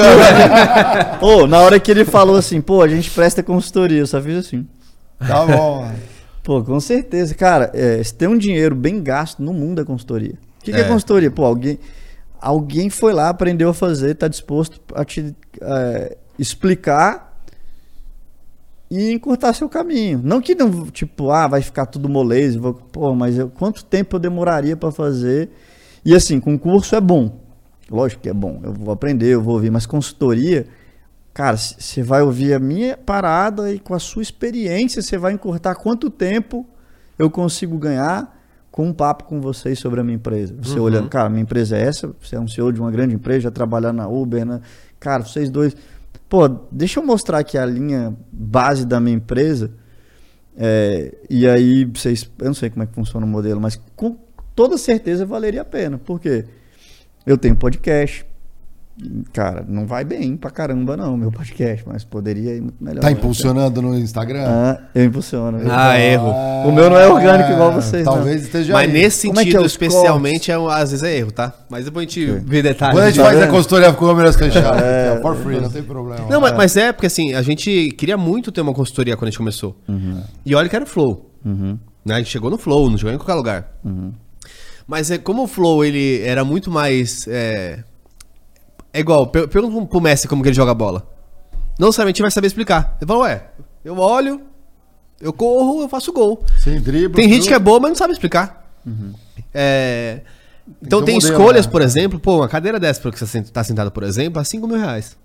oh, na hora que ele falou assim, pô, a gente presta consultoria, eu só fiz assim. Tá bom. Pô, com certeza. Cara, é, se tem um dinheiro bem gasto no mundo é consultoria. O que, que é. é consultoria? Pô, alguém, alguém foi lá, aprendeu a fazer, tá disposto a te... É, explicar e encurtar seu caminho. Não que não, tipo, ah, vai ficar tudo moleza, vou, pô, mas eu, quanto tempo eu demoraria para fazer? E assim, concurso é bom. Lógico que é bom. Eu vou aprender, eu vou ouvir, mas consultoria, cara, você vai ouvir a minha parada e com a sua experiência você vai encurtar quanto tempo eu consigo ganhar com um papo com vocês sobre a minha empresa. Você uhum. olhando, cara, minha empresa é essa, você é um C E O de uma grande empresa, já trabalhar na Uber, né? Cara, vocês dois... Pô, deixa eu mostrar aqui a linha base da minha empresa. É, e aí, vocês, eu não sei como é que funciona o modelo, mas com toda certeza valeria a pena. Por quê? Eu tenho podcast. Cara, não vai bem pra caramba, não, meu podcast, mas poderia ir muito melhor. Tá impulsionando no Instagram? Ah, eu impulsiono. Eu ah, erro. O meu não é orgânico ah, igual vocês. Talvez não. esteja. Mas aí. nesse Como sentido, é é especialmente, é, às vezes é erro, tá? Mas depois a gente Sim. vê detalhes. Quando a gente tá faz vendo? a consultoria com câmeras canchadas, é for free, não tem problema. Não, mas, mas é porque assim, a gente queria muito ter uma consultoria quando a gente começou. Uhum. E olha que era o Flow. Uhum. Né? A gente chegou no Flow, não chegou em qualquer lugar. Uhum. Mas é, como o Flow ele era muito mais. É, É igual, pergunta pro Messi como que ele joga bola. Não necessariamente vai saber explicar. Ele fala, ué, eu olho, eu corro, eu faço gol. Sem drible. Tem gente que é boa, mas não sabe explicar. Uhum. É, então tem, tem modelo, escolhas, né? Por exemplo, pô, uma cadeira dessa pra que você tá sentado, por exemplo, a cinco mil reais.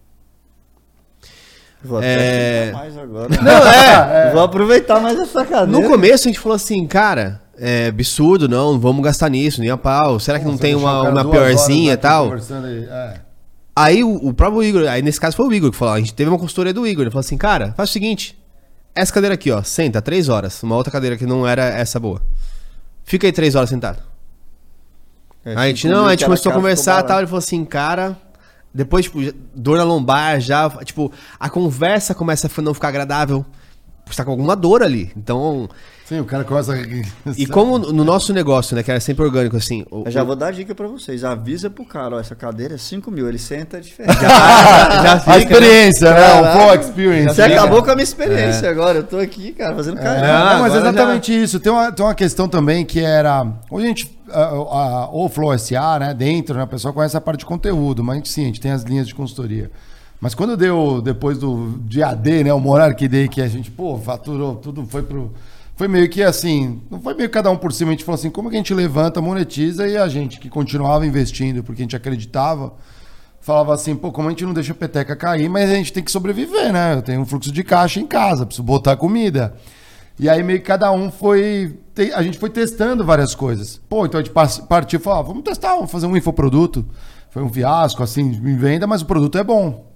Vou até é... mais agora. Não, é, é. Vou aproveitar mais essa cadeira. No começo a gente falou assim, cara, é absurdo, não, não vamos gastar nisso, nem a pau. Será que não, não tem uma, uma piorzinha e tal? Aí, é. aí o, o próprio Igor, aí nesse caso foi o Igor que falou, a gente teve uma consultoria do Igor, ele falou assim, cara, faz o seguinte, essa cadeira aqui, ó, senta três horas, uma outra cadeira que não era essa boa. Fica aí três horas sentado. É, a gente não, a gente começou a conversar e tal, ele falou assim, cara... Depois, tipo, dor na lombar já, tipo, a conversa começa a não ficar agradável, você tá com alguma dor ali, então... Sim, o cara começa... E como no nosso negócio, né, que era sempre orgânico, assim... O... Eu já vou dar a dica pra vocês, avisa pro cara, ó, essa cadeira é cinco mil, ele senta diferente. Já, já fica, a experiência, né, um boa experience. Você acabou com a minha experiência é. agora, eu tô aqui, cara, fazendo caramba. É, não, mas exatamente já... isso, tem uma, tem uma questão também que era... Hoje a gente... A, a, o Flow S A, né, dentro, né, a pessoa conhece a parte de conteúdo, mas a gente, sim, a gente tem as linhas de consultoria. Mas quando deu, depois do dia A D, né, o horário que dei, que a gente, pô, faturou, tudo foi pro... Foi meio que assim, não foi meio que cada um por cima, a gente falou assim, como é que a gente levanta, monetiza, e a gente que continuava investindo, porque a gente acreditava, falava assim, pô, como a gente não deixa a peteca cair, mas a gente tem que sobreviver, né, eu tenho um fluxo de caixa em casa, preciso botar comida. E aí meio que cada um foi... A gente foi testando várias coisas. Pô, então a gente partiu e falou, ah, vamos testar, vamos fazer um infoproduto. Foi um fiasco, assim, em venda, mas o produto é bom.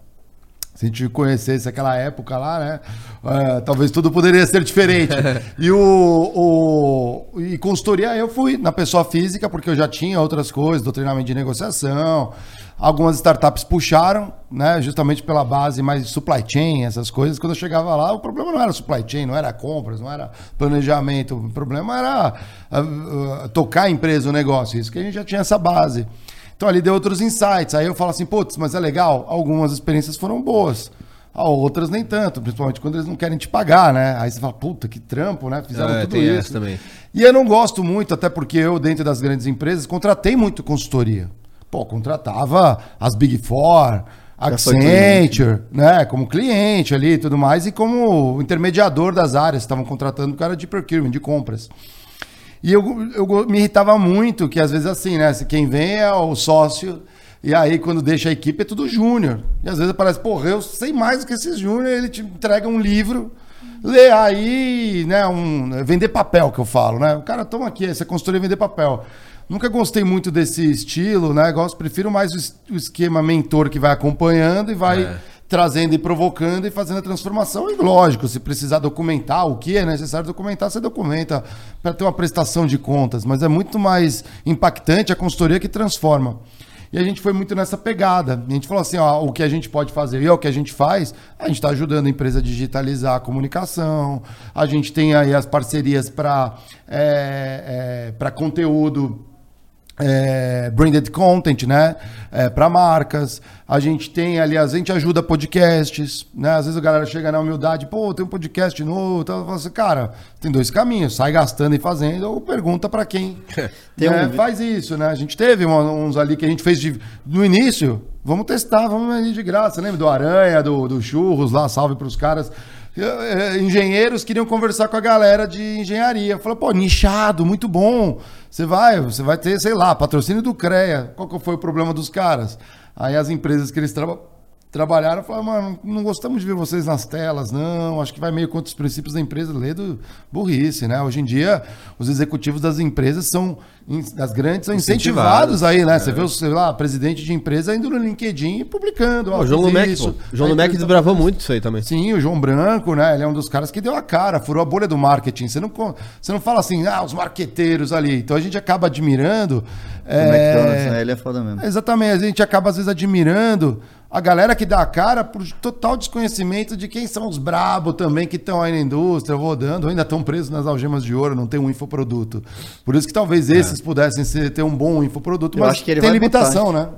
Se a gente conhecesse aquela época lá, né? É, talvez tudo poderia ser diferente. E o, o... E consultoria eu fui na pessoa física, porque eu já tinha outras coisas, do treinamento de negociação. Algumas startups puxaram, né? Justamente pela base mais supply chain, essas coisas. Quando eu chegava lá, o problema não era supply chain, não era compras, não era planejamento. O problema era uh, uh, tocar a empresa, o negócio. Isso que a gente já tinha essa base. Então ali deu outros insights. Aí eu falo assim, putz, mas é legal. Algumas experiências foram boas. Outras nem tanto, principalmente quando eles não querem te pagar, né? Aí você fala, puta, que trampo, né? Fizeram ah, tudo isso. Também. E eu não gosto muito, até porque eu, dentro das grandes empresas, contratei muito consultoria. Pô, contratava as Big Four, Accenture, né? Como cliente ali e tudo mais, e como intermediador das áreas, estavam contratando o cara de procurement, de compras. E eu, eu me irritava muito, que às vezes assim, né? Quem vem é o sócio, e aí quando deixa a equipe é tudo júnior. E às vezes parece, porra, eu sei mais do que esses júnior, ele te entrega um livro, lê aí, né? Um, vender papel, que eu falo, né? O cara, toma aqui, essa consultoria vender papel. Nunca gostei muito desse estilo, né? Gosto, prefiro mais o esquema mentor que vai acompanhando e vai é. trazendo e provocando e fazendo a transformação. E lógico, se precisar documentar o que é necessário documentar, você documenta para ter uma prestação de contas. Mas é muito mais impactante a consultoria que transforma. E a gente foi muito nessa pegada. A gente falou assim, ó, o que a gente pode fazer e ó, o que a gente faz, a gente está ajudando a empresa a digitalizar a comunicação, a gente tem aí as parcerias para é, é, para conteúdo... É, branded content, né? É, para marcas, a gente tem ali, a gente ajuda podcasts, né? Às vezes a galera chega na humildade, pô, tem um podcast novo, então eu falo assim, cara, tem dois caminhos, sai gastando e fazendo, ou pergunta para quem tem né? um... faz isso, né? A gente teve uns ali que a gente fez de... no início, vamos testar, vamos ali de graça, lembra do Aranha, do, do Churros lá, salve para os caras. Engenheiros queriam conversar com a galera de engenharia. Falou, pô, nichado, muito bom. Você vai, você vai ter, sei lá, patrocínio do CREA. Qual que foi o problema dos caras? Aí as empresas que eles tra- trabalharam falaram, mano, não gostamos de ver vocês nas telas, não. Acho que vai meio contra os princípios da empresa, lei do burrice, né? Hoje em dia, os executivos das empresas são, das grandes, são incentivados, incentivados aí, né? É. Você vê o, sei lá, presidente de empresa indo no LinkedIn e publicando. Ó, o João Lumec, pô. João Lumec desbravou muito isso aí também. Sim, o João Branco, né? Ele é um dos caras que deu a cara, furou a bolha do marketing. Você não, você não fala assim, ah, os marqueteiros ali. Então a gente acaba admirando... O é... McDonald's, né? Ele é foda mesmo. Exatamente, a gente acaba às vezes admirando a galera que dá a cara por total desconhecimento de quem são os brabos também que estão aí na indústria, rodando, ainda estão presos nas algemas de ouro, não tem um infoproduto. Por isso que talvez é. esses pudessem ser, ter um bom infoproduto, eu mas acho que ele tem limitação, botar, né?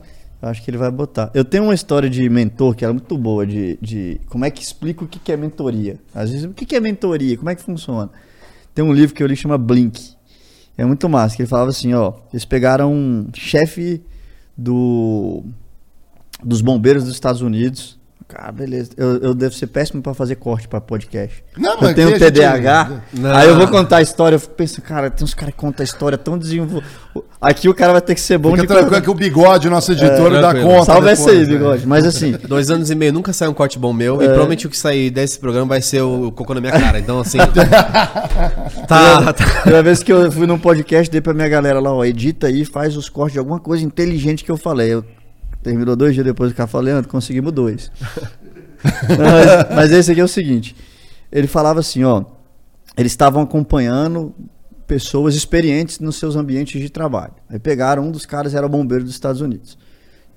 Eu acho que ele vai botar. Eu tenho uma história de mentor que era muito boa, de, de como é que explica o que é mentoria. Às vezes, o que é mentoria? Como é que funciona? Tem um livro que eu li que chama Blink. É muito massa, que ele falava assim, ó, eles pegaram um chefe do... dos bombeiros dos Estados Unidos, Cara, beleza. Eu, eu devo ser péssimo pra fazer corte pra podcast. Não, eu mas tenho um T D A H, gente... aí eu vou contar a história, eu fico pensando, cara, tem uns caras que contam a história tão desenvolvido. Aqui o cara vai ter que ser bom. Fica de tranquilo que o Bigode, nosso editor, é, dá conta. Salve essa aí, Bigode. Mas assim... Dois anos e meio nunca saiu um corte bom meu, é... e provavelmente o que sair desse programa vai ser o cocô na minha cara. Então assim... tá, tá. Uma vez que eu fui num podcast, dei pra minha galera lá, ó, edita aí, faz os cortes de alguma coisa inteligente que eu falei. Eu... Terminou dois dias depois do Cafá Leandro, conseguimos dois. mas, mas esse aqui é o seguinte, ele falava assim, ó, eles estavam acompanhando pessoas experientes nos seus ambientes de trabalho. Aí pegaram, um dos caras era bombeiro dos Estados Unidos.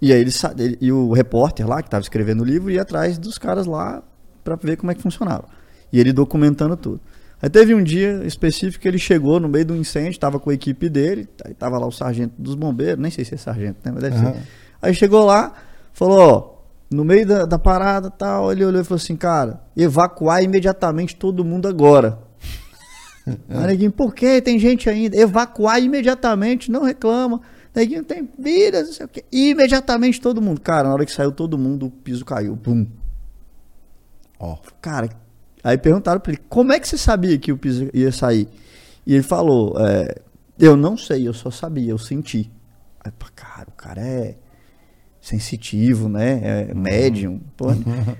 E aí ele, ele e o repórter lá, que estava escrevendo o livro, ia atrás dos caras lá para ver como é que funcionava. E ele documentando tudo. Aí teve um dia específico que ele chegou no meio do incêndio, estava com a equipe dele, aí estava lá o sargento dos bombeiros, nem sei se é sargento, né, mas deve uhum. ser. Aí chegou lá, falou, ó, no meio da, da parada e tal, ele olhou e falou assim, cara, evacuar imediatamente todo mundo agora. Aí neguinho, por quê? Tem gente ainda. Evacuar imediatamente, não reclama. Neguinho, tem vidas, não sei o quê. Imediatamente todo mundo. Cara, na hora que saiu todo mundo, o piso caiu. Pum. Ó. Cara, aí perguntaram pra ele, como é que você sabia que o piso ia sair? E ele falou, é, eu não sei, eu só sabia, eu senti. Aí, cara, o cara é... sensitivo, né? É, médium. Porra.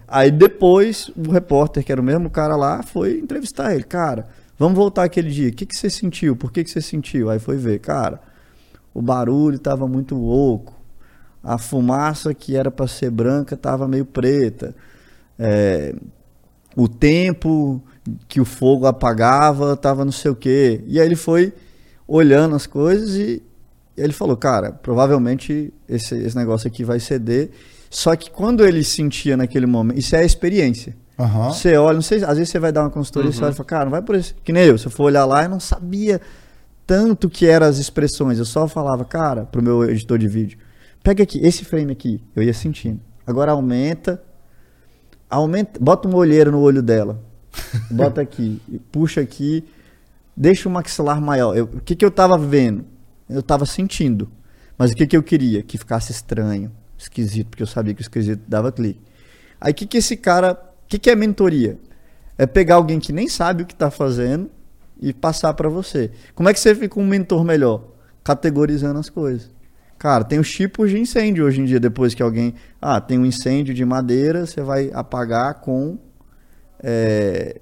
Aí depois o repórter, que era o mesmo cara lá, foi entrevistar ele. Cara, vamos voltar aquele dia. O que, que você sentiu? Por que, que você sentiu? Aí foi ver. Cara, o barulho estava muito louco. A fumaça que era para ser branca estava meio preta. É, o tempo que o fogo apagava estava não sei o quê. E aí ele foi olhando as coisas e ele falou, cara, provavelmente esse, esse negócio aqui vai ceder. Só que quando ele sentia naquele momento, isso é a experiência. Uhum. Você olha, não sei, às vezes você vai dar uma consultoria e uhum. você olha e fala, cara, não vai por isso. Que nem eu, se eu for olhar lá, eu não sabia tanto que eram as expressões. Eu só falava, cara, pro meu editor de vídeo, pega aqui, esse frame aqui, eu ia sentindo. Agora aumenta, aumenta, bota uma olheira no olho dela. Bota aqui, puxa aqui, deixa o maxilar maior. Eu, o que, que eu tava vendo? Eu tava sentindo, mas o que que eu queria? Que ficasse estranho, esquisito, porque eu sabia que o esquisito dava clique. Aí o que que esse cara, o que que é mentoria? É pegar alguém que nem sabe o que tá fazendo e passar para você. Como é que você fica um mentor melhor? Categorizando as coisas. Cara, tem os tipos de incêndio hoje em dia, depois que alguém, ah, tem um incêndio de madeira, você vai apagar com é,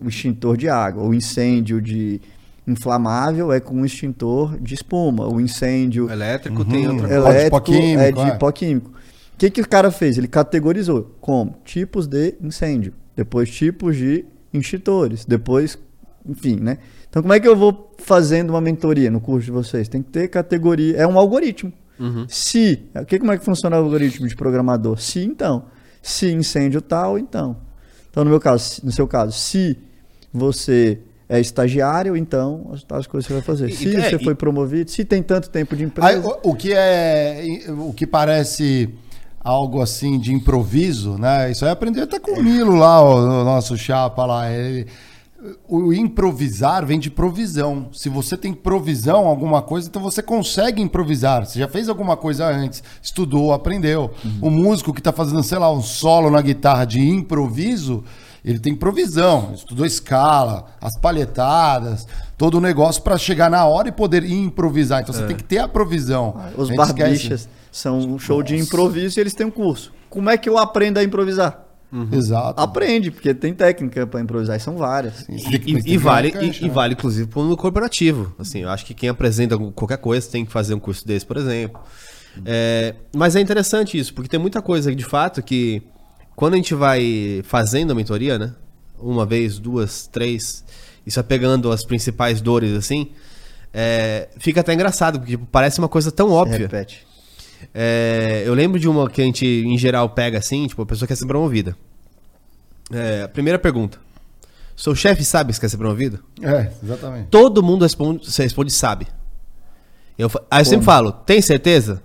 o extintor de água, o incêndio de... inflamável é com um extintor de espuma, o incêndio... Elétrico uhum. tem outra coisa. Elétrico é de hipoquímico. O que que o cara fez? Ele categorizou como tipos de incêndio, depois tipos de extintores, depois, enfim, né? Então como é que eu vou fazendo uma mentoria no curso de vocês? Tem que ter categoria, é um algoritmo. Uhum. Se, que, como é que funciona o algoritmo de programador? Se, então. Se incêndio tal, então. Então no meu caso, no seu caso, se você... é estagiário, então as coisas que você vai fazer. E, se é, você e... foi promovido, se tem tanto tempo de empresa... Aí, o, o, que é, o que parece algo assim de improviso, né? Isso aí eu aprendi até com o Milo lá, o, o nosso chapa lá. Ele, o improvisar vem de provisão. Se você tem provisão, alguma coisa, então você consegue improvisar. Você já fez alguma coisa antes, estudou, aprendeu. Uhum. O músico que está fazendo, sei lá, um solo na guitarra de improviso... ele tem provisão, estudou escala, as palhetadas, todo o negócio para chegar na hora e poder improvisar. Então você é. tem que ter a provisão. Os a barbichas esquece. São um show Nossa. de improviso e eles têm um curso. Como é que eu aprendo a improvisar? Uhum. Exato. Aprende, porque tem técnica para improvisar, e são várias. E, e, e, vale, caixa, e, né? e vale, inclusive, para o corporativo. Assim, eu acho que quem apresenta qualquer coisa tem que fazer um curso desse, por exemplo. Uhum. É, mas é interessante isso, porque tem muita coisa de fato que... quando a gente vai fazendo a mentoria, né? Uma vez, duas, três, e só pegando as principais dores, assim, é, fica até engraçado, porque tipo, parece uma coisa tão óbvia. Se repete. É, eu lembro de uma que a gente, em geral, pega assim, tipo, a pessoa quer ser promovida. É, a primeira pergunta. Seu chefe sabe se quer ser promovido? É, exatamente. Todo mundo responde, se responde sabe. Eu, aí eu Como? sempre falo, tem certeza?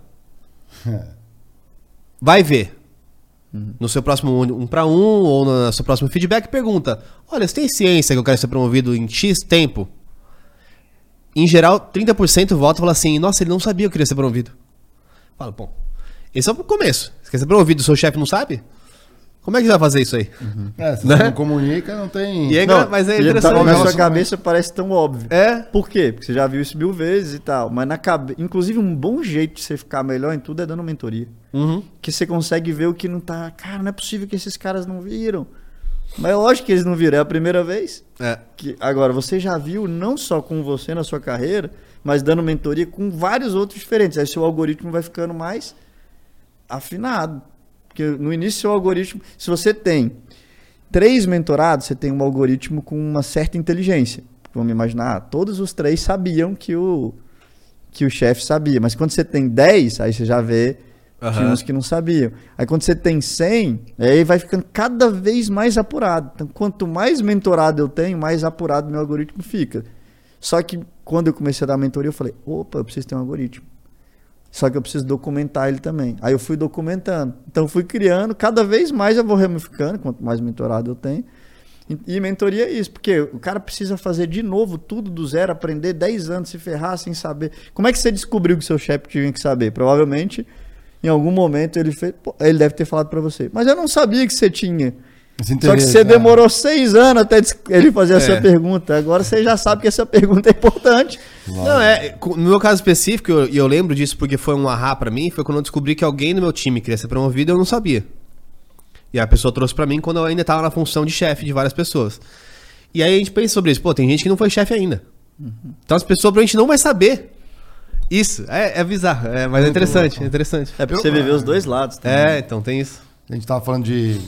Vai ver. No seu próximo um para um ou no seu próximo feedback, pergunta, olha, você tem ciência que eu quero ser promovido em X tempo? Em geral, trinta por cento volta e fala assim, nossa, ele não sabia que eu queria ser promovido. Fala, bom, esse é o começo. Você quer ser promovido, seu chefe não sabe? Como é que você vai fazer isso aí? Uhum. É, se né? Você não comunica, não tem... E é não, mas é interessante. Tá, na sua cabeça parece tão óbvio. É? Por quê? Porque você já viu isso mil vezes e tal. Mas, na cabe... inclusive, um bom jeito de você ficar melhor em tudo é dando mentoria. Uhum. Que você consegue ver o que não tá... Cara, não é possível que esses caras não viram. Mas é lógico que eles não viram. É a primeira vez. É. Que... Agora, você já viu não só com você na sua carreira, mas dando mentoria com vários outros diferentes. Aí seu algoritmo vai ficando mais afinado. Porque no início, seu algoritmo... Se você tem três mentorados, você tem um algoritmo com uma certa inteligência. Vamos imaginar, todos os três sabiam que o, que o chefe sabia. Mas quando você tem dez, aí você já vê uhum. que uns que não sabiam. Aí quando você tem cem, aí vai ficando cada vez mais apurado. Então, quanto mais mentorado eu tenho, mais apurado meu algoritmo fica. Só que quando eu comecei a dar mentoria, eu falei, opa, eu preciso ter um algoritmo. Só que eu preciso documentar ele também. Aí eu fui documentando. Então eu fui criando, cada vez mais eu vou ramificando, quanto mais mentorado eu tenho. E, e mentoria é isso, porque o cara precisa fazer de novo tudo do zero, aprender dez anos, se ferrar sem saber. Como é que você descobriu que seu chefe tinha que saber? Provavelmente, em algum momento, ele fez, pô, ele deve ter falado para você. Mas eu não sabia que você tinha. Só que você é. demorou seis anos até ele fazer é. essa pergunta. Agora você já sabe que essa pergunta é importante. Uau. Não é. No meu caso específico, e eu, eu lembro disso porque foi um ahá pra mim, foi quando eu descobri que alguém no meu time queria ser promovido e eu não sabia. E a pessoa trouxe pra mim quando eu ainda tava na função de chefe de várias pessoas. E aí a gente pensa sobre isso. Pô, tem gente que não foi chefe ainda. Uhum. Então as pessoas provavelmente não vai saber. Isso. É, é bizarro. É, mas é interessante, é interessante. É porque eu, você viver os dois lados. Também. É, então tem isso. A gente estava falando de...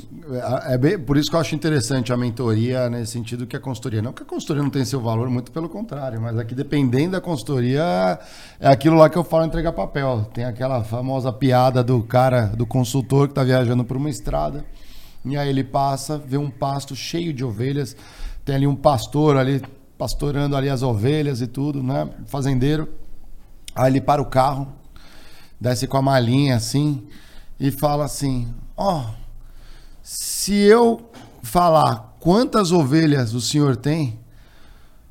É bem, por isso que eu acho interessante a mentoria nesse sentido que a consultoria... Não que a consultoria não tem seu valor, muito pelo contrário. Mas aqui, dependendo da consultoria, é aquilo lá que eu falo entregar papel. Tem aquela famosa piada do cara, do consultor que está viajando por uma estrada. E aí ele passa, vê um pasto cheio de ovelhas. Tem ali um pastor ali, pastorando ali as ovelhas e tudo, né? Fazendeiro. Aí ele para o carro, desce com a malinha assim e fala assim... Ó, oh, se eu falar quantas ovelhas o senhor tem,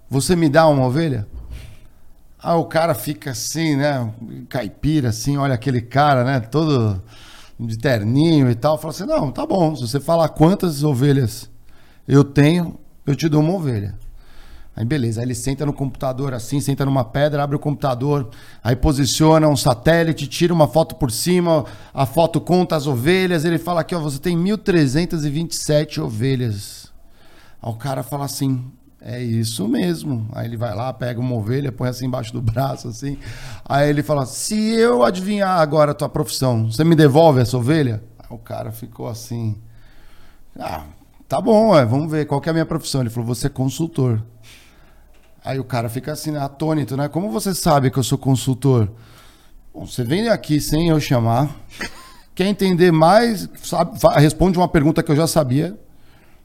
você me dá uma ovelha? Ah, o cara fica assim, né? Caipira, assim, olha aquele cara, né? Todo de terninho e tal. Fala assim, não, tá bom. Se você falar quantas ovelhas eu tenho, eu te dou uma ovelha. Aí beleza, aí ele senta no computador assim, senta numa pedra, abre o computador, aí posiciona um satélite, tira uma foto por cima, a foto conta as ovelhas, ele fala aqui, ó, você tem mil trezentas e vinte e sete ovelhas. Aí o cara fala assim, é isso mesmo. Aí ele vai lá, pega uma ovelha, põe assim embaixo do braço, assim. Aí ele fala, se eu adivinhar agora a tua profissão, você me devolve essa ovelha? Aí o cara ficou assim, ah, tá bom, é, vamos ver, qual que é a minha profissão? Ele falou, você é consultor. Aí o cara fica assim, atônito, né? Como você sabe que eu sou consultor? Bom, você vem aqui sem eu chamar. Quer entender mais, sabe, responde uma pergunta que eu já sabia.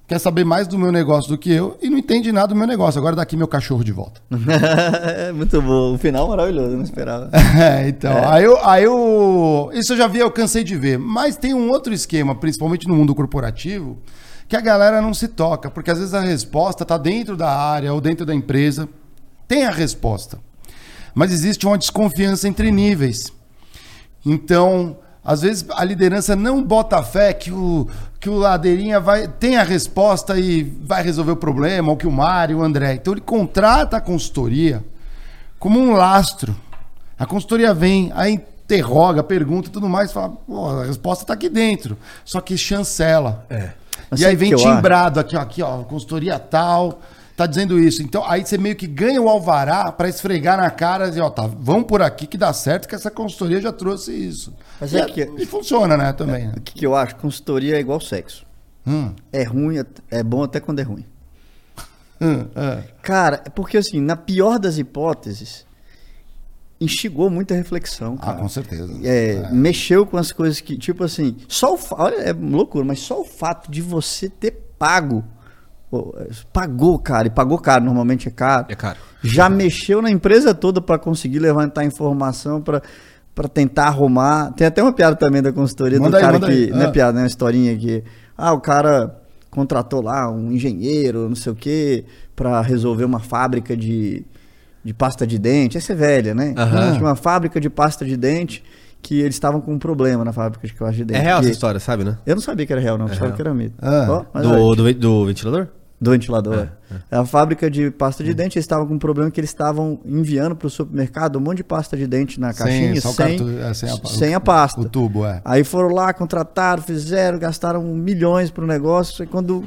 Quer saber mais do meu negócio do que eu e não entende nada do meu negócio. Agora daqui meu cachorro de volta. Muito bom. O final maravilhoso, não esperava. É, então, é. Aí, eu, aí eu... Isso eu já vi, eu cansei de ver. Mas tem um outro esquema, principalmente no mundo corporativo, que a galera não se toca, porque às vezes a resposta está dentro da área ou dentro da empresa, tem a resposta, mas existe uma desconfiança entre níveis. Então, às vezes a liderança não bota fé que o, que o Ladeirinha vai, tem a resposta e vai resolver o problema, ou que o Mário, o André. Então ele contrata a consultoria como um lastro. A consultoria vem, aí interroga, pergunta e tudo mais, fala, oh, a resposta está aqui dentro, só que chancela. É. Mas e aí vem timbrado, aqui ó, aqui, ó, consultoria tal, tá dizendo isso. Então, aí você meio que ganha o alvará para esfregar na cara e dizer, ó, tá, vamos por aqui que dá certo, que essa consultoria já trouxe isso. Mas e, é que... e funciona, né, também. É, né? O que eu acho, consultoria é igual sexo. Hum. É ruim, é bom até quando é ruim. Hum, é. Cara, porque assim, na pior das hipóteses, instigou muita reflexão, cara. Ah, com certeza. É, é. Mexeu com as coisas que, tipo assim, só o fa... olha, é loucura, mas só o fato de você ter pago, pô, pagou, cara, e pagou caro, normalmente é caro. É caro. Já é. Mexeu na empresa toda para conseguir levantar informação, para para tentar arrumar. Tem até uma piada também da consultoria, manda do aí, cara que, não é piada, né, uma historinha que, ah, o cara contratou lá um engenheiro, não sei o quê, para resolver uma fábrica de de pasta de dente, essa é velha, né? Uhum. Tinha uma fábrica de pasta de dente que eles estavam com um problema na fábrica de caixa de dentro. É real essa história, sabe, né? Eu não sabia que era real, não. É eu achava que era mito. Ah, oh, do, do, do ventilador? Do ventilador. É, é. A fábrica de pasta de dente, eles estavam com um problema que eles estavam enviando para o supermercado um monte de pasta de dente na caixinha sem, sem, cartu... é, sem, a, sem o, a pasta. O tubo, é. Aí foram lá, contrataram, fizeram, gastaram milhões para o negócio e, quando...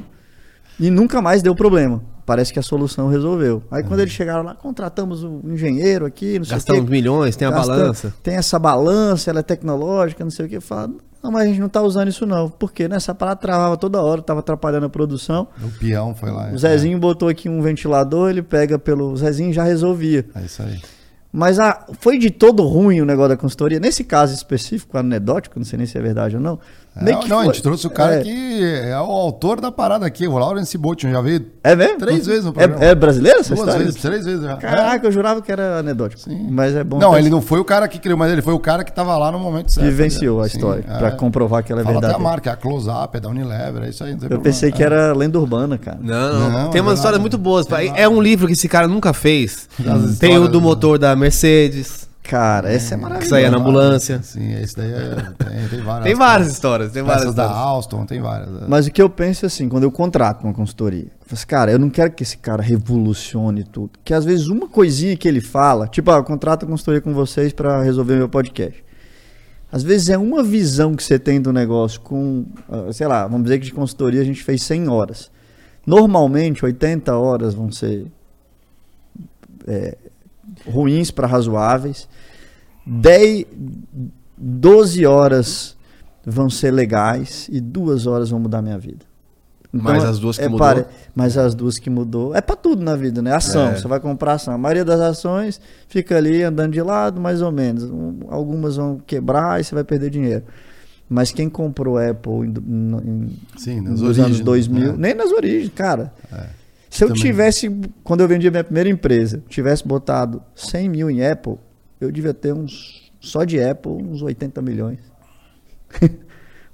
e nunca mais deu problema. Parece que a solução resolveu. Aí é. Quando eles chegaram lá, contratamos um engenheiro aqui, não sei o que. Gastamos milhões, tem a gasta, balança. Tem essa balança, ela é tecnológica, não sei o que. Falaram... Não, mas a gente não tá usando isso não, porque nessa parada travava toda hora, tava atrapalhando a produção. O peão foi lá. O Zezinho é. botou aqui um ventilador, ele pega pelo... O Zezinho já resolvia. É isso aí. Mas a... foi de todo ruim o negócio da consultoria. Nesse caso específico, anedótico, não sei nem se é verdade ou não. É, meio que não, foi... a gente trouxe o cara é. que é o autor da parada aqui, o Lawrence Botion, já veio é mesmo? três vezes no programa. É, é brasileiro essa Duas história? Duas vezes, três vezes já. Caraca, eu jurava que era anedótico. Sim. Mas é bom. Não, ele isso. não foi o cara que criou, mas ele foi o cara que estava lá no momento certo. Que venceu né? a história, é. para comprovar que ela é Fala verdade. Até a marca, é a Close Up, é da Unilever, é isso aí. Não tem eu problema. Pensei que era é. lenda urbana, cara. Não, não, não tem umas histórias muito boas. É um livro que esse cara nunca fez. Tem o do motor da Mercedes. Cara, essa é, é maravilhosa. Que saía na ambulância. Sim, esse daí é, tem, tem várias. Tem várias histórias. Tem várias histórias. Da Alstom, tem várias. Mas o que eu penso é assim, quando eu contrato uma consultoria, eu falo assim, cara, eu não quero que esse cara revolucione tudo. Porque às vezes uma coisinha que ele fala, tipo, ah, eu contrato a consultoria com vocês para resolver meu podcast. Às vezes é uma visão que você tem do negócio com, sei lá, vamos dizer que de consultoria a gente fez cem horas. Normalmente, oitenta horas vão ser... É, ruins para razoáveis, dez, doze horas vão ser legais e duas horas vão mudar minha vida. Então, mas as duas que é mudou? Para, mas as duas que mudou, é para tudo na vida, né? Ação, é. Você vai comprar ação. A maioria das ações fica ali andando de lado, mais ou menos. Algumas vão quebrar e você vai perder dinheiro. Mas quem comprou Apple em, em, Sim, nas nos origens, anos dois mil, é. nem nas origens, cara... É. Se eu também. tivesse, quando eu vendi a minha primeira empresa, tivesse botado cem mil em Apple, eu devia ter uns, só de Apple, uns oitenta milhões.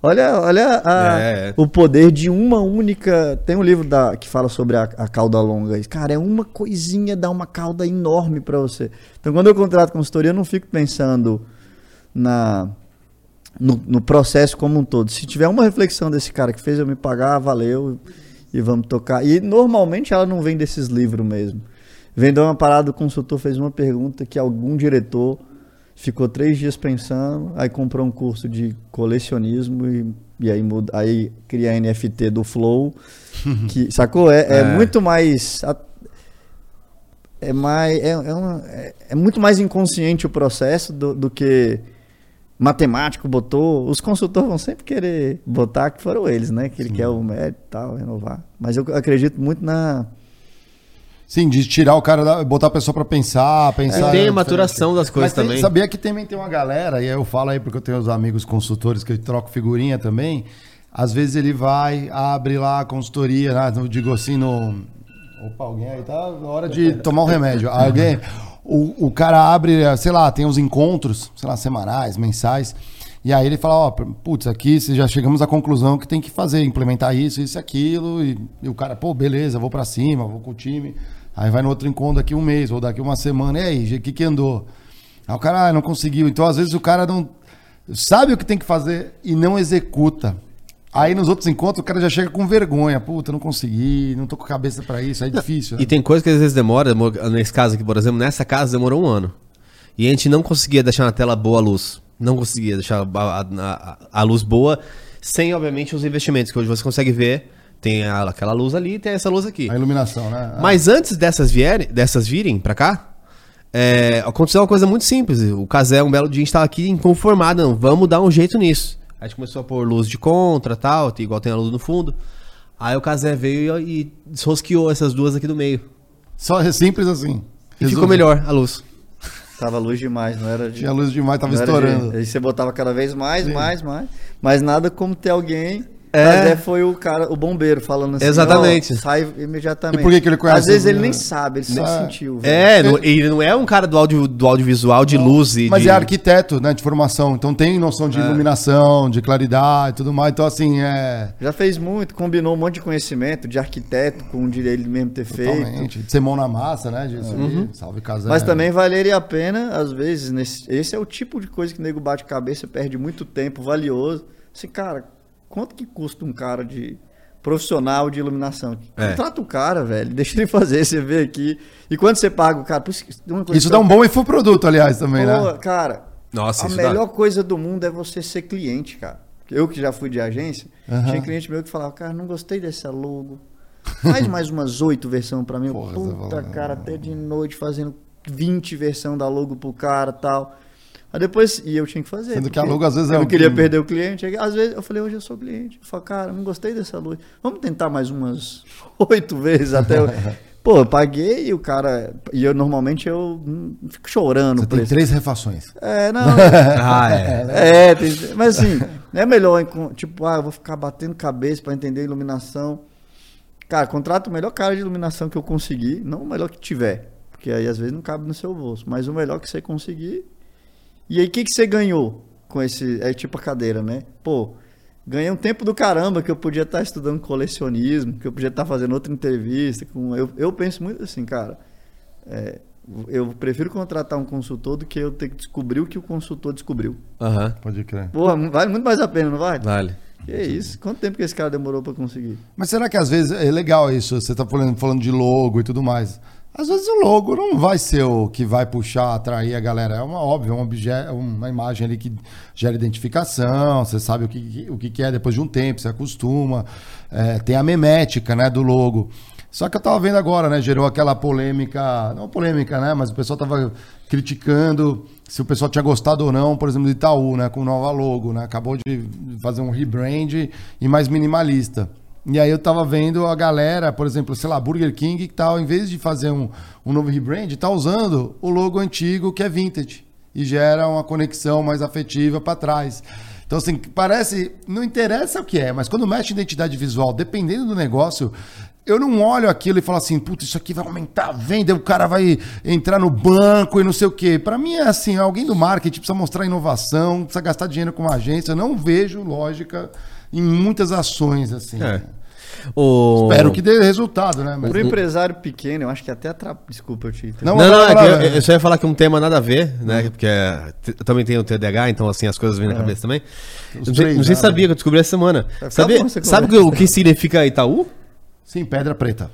olha olha a, é. o poder de uma única... Tem um livro da, que fala sobre a, a cauda longa. Cara, é uma coisinha, dá uma cauda enorme para você. Então, quando eu contrato consultoria, eu não fico pensando na... No, no processo como um todo. Se tiver uma reflexão desse cara que fez eu me pagar, valeu... E vamos tocar. E normalmente ela não vem desses livros mesmo. Vendeu uma parada, o consultor fez uma pergunta que algum diretor ficou três dias pensando, aí comprou um curso de colecionismo e, e aí, muda, aí cria a N F T do Flow. Que, sacou? É, é, é muito mais... É, mais é, é, uma, é, é muito mais inconsciente o processo do, do que... matemático botou, os consultores vão sempre querer botar que foram eles, né? Que ele Sim. quer o mérito e tal, renovar. Mas eu acredito muito na... Sim, de tirar o cara, da, botar a pessoa pra pensar, pensar... É, tem a maturação das coisas tem, também. Sabia que também tem uma galera, e aí eu falo aí porque eu tenho os amigos consultores que eu troco figurinha também, às vezes ele vai, abre lá a consultoria, né? Eu digo assim no... Opa, alguém aí tá na hora de tomar um remédio. Alguém... O, o cara abre, sei lá, tem uns encontros, sei lá, semanais, mensais, e aí ele fala, ó, oh, putz, aqui já chegamos à conclusão que tem que fazer, implementar isso, isso, aquilo, e, e o cara, pô, beleza, vou pra cima, vou com o time, aí vai no outro encontro daqui um mês, ou daqui uma semana, e aí, o que que andou? Aí o cara, ah, não conseguiu, então às vezes o cara não sabe o que tem que fazer e não executa. Aí nos outros encontros o cara já chega com vergonha. Puta, não consegui, não tô com cabeça pra isso, é difícil. Né? E tem coisa que às vezes demora, nesse caso aqui, por exemplo, nessa casa demorou um ano. E a gente não conseguia deixar na tela boa a luz. Não conseguia deixar a, a, a luz boa, sem, obviamente, os investimentos, que hoje você consegue ver. Tem a, aquela luz ali e tem essa luz aqui. A iluminação, né? Mas antes dessas, vierem, dessas virem pra cá, é, aconteceu uma coisa muito simples. O Casé, um belo dia, a gente tava aqui inconformado. Não, vamos dar um jeito nisso. A gente começou a pôr luz de contra, tal, igual tem a luz no fundo. Aí o Casé veio e desrosqueou essas duas aqui do meio. Só é simples assim. E ficou melhor a luz. Tava luz demais, não era de... Tinha luz demais, tava estourando. De... Aí você botava cada vez mais, Sim. mais, mais. Mas nada como ter alguém É. Tadé foi o cara, o bombeiro falando assim. Exatamente. Oh, sai imediatamente. E por que, que ele conhece? Às vezes ele nem sabe, ele só ah. sentiu. Velho. É, ele... ele não é um cara do, audio, do audiovisual, de não. luz e Mas de... é arquiteto, né, de formação, então tem noção de é. iluminação, de claridade e tudo mais, então assim, é... Já fez muito, combinou um monte de conhecimento de arquiteto com o direito ele mesmo ter Totalmente. feito. De ser mão na massa, né, de uhum. salve Casé. Mas também valeria a pena, às vezes, nesse... esse é o tipo de coisa que o nego bate cabeça, perde muito tempo valioso. Esse cara... Quanto que custa um cara de profissional de iluminação? É. Contrata o cara, velho. Deixa ele fazer, você vê aqui. E quando você paga o cara... Isso, isso dá um bom infoproduto, aliás, também, Pô, né? Cara, Nossa, a melhor dá... coisa do mundo é você ser cliente, cara. Eu que já fui de agência, uhum. tinha cliente meu que falava, cara, não gostei dessa logo. Faz mais umas oito versões pra mim. Porra, Puta, cara, até de noite fazendo vinte versões da logo pro cara e tal. Aí depois, e eu tinha que fazer. Sendo que a logo às vezes é Eu não queria clima. perder o cliente. Às vezes eu falei, hoje eu sou cliente. Eu falei, cara, não gostei dessa luz. Vamos tentar mais umas oito vezes até. Eu... Pô, eu paguei e o cara. E eu normalmente eu fico chorando. Você tem isso. três refações. É, não. ah, é. É, é tem... mas assim, é melhor. Tipo, ah, eu vou ficar batendo cabeça pra entender a iluminação. Cara, contrata o melhor cara de iluminação que eu conseguir. Não o melhor que tiver. Porque aí às vezes não cabe no seu bolso. Mas o melhor que você conseguir. E aí, o que, que você ganhou com esse... É tipo a cadeira, né? Pô, ganhei um tempo do caramba que eu podia estar estudando colecionismo, que eu podia estar fazendo outra entrevista. Com, eu, eu penso muito assim, cara. É, eu prefiro contratar um consultor do que eu ter que descobrir o que o consultor descobriu. Aham, uhum. pode crer. Pô, vale muito mais a pena, não vale? Vale. Que é isso? Quanto tempo que esse cara demorou pra conseguir? Mas será que às vezes... É legal isso, você tá falando de logo e tudo mais... Às vezes o logo não vai ser o que vai puxar, atrair a galera. É uma óbvia, um objeto, uma imagem ali que gera identificação, você sabe o que, o que é depois de um tempo, você acostuma. É, tem a memética, né, do logo. Só que eu tava vendo agora, né, gerou aquela polêmica, não polêmica, né, mas o pessoal tava criticando se o pessoal tinha gostado ou não, por exemplo, do Itaú, né, com o nova logo, né, acabou de fazer um rebrand e mais minimalista. E aí eu tava vendo a galera, por exemplo, sei lá, Burger King e tal, em vez de fazer um, um novo rebrand, tá usando o logo antigo que é vintage e gera uma conexão mais afetiva para trás. Então assim, parece, não interessa o que é, mas quando mexe em identidade visual, dependendo do negócio, eu não olho aquilo e falo assim, puta, isso aqui vai aumentar a venda, o cara vai entrar no banco e não sei o quê. Para mim é assim, alguém do marketing precisa mostrar inovação, precisa gastar dinheiro com uma agência, eu não vejo lógica em muitas ações assim. É. O... Espero que dê resultado, né? Mas... Para o empresário pequeno, eu acho que até atrapalha. Desculpa, eu te... Não, não, não, não é eu, eu só ia falar que um tema nada a ver, né? Uhum. Porque é, eu também tenho o T D A H, então assim, as coisas vêm na uhum. cabeça também. Não sei, não sei se sabia, que eu descobri essa semana. Sabe, sabe o que significa Itaú? Sim, Pedra Preta.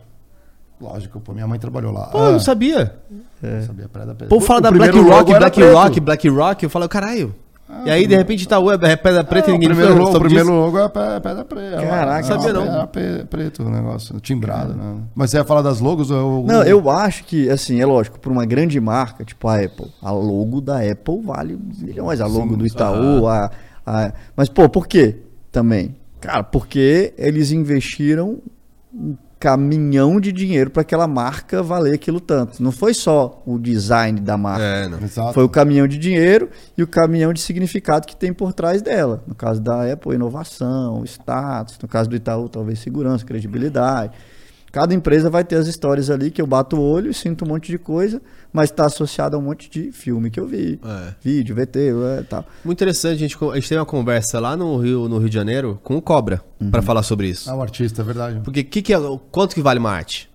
Lógico, pô, minha mãe trabalhou lá. Pô, eu não sabia. É. Não sabia Pedra Preta. Pô, fala da BlackRock, BlackRock, BlackRock, eu falo, caralho. Ah, e aí, de repente, Itaú é pedra preta é, e ninguém... O primeiro, logo, o primeiro logo é pedra preta. Caraca, sabia não. Era preto o negócio, timbrado, é. né? Mas você ia falar das logos? Ou... Não, eu acho que, assim, é lógico, para uma grande marca, tipo a Apple, a logo da Apple vale milhões, a logo Sim. do Itaú, ah. a, a... Mas, pô, por quê também? Cara, porque eles investiram um caminhão de dinheiro para aquela marca valer aquilo tanto. Não foi só o design da marca. É, não. Exato. Foi o caminhão de dinheiro e o caminhão de significado que tem por trás dela. No caso da Apple, inovação, status. No caso do Itaú, talvez segurança, credibilidade. Cada empresa vai ter as histórias ali que eu bato o olho e sinto um monte de coisa, mas está associado a um monte de filme que eu vi. É. Vídeo, V T e tal. Muito interessante, a gente, a gente teve uma conversa lá no Rio, no Rio de Janeiro com o Cobra uhum. para falar sobre isso. Ah, um artista, é verdade. Porque que que é, quanto que vale uma arte?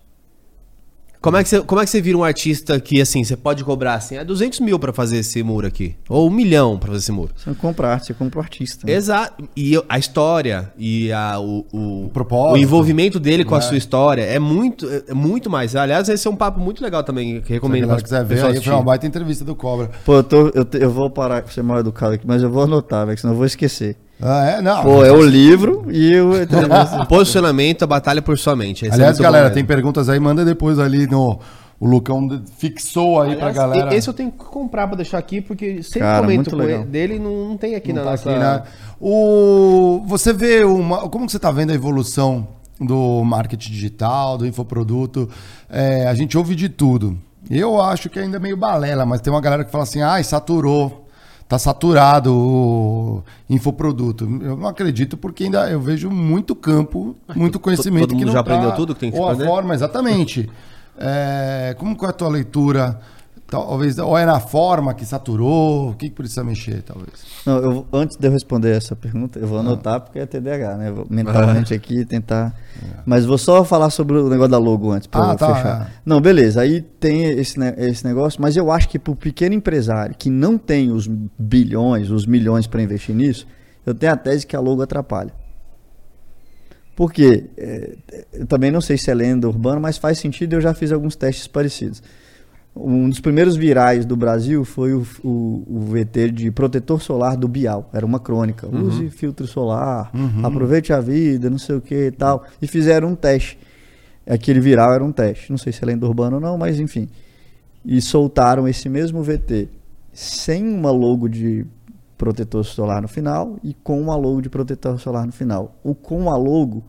Como é que você, como é que você vira um artista que assim, você pode cobrar assim, é duzentos mil para fazer esse muro aqui, ou um milhão para fazer esse muro? Você não compra arte, você compra o artista. Né? Exato. E a história e a, o, o, o propósito, o envolvimento dele com é. a sua história é muito, é muito mais. Aliás, esse é um papo muito legal também que recomendo. Se você quiser ver, aí foi uma baita entrevista do Cobra. Pô, eu, tô, eu, eu vou parar com ser mal educado aqui, mas eu vou anotar, velho, senão eu vou esquecer. Ah, é? Não. Pô, é o livro e o posicionamento, a batalha por sua mente. Esse Aliás, é galera, bom, tem perguntas aí, manda depois ali no... O Lucão fixou aí. Aliás, pra galera. Esse eu tenho que comprar pra deixar aqui, porque sempre Cara, comento com ele, dele e não, não tem aqui não na tá nossa... Aqui, né? O... Você vê uma... Como que você tá vendo a evolução do marketing digital, do infoproduto? É, a gente ouve de tudo. Eu acho que ainda é meio balela, mas tem uma galera que fala assim, ai, saturou. tá saturado o infoproduto. Eu não acredito, porque ainda eu vejo muito campo, muito conhecimento. Todo mundo que não já tá, aprendeu tudo que tem que ou fazer? Ou a forma, exatamente. É, como que é a tua leitura? Talvez, ou é na forma que saturou? O que, que precisa mexer, talvez? Não, eu, antes de eu responder essa pergunta, eu vou anotar, ah. porque é T D A H, né? Vou mentalmente aqui tentar... É. Mas vou só falar sobre o negócio da logo antes, para ah, tá, fechar. É. Não, beleza. Aí tem esse, esse negócio, mas eu acho que para o pequeno empresário que não tem os bilhões, os milhões para investir nisso, eu tenho a tese que a logo atrapalha. Por quê? Eu também não sei se é lenda urbana, mas faz sentido, eu já fiz alguns testes parecidos. Um dos primeiros virais do Brasil foi o, o, o V T de protetor solar do Bial. Era uma crônica. Uhum. Use filtro solar, uhum. aproveite a vida, não sei o que e tal. E fizeram um teste. Aquele viral era um teste. Não sei se é lenda urbana ou não, mas enfim. E soltaram esse mesmo V T sem uma logo de protetor solar no final e com uma logo de protetor solar no final. O com a logo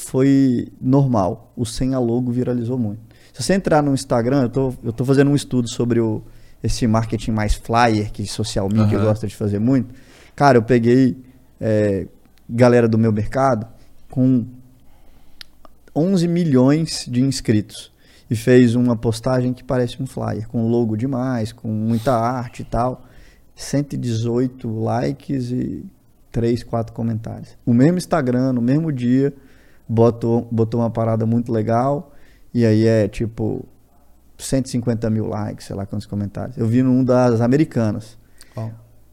foi normal. O sem a logo viralizou muito. Se você entrar no Instagram, eu tô, eu tô fazendo um estudo sobre o, esse marketing mais flyer, que social media, uhum. que eu gosto de fazer muito. Cara, eu peguei é, galera do meu mercado com onze milhões de inscritos e fez uma postagem que parece um flyer, com logo demais, com muita arte e tal. cento e dezoito likes e três, quatro comentários. O mesmo Instagram, no mesmo dia, botou, botou uma parada muito legal. E aí é tipo cento e cinquenta mil likes, sei lá quantos comentários. Eu vi num das americanas. Oh.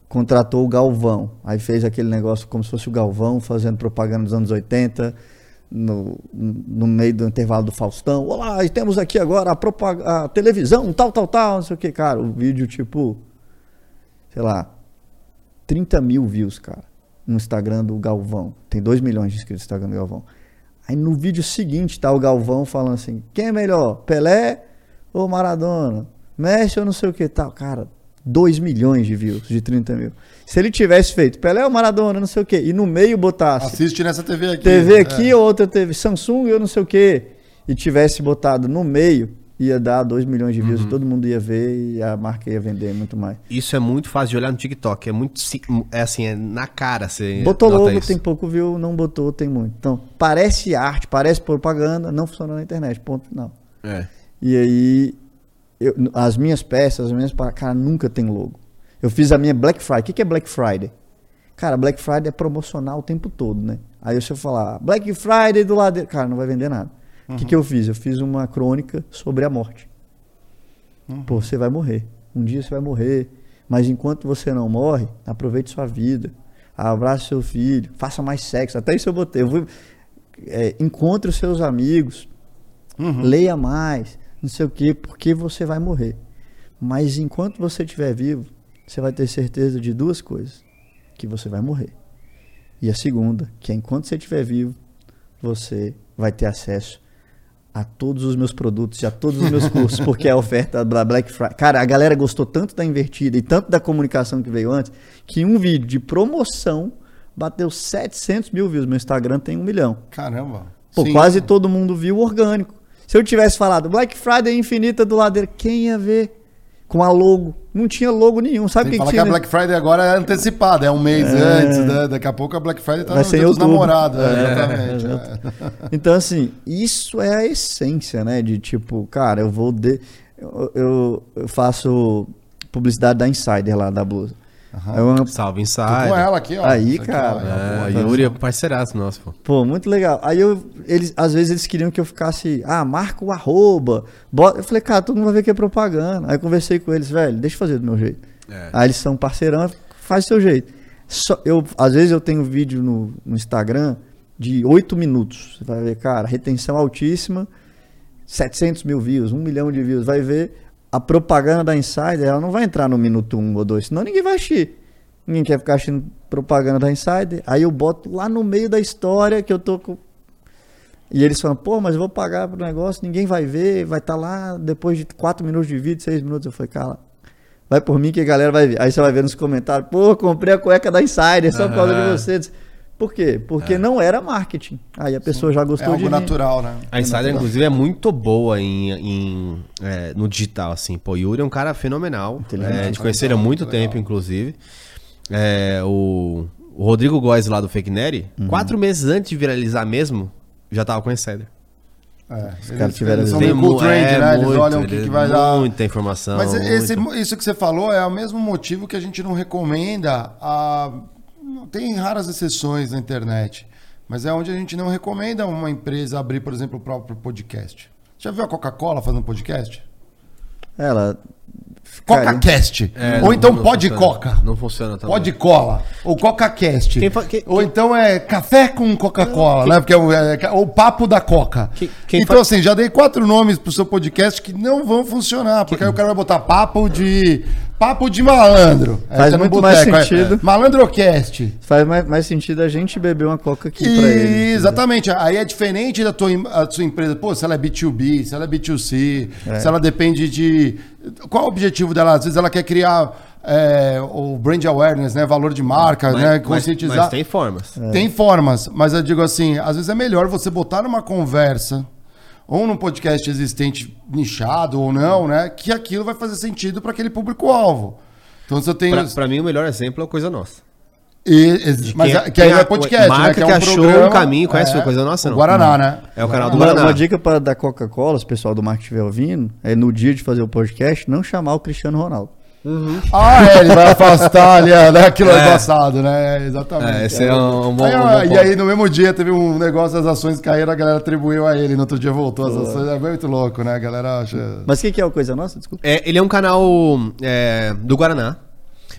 Contratou o Galvão. Aí fez aquele negócio como se fosse o Galvão fazendo propaganda dos anos oitenta, no, no meio do intervalo do Faustão. Olá, temos aqui agora a, propag- a televisão, tal, tal, tal, não sei o que, cara. O vídeo tipo, sei lá, trinta mil views, cara, no Instagram do Galvão. Tem dois milhões de inscritos no Instagram do Galvão. Aí no vídeo seguinte tá o Galvão falando assim, quem é melhor, Pelé ou Maradona? Messi ou não sei o que tal? Cara, dois milhões de views, de trinta mil. Se ele tivesse feito Pelé ou Maradona, não sei o que, e no meio botasse... Assiste nessa T V aqui. T V aqui é. Ou outra T V, Samsung ou não sei o que, e tivesse botado no meio, ia dar dois milhões de views, uhum. todo mundo ia ver e a marca ia vender muito mais. Isso é muito fácil de olhar no TikTok, é muito, é assim, é na cara. Você botou logo, tem pouco view, não botou, tem muito. Então, parece arte, parece propaganda, não funciona na internet, ponto final. É. E aí, eu, as minhas peças, as minhas paradas, cara, nunca tem logo. Eu fiz a minha Black Friday, o que, que é Black Friday? Cara, Black Friday é promocional o tempo todo, né? Aí se eu falar, Black Friday do lado dele, cara, não vai vender nada. O uhum. que, que eu fiz? Eu fiz uma crônica sobre a morte. Uhum. Pô, você vai morrer. Um dia você vai morrer. Mas enquanto você não morre, aproveite sua vida. Abrace seu filho. Faça mais sexo. Até isso eu botei. Eu vou, é, encontre os seus amigos. Uhum. Leia mais. Não sei o quê. Porque você vai morrer. Mas enquanto você estiver vivo, você vai ter certeza de duas coisas. Que você vai morrer. E a segunda, que é enquanto você estiver vivo, você vai ter acesso a todos os meus produtos e a todos os meus cursos, porque é a oferta da Black Friday. Cara, a galera gostou tanto da invertida e tanto da comunicação que veio antes, que um vídeo de promoção bateu setecentos mil views. Meu Instagram tem um milhão. Caramba. Pô, sim, quase sim. Todo mundo viu orgânico. Se eu tivesse falado Black Friday infinita do lado dele, quem ia ver? Com a logo. Não tinha logo nenhum. Sabe o que, que tinha? Que a Black Friday agora é antecipada, é um mês é... antes, né? Daqui a pouco a Black Friday tá no dia dos namorados. É, exatamente. É, é. É. Então, assim, isso é a essência, né? De tipo, cara, eu vou... De... Eu, eu, eu faço publicidade da Insider lá, da blusa. Uhum. Eu... Salve, Insider. Tô com ela aqui, ó. Aí, aqui, cara. É, é, a Yuri é parceiraço nosso, pô. Pô, muito legal. Aí, eu, eles, às vezes, eles queriam que eu ficasse... Ah, marca o arroba. Bota... Eu falei, cara, todo mundo vai ver que é propaganda. Aí, eu conversei com eles. Velho, deixa eu fazer do meu jeito. É. Aí, eles são parceirão. Faz do seu jeito. Só, eu, às vezes, eu tenho vídeo no, no Instagram de oito minutos. Você vai ver, cara, retenção altíssima. setecentos mil views, um milhão de views. Vai ver... A propaganda da Insider, ela não vai entrar no minuto um ou dois, senão ninguém vai assistir. Ninguém quer ficar assistindo propaganda da Insider. Aí eu boto lá no meio da história que eu tô com... E eles falam, pô, mas eu vou pagar pro negócio, ninguém vai ver, vai estar tá lá depois de quatro minutos de vídeo, seis minutos. Eu falei, cara, vai por mim que a galera vai ver. Aí você vai ver nos comentários, pô, comprei a cueca da Insider só por causa de você. Por quê? Porque é. não era marketing. Aí a pessoa Sim. já gostou é algo de natural, mim. né? A Insider, é inclusive, é muito boa em, em, é, no digital, assim. Pô, Yuri é um cara fenomenal. É, a gente conheceram há muito legal. tempo, inclusive. É, o, o Rodrigo Góes lá do Fake Neri, uhum. quatro meses antes de viralizar mesmo, já tava com a Insider. É, os caras tiveram são meio cool trend, é, né? Eles muito, olham o que, que vai muita dar. Muita informação. Mas esse, isso que você falou é o mesmo motivo que a gente não recomenda a... Tem raras exceções na internet, mas é onde a gente não recomenda uma empresa abrir, por exemplo, o próprio podcast. Já viu a Coca-Cola fazendo podcast? Ela... Coca-Cast. É, ou não, então não pode funciona. Coca. Não funciona também. Pode cola. Ou Coca-Cast. Quem, quem, ou então é café com Coca-Cola, quem, né? Porque é o, é, é o papo da Coca. Quem, quem então, fa... assim, já dei quatro nomes pro seu podcast que não vão funcionar. Porque quem... aí o cara vai botar papo de... Papo de malandro. Faz é, muito mais sentido. É. Malandrocast. Faz mais, mais sentido a gente beber uma coca aqui e, pra ele. Exatamente. Entendeu? Aí é diferente da tua, a sua empresa. Pô, se ela é B dois B, se ela é B dois C, é. se ela depende de... Qual o objetivo dela? Às vezes ela quer criar é, o brand awareness, né? Valor de marca, mas, né? Conscientizar. Mas, mas tem formas. É. Tem formas. Mas eu digo assim, às vezes é melhor você botar numa conversa ou num podcast existente nichado ou não, né? Que aquilo vai fazer sentido para aquele público-alvo. Então, se eu tenho... Para mim, o melhor exemplo é a Coisa Nossa. E, e, mas que, que aí é podcast, marca né? Que, que é um achou programa, um caminho, conhece é, Coisa Nossa? Não. O Guaraná, não. né? É o canal do Guaraná. Uma, uma dica para da Coca-Cola, se o pessoal do marketing estiver ouvindo, é no dia de fazer o podcast, não chamar o Cristiano Ronaldo. Uhum. Ah, é, ele vai afastar ali, né? Aquilo é embaçado, né? Exatamente. É, esse é um, um bom, aí, um bom E ponto. Aí, no mesmo dia, teve um negócio, as ações caíram, a galera atribuiu a ele. No outro dia voltou as ações. É muito louco, né? A galera acha... Mas o que, que é o Coisa Nossa? Desculpa. É, ele é um canal é, do Guaraná,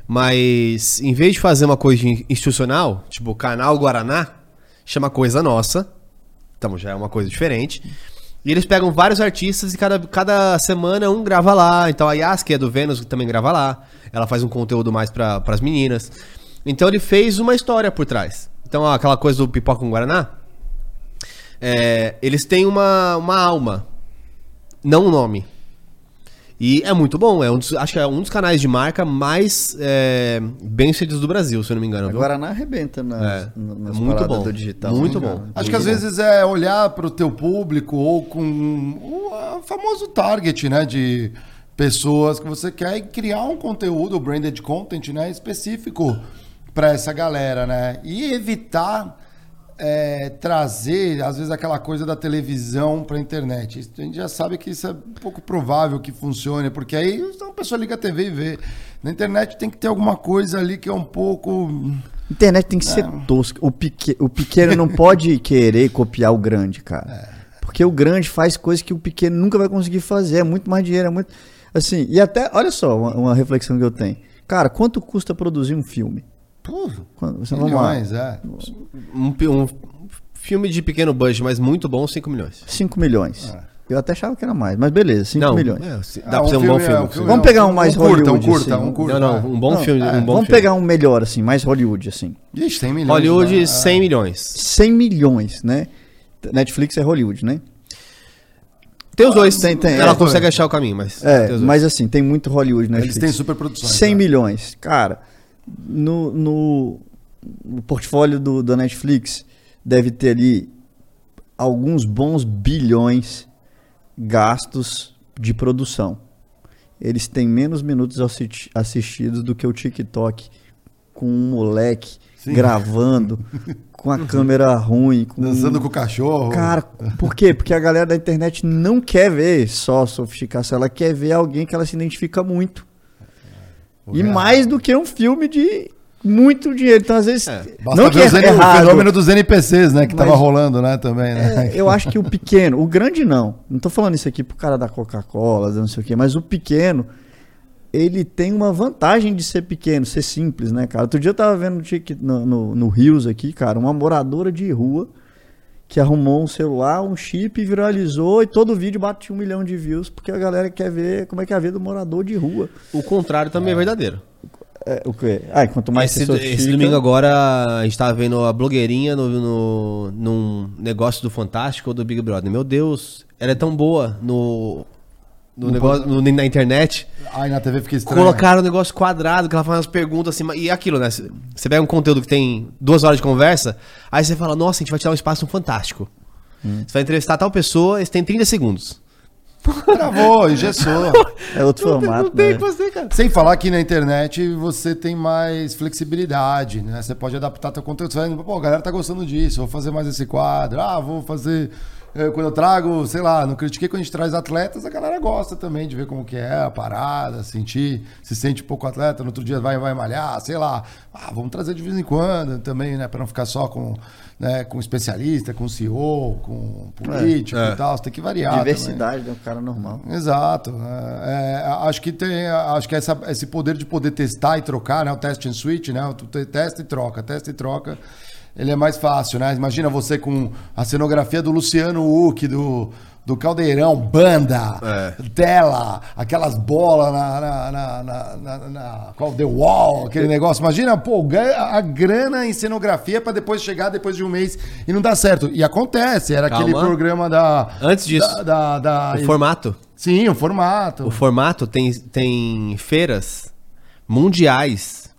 mas em vez de fazer uma coisa institucional, tipo canal Guaraná, chama Coisa Nossa. Então já é uma coisa diferente. E eles pegam vários artistas e cada, cada semana um grava lá. Então a Yas, que é do Vênus, também grava lá. Ela faz um conteúdo mais para as meninas. Então ele fez uma história por trás. Então aquela coisa do Pipoca com Guaraná. É, eles têm uma, uma alma. Não um nome. E é muito bom. É um dos, acho que é um dos canais de marca mais é, bem-sucedidos do Brasil, se eu não me engano. O Guaraná arrebenta nas, é, nas muito paradas bom, do digital. Muito bom. Acho muito que às bom. vezes é olhar para o teu público ou com o famoso target, né? De pessoas que você quer e criar um conteúdo, branded content, né? Específico para essa galera, né? E evitar... É, trazer, às vezes, aquela coisa da televisão para a internet. Isso, a gente já sabe que isso é pouco provável que funcione, porque aí a pessoa liga a T V e vê. Na internet tem que ter alguma coisa ali que é um pouco... Internet tem que é. ser tosca. O, pique... o pequeno não pode querer copiar o grande, cara. É. Porque o grande faz coisas que o pequeno nunca vai conseguir fazer. É muito mais dinheiro, é muito... Assim, e até, olha só, uma, uma reflexão que eu tenho. Cara, quanto custa produzir um filme? Pô, você milhões, é. Um, um filme de pequeno budget, mas muito bom, cinco milhões. cinco milhões. Ah. Eu até achava que era mais, mas beleza, cinco milhões. É, se, dá ah, pra um ser um filme, bom filme. É, um filme. Vamos pegar um mais um curta, Hollywood. Um curta, assim. um curta. Não, não, um bom não, filme. É. Um bom Vamos filme. pegar um melhor, assim, mais Hollywood, assim. Ixi, cem milhões. Hollywood, né? cem milhões. cem milhões, né? Netflix é Hollywood, né? Tem os dois. Tem, tem, Ela é, consegue é. achar o caminho, mas... É, mas assim, tem muito Hollywood, né? Eles têm superproduções. cem milhões, cara... No, no, no portfólio do, da Netflix deve ter ali alguns bons bilhões gastos de produção. Eles têm menos minutos assisti- assistidos do que o TikTok com um moleque Sim. gravando com a câmera ruim. Com... Dançando com o cachorro. Cara, por quê? Porque a galera da internet não quer ver só sofisticação, ela quer ver alguém que ela se identifica muito. O e real. mais do que um filme de muito dinheiro. Então, às vezes... É. Não que é N- errado. O fenômeno dos N P Cs, né? Que mas, tava rolando, né? Também, né? É, eu acho que o pequeno... O grande, não. Não tô falando isso aqui pro cara da Coca-Cola, não sei o quê. Mas o pequeno, ele tem uma vantagem de ser pequeno, ser simples, né, cara? Outro dia eu tava vendo no, no, no Rios aqui, cara, uma moradora de rua que arrumou um celular, um chip, viralizou e todo vídeo bate um milhão de views porque a galera quer ver como é que é a vida do morador de rua. O contrário também é, é verdadeiro. É, o quê? Ah, quanto mais esse, esse fica... domingo agora a gente tava vendo a blogueirinha no, no, num negócio do Fantástico ou do Big Brother. Meu Deus, ela é tão boa no No negócio, no, na internet. Ai, na T V fica estranho. Colocaram um negócio quadrado, que ela faz umas perguntas assim. E é aquilo, né? Você pega um conteúdo que tem duas horas de conversa, aí você fala, nossa, a gente vai te dar um espaço fantástico. Hum. Você vai entrevistar tal pessoa, eles têm trinta segundos. Travou, engessou. É outro não formato. Tem, não né? tem você, cara. Sem falar que na internet você tem mais flexibilidade, né? Você pode adaptar teu conteúdo. Você vai, pô, a galera tá gostando disso, vou fazer mais esse quadro, ah, vou fazer. Eu, quando eu trago, sei lá, não critiquei, quando a gente traz atletas, a galera gosta também de ver como que é a parada, sentir, se sente pouco atleta, no outro dia vai, vai malhar, sei lá, ah, vamos trazer de vez em quando também, né, para não ficar só com, né, com especialista, com C E O, com político é, é. e tal, você tem que variar. Diversidade de um cara normal. Exato. É, acho que tem, acho que essa, esse poder de poder testar e trocar, né, o test and switch, né, tu testa e troca, testa e troca, ele é mais fácil, né? Imagina você com a cenografia do Luciano Huck, do, do Caldeirão, banda, é. tela, aquelas bolas na, na, na, na, na, na qual, The Wall, aquele negócio. Imagina, pô, a grana em cenografia pra depois chegar depois de um mês e não dá certo. E acontece, era Calma. aquele programa da... Antes disso, da, da, da, o e... formato. Sim, o formato. O formato tem, tem feiras mundiais...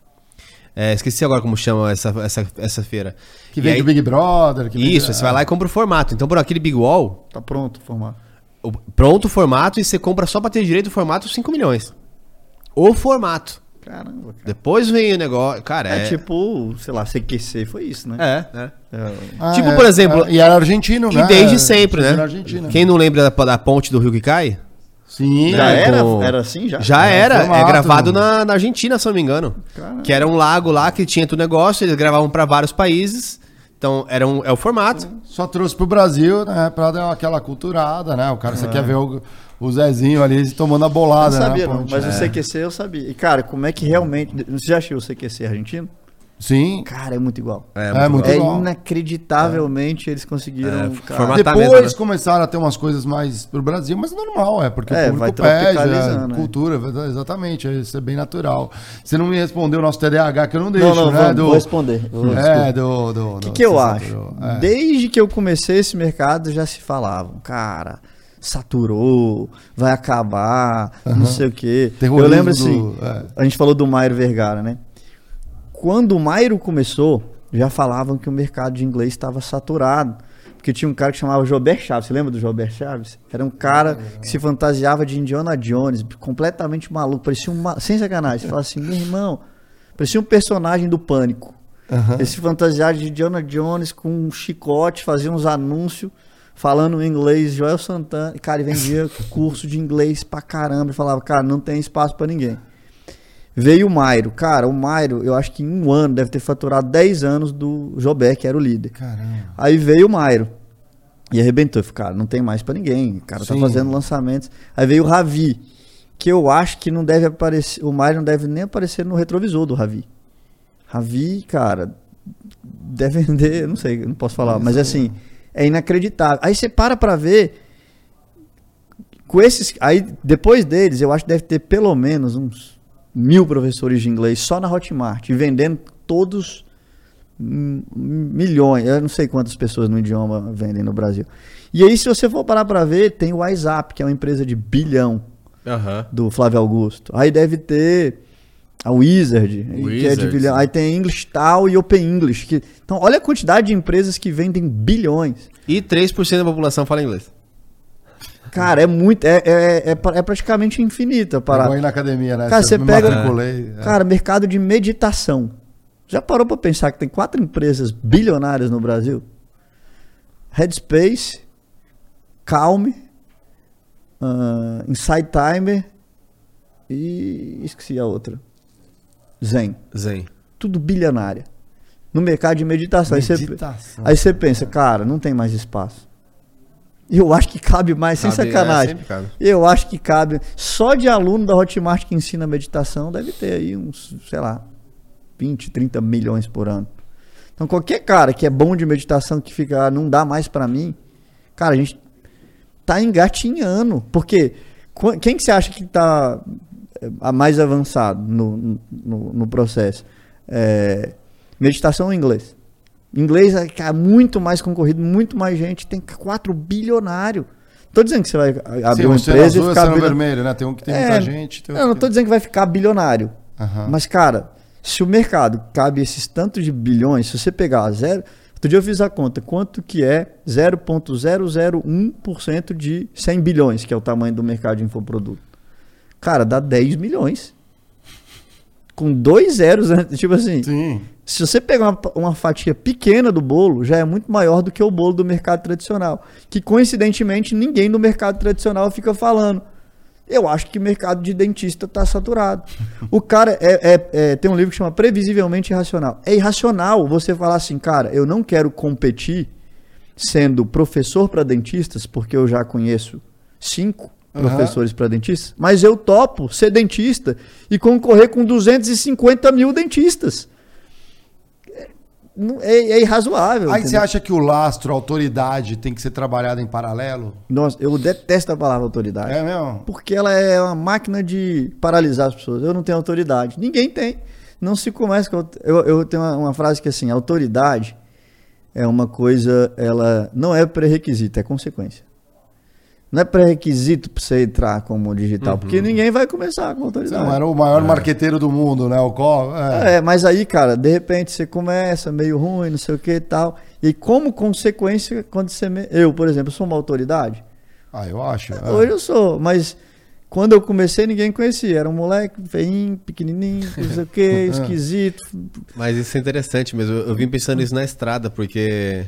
É, esqueci agora como chama essa, essa, essa feira. Que vem aí, do Big Brother. Que isso, vem... você vai lá e compra o formato. Então, por aquele Big Wall... Tá pronto o formato. O, pronto o formato e você compra só pra ter direito ao formato cinco milhões. O formato. Caramba, cara. Depois vem o negócio... Cara, é, é tipo, sei lá, C Q C foi isso, né? É, é. é. Ah, tipo, é, por exemplo... É, e era argentino, né? E desde sempre, né? Argentina. Quem não lembra da, da ponte do Rio que cai... Sim, já né? era, com... era assim já? Já era, era formato, é gravado na, na Argentina, se não me engano. Caramba. Que era um lago lá que tinha todo o negócio, eles gravavam para vários países, então era um, é o formato. Só trouxe pro Brasil, né, pra dar aquela culturada, né, o cara, você é. quer ver o, o Zezinho ali tomando a bolada. Eu não sabia, né, não, mas é. o C Q C eu sabia. E cara, como é que realmente, você já achou o C Q C argentino? Sim. Cara, é muito igual. É, muito é, muito igual. Igual. é inacreditavelmente é. eles conseguiram. É, Depois mesmo, né? começaram a ter umas coisas mais pro Brasil, mas é normal, é, porque é, o público pede, a cultura, né? Exatamente, isso é bem natural. Você não me respondeu o nosso T D A H, que eu não deixo, não, não, né? Vamos, do... Vou responder. Vou é, do... O do, que, do, que eu acho? É. Desde que eu comecei esse mercado, já se falavam, cara... saturou, vai acabar, uhum. não sei o quê. Terrorismo, eu lembro assim, do... é. a gente falou do Mairo Vergara, né? Quando o Mairo começou, já falavam que o mercado de inglês estava saturado. Porque tinha um cara que chamava Jobert Chaves. Você lembra do Jobert Chaves? Era um cara que se fantasiava de Indiana Jones, completamente maluco. Parecia um maluco, sem sacanagem. Você falava assim, meu irmão, parecia um personagem do Pânico. Uhum. Esse fantasiado de Indiana Jones com um chicote, fazia uns anúncios falando em inglês, Joel Santana. Cara, ele vendia curso de inglês pra caramba. Ele falava, cara, não tem espaço pra ninguém. Veio o Mairo. Cara, o Mairo, eu acho que em um ano, deve ter faturado dez anos do Jobert, que era o líder. Caramba. Aí veio o Mairo. E arrebentou. Cara, não tem mais pra ninguém. O cara Sim. tá fazendo lançamentos. Aí veio o Ravi, que eu acho que não deve aparecer... O Mairo não deve nem aparecer no retrovisor do Ravi. Ravi, cara, deve vender... Não sei, não posso falar. Mas, mas assim, é inacreditável. Aí você para pra ver... Com esses... Aí, depois deles, eu acho que deve ter pelo menos uns... mil professores de inglês só na Hotmart, vendendo todos milhões, eu não sei quantas pessoas no idioma vendem no Brasil. E aí, se você for parar para ver, tem o WhatsApp, que é uma empresa de bilhão, uhum. do Flávio Augusto. Aí deve ter a Wizard, Wizard, que é de bilhão. Aí tem English Tal e Open English. Que... Então, olha a quantidade de empresas que vendem bilhões. E três por cento da população fala inglês. Cara, é muito. É, é, é, é praticamente infinita a parada. Vou ir na academia, né? Cara, você pega. É. Cara, mercado de meditação. Já parou pra pensar que tem quatro empresas bilionárias no Brasil? Headspace, Calm, uh, Insight Timer e. Esqueci a outra. Zen. Zen. Tudo bilionária. No mercado de meditação. meditação. Aí você pensa, cara, não tem mais espaço. Eu acho que cabe mais, cabe, sem sacanagem. É, eu acho que cabe. Só de aluno da Hotmart que ensina meditação deve ter aí uns, sei lá, vinte, trinta milhões por ano. Então qualquer cara que é bom de meditação, que fica, ah, não dá mais pra mim, cara, a gente tá engatinhando. Porque quem que você acha que tá mais avançado no, no, no processo? É, meditação em inglês. Inglês é muito mais concorrido, muito mais gente. Tem quatro bilionário. tô dizendo que você vai abrir Sim, uma empresa azul, e ficar bilionário. Vermelho, né? Tem um que tem é, muita gente. Tem um eu não tô que... dizendo que vai ficar bilionário. Uhum. Mas, cara, se o mercado cabe esses tantos de bilhões, se você pegar zero... Outro dia eu fiz a conta. Quanto que é zero vírgula zero zero um por cento de cem bilhões, que é o tamanho do mercado de infoproduto? Cara, dá dez milhões. Com dois zeros, né? Tipo assim... Sim. Se você pegar uma, uma fatia pequena do bolo, já é muito maior do que o bolo do mercado tradicional. Que, coincidentemente, ninguém do mercado tradicional fica falando. Eu acho que o mercado de dentista está saturado. O cara é, é, é, tem um livro que chama Previsivelmente Irracional. É irracional você falar assim, cara, eu não quero competir sendo professor para dentistas, porque eu já conheço cinco uhum. professores para dentistas, mas eu topo ser dentista e concorrer com duzentos e cinquenta mil dentistas. É, é irrazoável. Aí entendeu? Você acha que o lastro, a autoridade, tem que ser trabalhada em paralelo? Nossa, eu detesto a palavra autoridade. É mesmo? Porque ela é uma máquina de paralisar as pessoas. Eu não tenho autoridade. Ninguém tem. Não se começa com... Eu, eu tenho uma, uma frase que é assim, autoridade é uma coisa, ela não é pré-requisito, é consequência. Não é pré-requisito para você entrar como digital, uhum. porque ninguém vai começar com autoridade. Não, era o maior é. marqueteiro do mundo, né? O qual, é. é, mas aí, cara, de repente você começa meio ruim, não sei o que e tal. E como consequência, quando você... Me... Eu, por exemplo, sou uma autoridade. Ah, eu acho. É. Hoje eu sou, mas quando eu comecei ninguém conhecia. Era um moleque feinho, pequenininho, não sei o que, esquisito. Mas isso é interessante mesmo. Eu vim pensando isso na estrada, porque...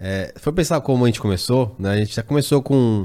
É, foi pensar como a gente começou, né? A gente já começou com,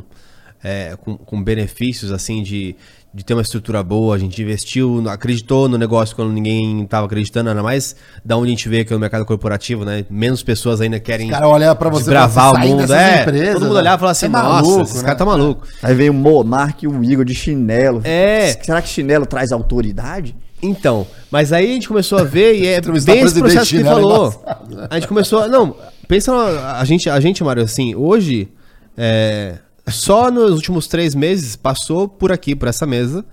é, com, com benefícios assim de, de ter uma estrutura boa, a gente investiu, acreditou no negócio quando ninguém estava acreditando, ainda mais da onde a gente vê que é no mercado corporativo, né? Menos pessoas ainda querem desbravar o mundo. É, empresas, todo mundo olhava e falava assim, é maluco, nossa, esse né? cara tá maluco. Aí veio o Monark e o Igor de chinelo. É. Será que chinelo traz autoridade? Então, mas aí a gente começou a ver e é bem esse processo que ele falou. A gente começou... Não, pensa... A gente, a gente Mário, assim, hoje, é, só nos últimos três meses passou por aqui, por essa mesa,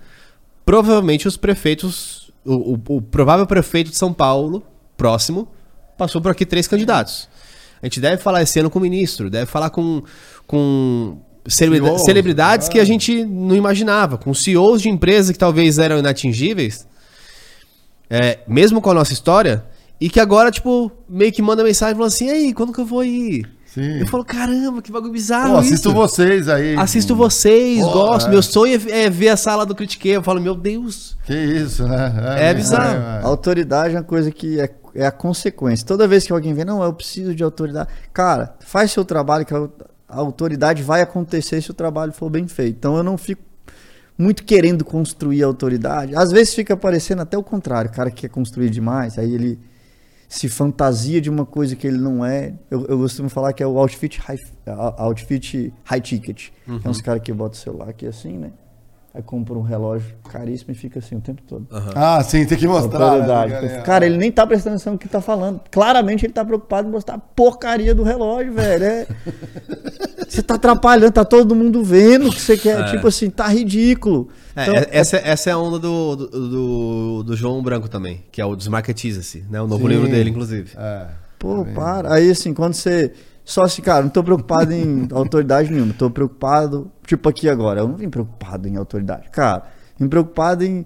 provavelmente os prefeitos, o, o, o provável prefeito de São Paulo, próximo, passou por aqui três candidatos. A gente deve falar esse ano com o ministro, deve falar com... com celebra- celebridades ah. que a gente não imaginava, com C E Os de empresas que talvez eram inatingíveis... É, mesmo com a nossa história, e que agora, tipo, meio que manda mensagem falando assim, e aí, quando que eu vou ir? Sim. Eu falo, caramba, que bagulho bizarro. Pô, assisto isso. vocês aí. Assisto vocês, Pô, gosto. É. Meu sonho é ver a sala do Critiquei. Eu falo, meu Deus. Que isso, né? É, é bizarro. É, é. Autoridade é uma coisa que é, é a consequência. Toda vez que alguém vem, não, eu preciso de autoridade. Cara, faz seu trabalho, que a autoridade vai acontecer se o trabalho for bem feito. Então eu não fico muito querendo construir a autoridade. Às vezes fica parecendo até o contrário. O cara que quer construir demais, aí ele se fantasia de uma coisa que ele não é. Eu, eu costumo falar que é o outfit high, outfit high ticket. Uhum. É uns caras que botam o celular aqui assim, né? Aí compra um relógio caríssimo e fica assim o tempo todo. Uhum. Ah, sim, tem que mostrar. Né? Cara, ele nem tá prestando atenção no que tá falando. Claramente ele tá preocupado em mostrar a porcaria do relógio, velho. É... Você tá atrapalhando, tá todo mundo vendo o que você quer. É. Tipo assim, tá ridículo. É, então, essa, é... essa é a onda do, do, do, do João Branco também, que é o Desmarketiza-se, né? O novo sim. livro dele, inclusive. É. Pô, é para. Aí assim, quando você... Só assim, cara, não tô preocupado em autoridade nenhuma, tô preocupado, tipo aqui agora, eu não vim preocupado em autoridade, cara, vim preocupado em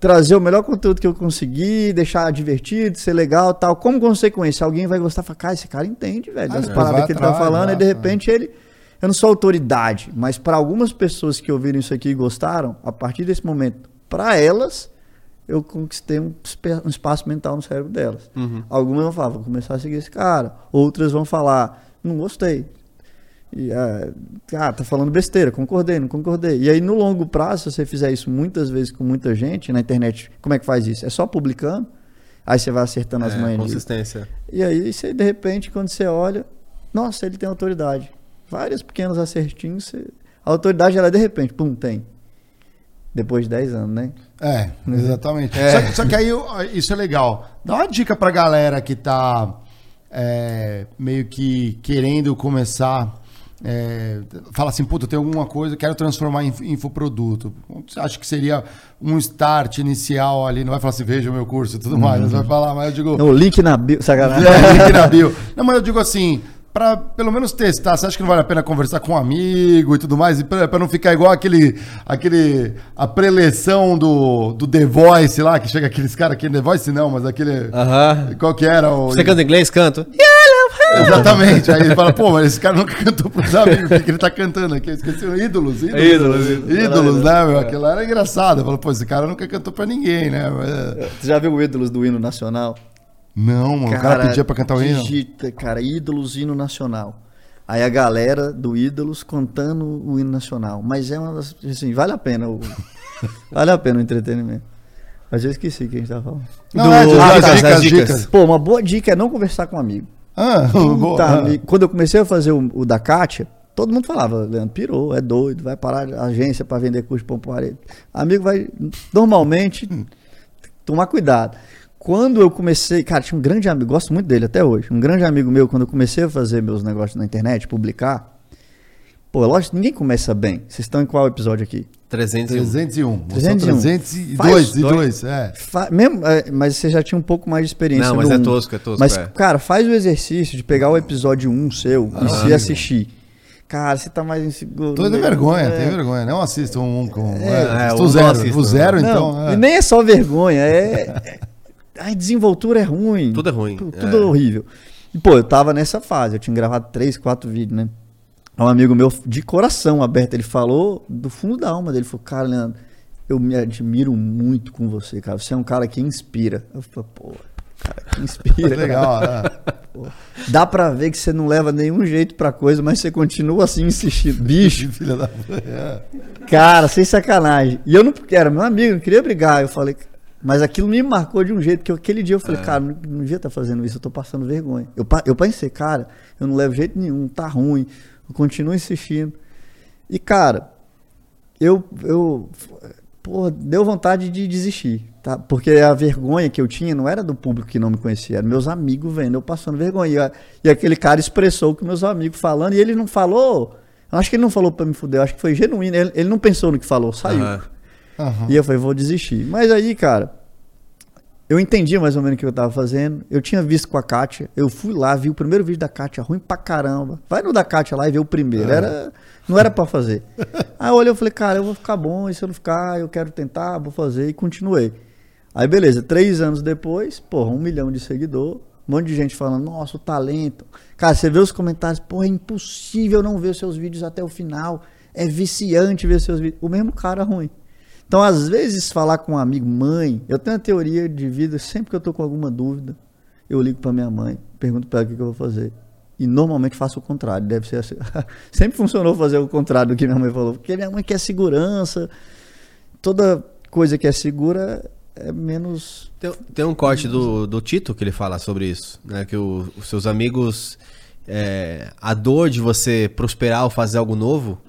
trazer o melhor conteúdo que eu conseguir, deixar divertido, ser legal tal, como consequência, alguém vai gostar, fala, cara, esse cara entende, velho, das ah, palavras que ele atrás, tá falando, lá, e de repente é. ele, eu não sou autoridade, mas para algumas pessoas que ouviram isso aqui e gostaram, a partir desse momento, para elas, eu conquistei um, um espaço mental no cérebro delas. Uhum. Algumas vão falar, vou começar a seguir esse cara. Outras vão falar, não gostei. E, ah, tá falando besteira, concordei, não concordei. E aí, no longo prazo, se você fizer isso muitas vezes com muita gente, na internet, como é que faz isso? É só publicando, aí você vai acertando é, as manhas. Consistência. E aí, você, de repente, quando você olha, nossa, ele tem autoridade. Vários pequenos acertinhos, você... a autoridade, ela de repente, pum, tem. Depois de dez anos, né? É, exatamente. É. Só, que, só que aí, isso é legal. Dá uma dica pra galera que tá é, meio que querendo começar. É, fala assim, puta, tem alguma coisa, quero transformar em infoproduto. Acho que seria um start inicial ali. Não vai falar assim, veja o meu curso e tudo mais. Uhum. Vai falar, mas eu digo... O link na bio, sacanagem. É, link na bio. Não, mas eu digo assim... para pelo menos testar, você acha que não vale a pena conversar com um amigo e tudo mais, para não ficar igual aquele, aquele a preleção do, do The Voice lá, que chega aqueles caras, aquele The Voice não, mas aquele, uh-huh. qual que era? O... Você canta em inglês? Canto. Exatamente, aí ele fala, pô, mas esse cara nunca cantou pros amigos, o que, que ele tá cantando aqui? Eu esqueci, ídolos, ídolos, ídolos, ídolos, ídolos né, meu, é. Aquilo era engraçado, eu falo, pô, esse cara nunca cantou pra ninguém, né? Mas... Você já viu o Ídolos do hino nacional? Não, mano, cara, o cara pedia pra cantar o hino. Digita, cara, Ídolos, hino nacional. Aí a galera do Ídolos cantando o hino nacional. Mas é uma das. Assim, vale a pena o. Vale a pena o entretenimento. Mas eu esqueci o que a gente tava falando. Não, do... é, dicas, ah, tá, dicas, dicas, dicas. Pô, uma boa dica é não conversar com um amigo. Ah, Puta, boa. Amigo. Quando eu comecei a fazer o, o da Kátia, todo mundo falava, Leandro, pirou, é doido, vai parar a agência pra vender curso de pão pra parede. Amigo vai. Normalmente, tomar cuidado. Quando eu comecei, cara, tinha um grande amigo, gosto muito dele até hoje, um grande amigo meu, quando eu comecei a fazer meus negócios na internet, publicar, pô, lógico, ninguém começa bem. Vocês estão em qual episódio aqui? trezentos e um. trezentos e um. trezentos e dois, Faz, e dois, é. Fa- mesmo, mas você já tinha um pouco mais de experiência. Não, mas é um. tosco, é tosco. Mas, é. cara, faz o exercício de pegar o episódio um seu ah, e se assistir. Cara, você tá mais inseguro. Tô de vergonha, é. tem vergonha. Não assista um com... É, é, o zero, assista, o zero, né? então... Não, é. E nem é só vergonha, é... A desenvoltura é ruim. Tudo é ruim. Tudo é horrível. E, pô, eu tava nessa fase. Eu tinha gravado três, quatro vídeos, né? Um amigo meu, de coração aberto, ele falou do fundo da alma dele. Ele falou, cara, Leandro, eu me admiro muito com você, cara. Você é um cara que inspira. Eu falei, pô, cara, que inspira. Legal, né? Pô, dá pra ver que você não leva nenhum jeito pra coisa, mas você continua assim insistindo. Bicho, filha da mulher. Cara, sem sacanagem. E eu não era meu amigo, não queria brigar. Eu falei... Mas aquilo me marcou de um jeito, que eu, aquele dia eu falei, é. cara, não, não devia estar fazendo isso, eu tô passando vergonha. Eu, eu pensei, cara, eu não levo jeito nenhum, tá ruim, eu continuo insistindo. E, cara, eu, eu porra, deu vontade de desistir, tá? Porque a vergonha que eu tinha não era do público que não me conhecia, era meus amigos vendo eu passando vergonha. E, e aquele cara expressou o que meus amigos falando, e ele não falou, eu acho que ele não falou pra me fuder, eu acho que foi genuíno, ele, ele não pensou no que falou, saiu. Uhum. Uhum. E eu falei, vou desistir. Mas aí, cara, eu entendi mais ou menos o que eu tava fazendo. Eu tinha visto com a Kátia. Eu fui lá, vi o primeiro vídeo da Kátia, ruim pra caramba. Vai no da Kátia lá e vê o primeiro. Era, não era pra fazer. Aí eu olhei e falei, cara, eu vou ficar bom. E se eu não ficar, eu quero tentar, vou fazer. E continuei. Aí, beleza. Três anos depois, porra, um milhão de seguidor. Um monte de gente falando, nossa, o talento. Cara, você vê os comentários, porra, é impossível não ver seus vídeos até o final. É viciante ver seus vídeos. O mesmo cara ruim. Então, às vezes, falar com um amigo, mãe, eu tenho a teoria de vida, sempre que eu tô com alguma dúvida, eu ligo pra minha mãe, pergunto pra ela o que, que eu vou fazer. E normalmente faço o contrário, deve ser assim. Sempre funcionou fazer o contrário do que minha mãe falou, porque minha mãe quer segurança, toda coisa que é segura é menos... Tem, tem um corte do, do Tito que ele fala sobre isso, né? Que o, os seus amigos, é, a dor de você prosperar ou fazer algo novo...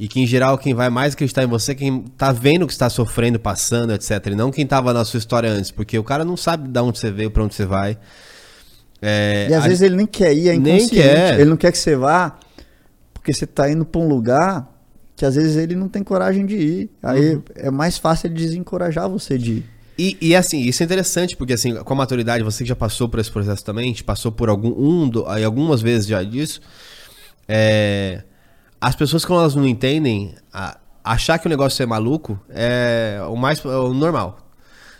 E que, em geral, quem vai mais acreditar em você é quem tá vendo o que você tá sofrendo, passando, etcétera. E não quem tava na sua história antes. Porque o cara não sabe de onde você veio, pra onde você vai. É, e às a... vezes ele nem quer ir, é inconsciente. Nem quer. Ele não quer que você vá, porque você tá indo pra um lugar que às vezes ele não tem coragem de ir. Aí uhum. é mais fácil ele desencorajar você de ir. E, e assim, isso é interessante, porque assim, com a maturidade, você que já passou por esse processo também, te passou por algum, um, do, algumas vezes já disso, é... As pessoas, quando elas não entendem, a, achar que o negócio é maluco é o mais o normal.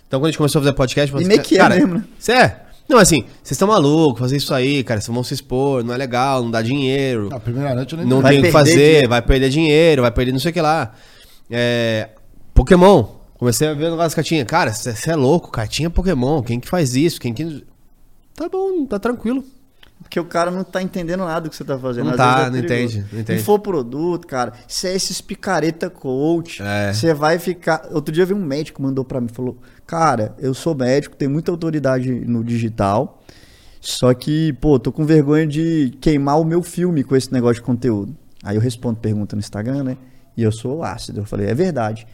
Então, quando a gente começou a fazer podcast... E meio que é mesmo, né? Você é? Não, assim, vocês estão malucos, fazer isso aí, cara, vocês vão se expor, não é legal, não dá dinheiro. A primeira noite eu nem Não tem o que fazer, dinheiro. vai perder dinheiro, vai perder não sei o que lá. É, Pokémon, comecei a ver o negócio das cartinhas. Cara, você é louco, cartinha Pokémon, quem que faz isso? Quem que... Tá bom, tá tranquilo. Porque o cara não tá entendendo nada do que você tá fazendo. Não Às tá, é não entende. Não entende. Se for produto, cara, se é esses picareta coach, é. você vai ficar... Outro dia eu vi um médico que mandou pra mim, falou, cara, eu sou médico, tenho muita autoridade no digital, só que, pô, tô com vergonha de queimar o meu filme com esse negócio de conteúdo. Aí eu respondo pergunta no Instagram, né? E eu sou ácido. Eu falei, é verdade.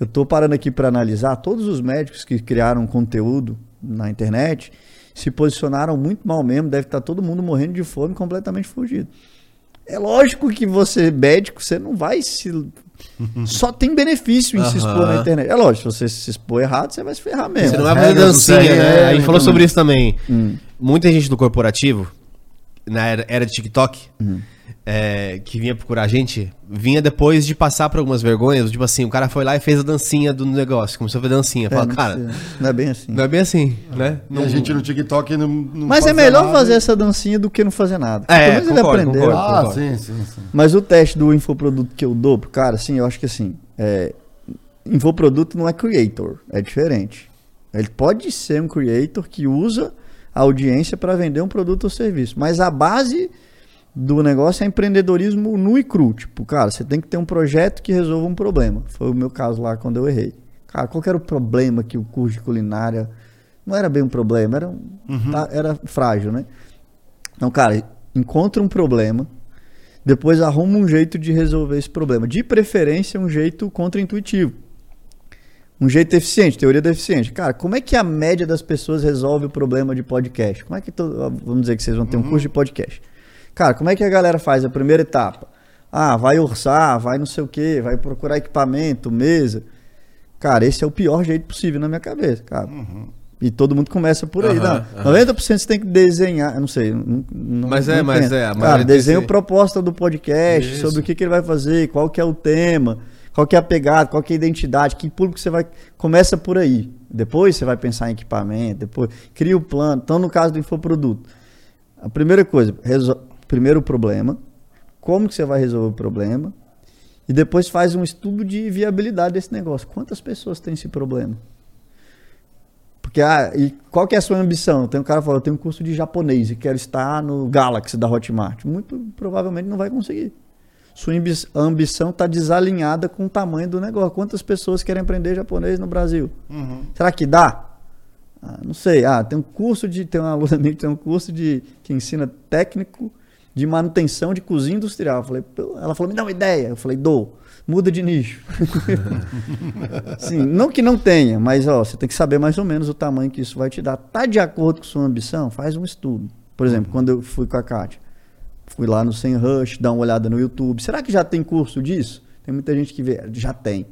Eu tô parando aqui pra analisar todos os médicos que criaram conteúdo na internet... Se posicionaram muito mal mesmo, deve estar todo mundo morrendo de fome, completamente fugido. É lógico que você, médico, você não vai se... Só tem benefício em uhum. se expor na internet. É lógico, se você se expor errado, você vai se ferrar mesmo. Você não vai fazer dancinha, né? É, a gente falou também. sobre isso também. Hum. Muita gente do corporativo, na era, era de TikTok, uhum. é, que vinha procurar a gente, vinha depois de passar por algumas vergonhas, tipo assim, o cara foi lá e fez a dancinha do negócio, começou a fazer a dancinha, é, fala, cara, não é bem assim, não é bem assim, é. né? E não, a gente no TikTok não, não mas é melhor nada. fazer essa dancinha do que não fazer nada. É, concordo, ele aprendeu. Concordo, ah, concordo. Sim, sim, sim. Mas o teste do infoproduto que eu dou, cara, assim, eu acho que assim, é, infoproduto não é creator, é diferente. Ele pode ser um creator que usa a audiência para vender um produto ou serviço, mas a base do negócio é empreendedorismo nu e cru. Tipo, cara, você tem que ter um projeto que resolva um problema. Foi o meu caso lá quando eu errei. Cara, qual que era o problema que o curso de culinária... Não era bem um problema, era, um, uhum. tá, era frágil, né? Então, cara, encontra um problema, depois arruma um jeito de resolver esse problema. De preferência, um jeito contra-intuitivo. Um jeito eficiente, teoria da eficiência. Cara, como é que a média das pessoas resolve o problema de podcast? Como é que... To... Vamos dizer que vocês vão ter um curso de podcast. Cara, como é que a galera faz a primeira etapa? Ah, vai orçar, vai não sei o quê, vai procurar equipamento, mesa. Cara, esse é o pior jeito possível na minha cabeça, cara. Uhum. E todo mundo começa por aí. Uhum, não, uhum. noventa por cento você tem que desenhar, eu não sei. Não, não, mas, não é, mas é, mas é. Cara, desenha a proposta do podcast, Isso. sobre o que, que ele vai fazer, qual que é o tema... Qual que é a pegada, qual que é a identidade, que público você vai... Começa por aí. Depois você vai pensar em equipamento, depois cria o plano. Então, no caso do infoproduto, a primeira coisa, resol... primeiro o problema, como que você vai resolver o problema, e depois faz um estudo de viabilidade desse negócio. Quantas pessoas tem esse problema? Porque, ah, e qual que é a sua ambição? Tem um cara que fala, eu tenho um curso de japonês e quero estar no Galaxy da Hotmart. Muito provavelmente não vai conseguir. Sua ambição está desalinhada com o tamanho do negócio. Quantas pessoas querem aprender japonês no Brasil? Uhum. Será que dá? Ah, não sei. Ah, tem um curso de... Tem uma aluna minha que tem um curso de, que ensina técnico de manutenção de cozinha industrial. Eu falei, ela falou, me dá uma ideia. Eu falei, dou. Muda de nicho. Sim, não que não tenha, mas ó, você tem que saber mais ou menos o tamanho que isso vai te dar. Tá de acordo com sua ambição? Faz um estudo. Por exemplo, uhum. quando eu fui com a Kátia, fui lá no Sem Rush, dar uma olhada no YouTube. Será que já tem curso disso? Tem muita gente que vê, já tem.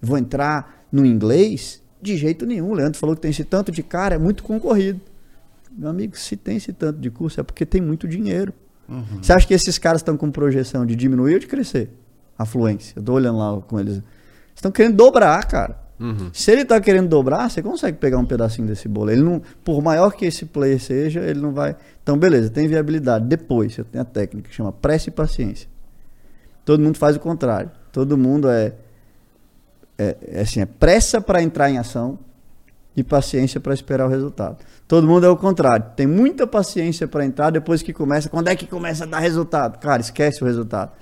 Vou entrar no inglês? De jeito nenhum. O Leandro falou que tem esse tanto de cara, é muito concorrido. Meu amigo, se tem esse tanto de curso é porque tem muito dinheiro. Uhum. Você acha que esses caras estão com projeção de diminuir ou de crescer? Afluência. Eu tô olhando lá com eles. Estão querendo dobrar, cara. Uhum. Se ele tá querendo dobrar, você consegue pegar um pedacinho desse bolo. Ele não, por maior que esse player seja, ele não vai... Então, beleza, tem viabilidade. Depois, você tem a técnica que chama pressa e paciência. Todo mundo faz o contrário. Todo mundo é... É, é assim, é pressa para entrar em ação e paciência para esperar o resultado. Todo mundo é o contrário. Tem muita paciência para entrar depois que começa. Quando é que começa a dar resultado? Cara, esquece o resultado.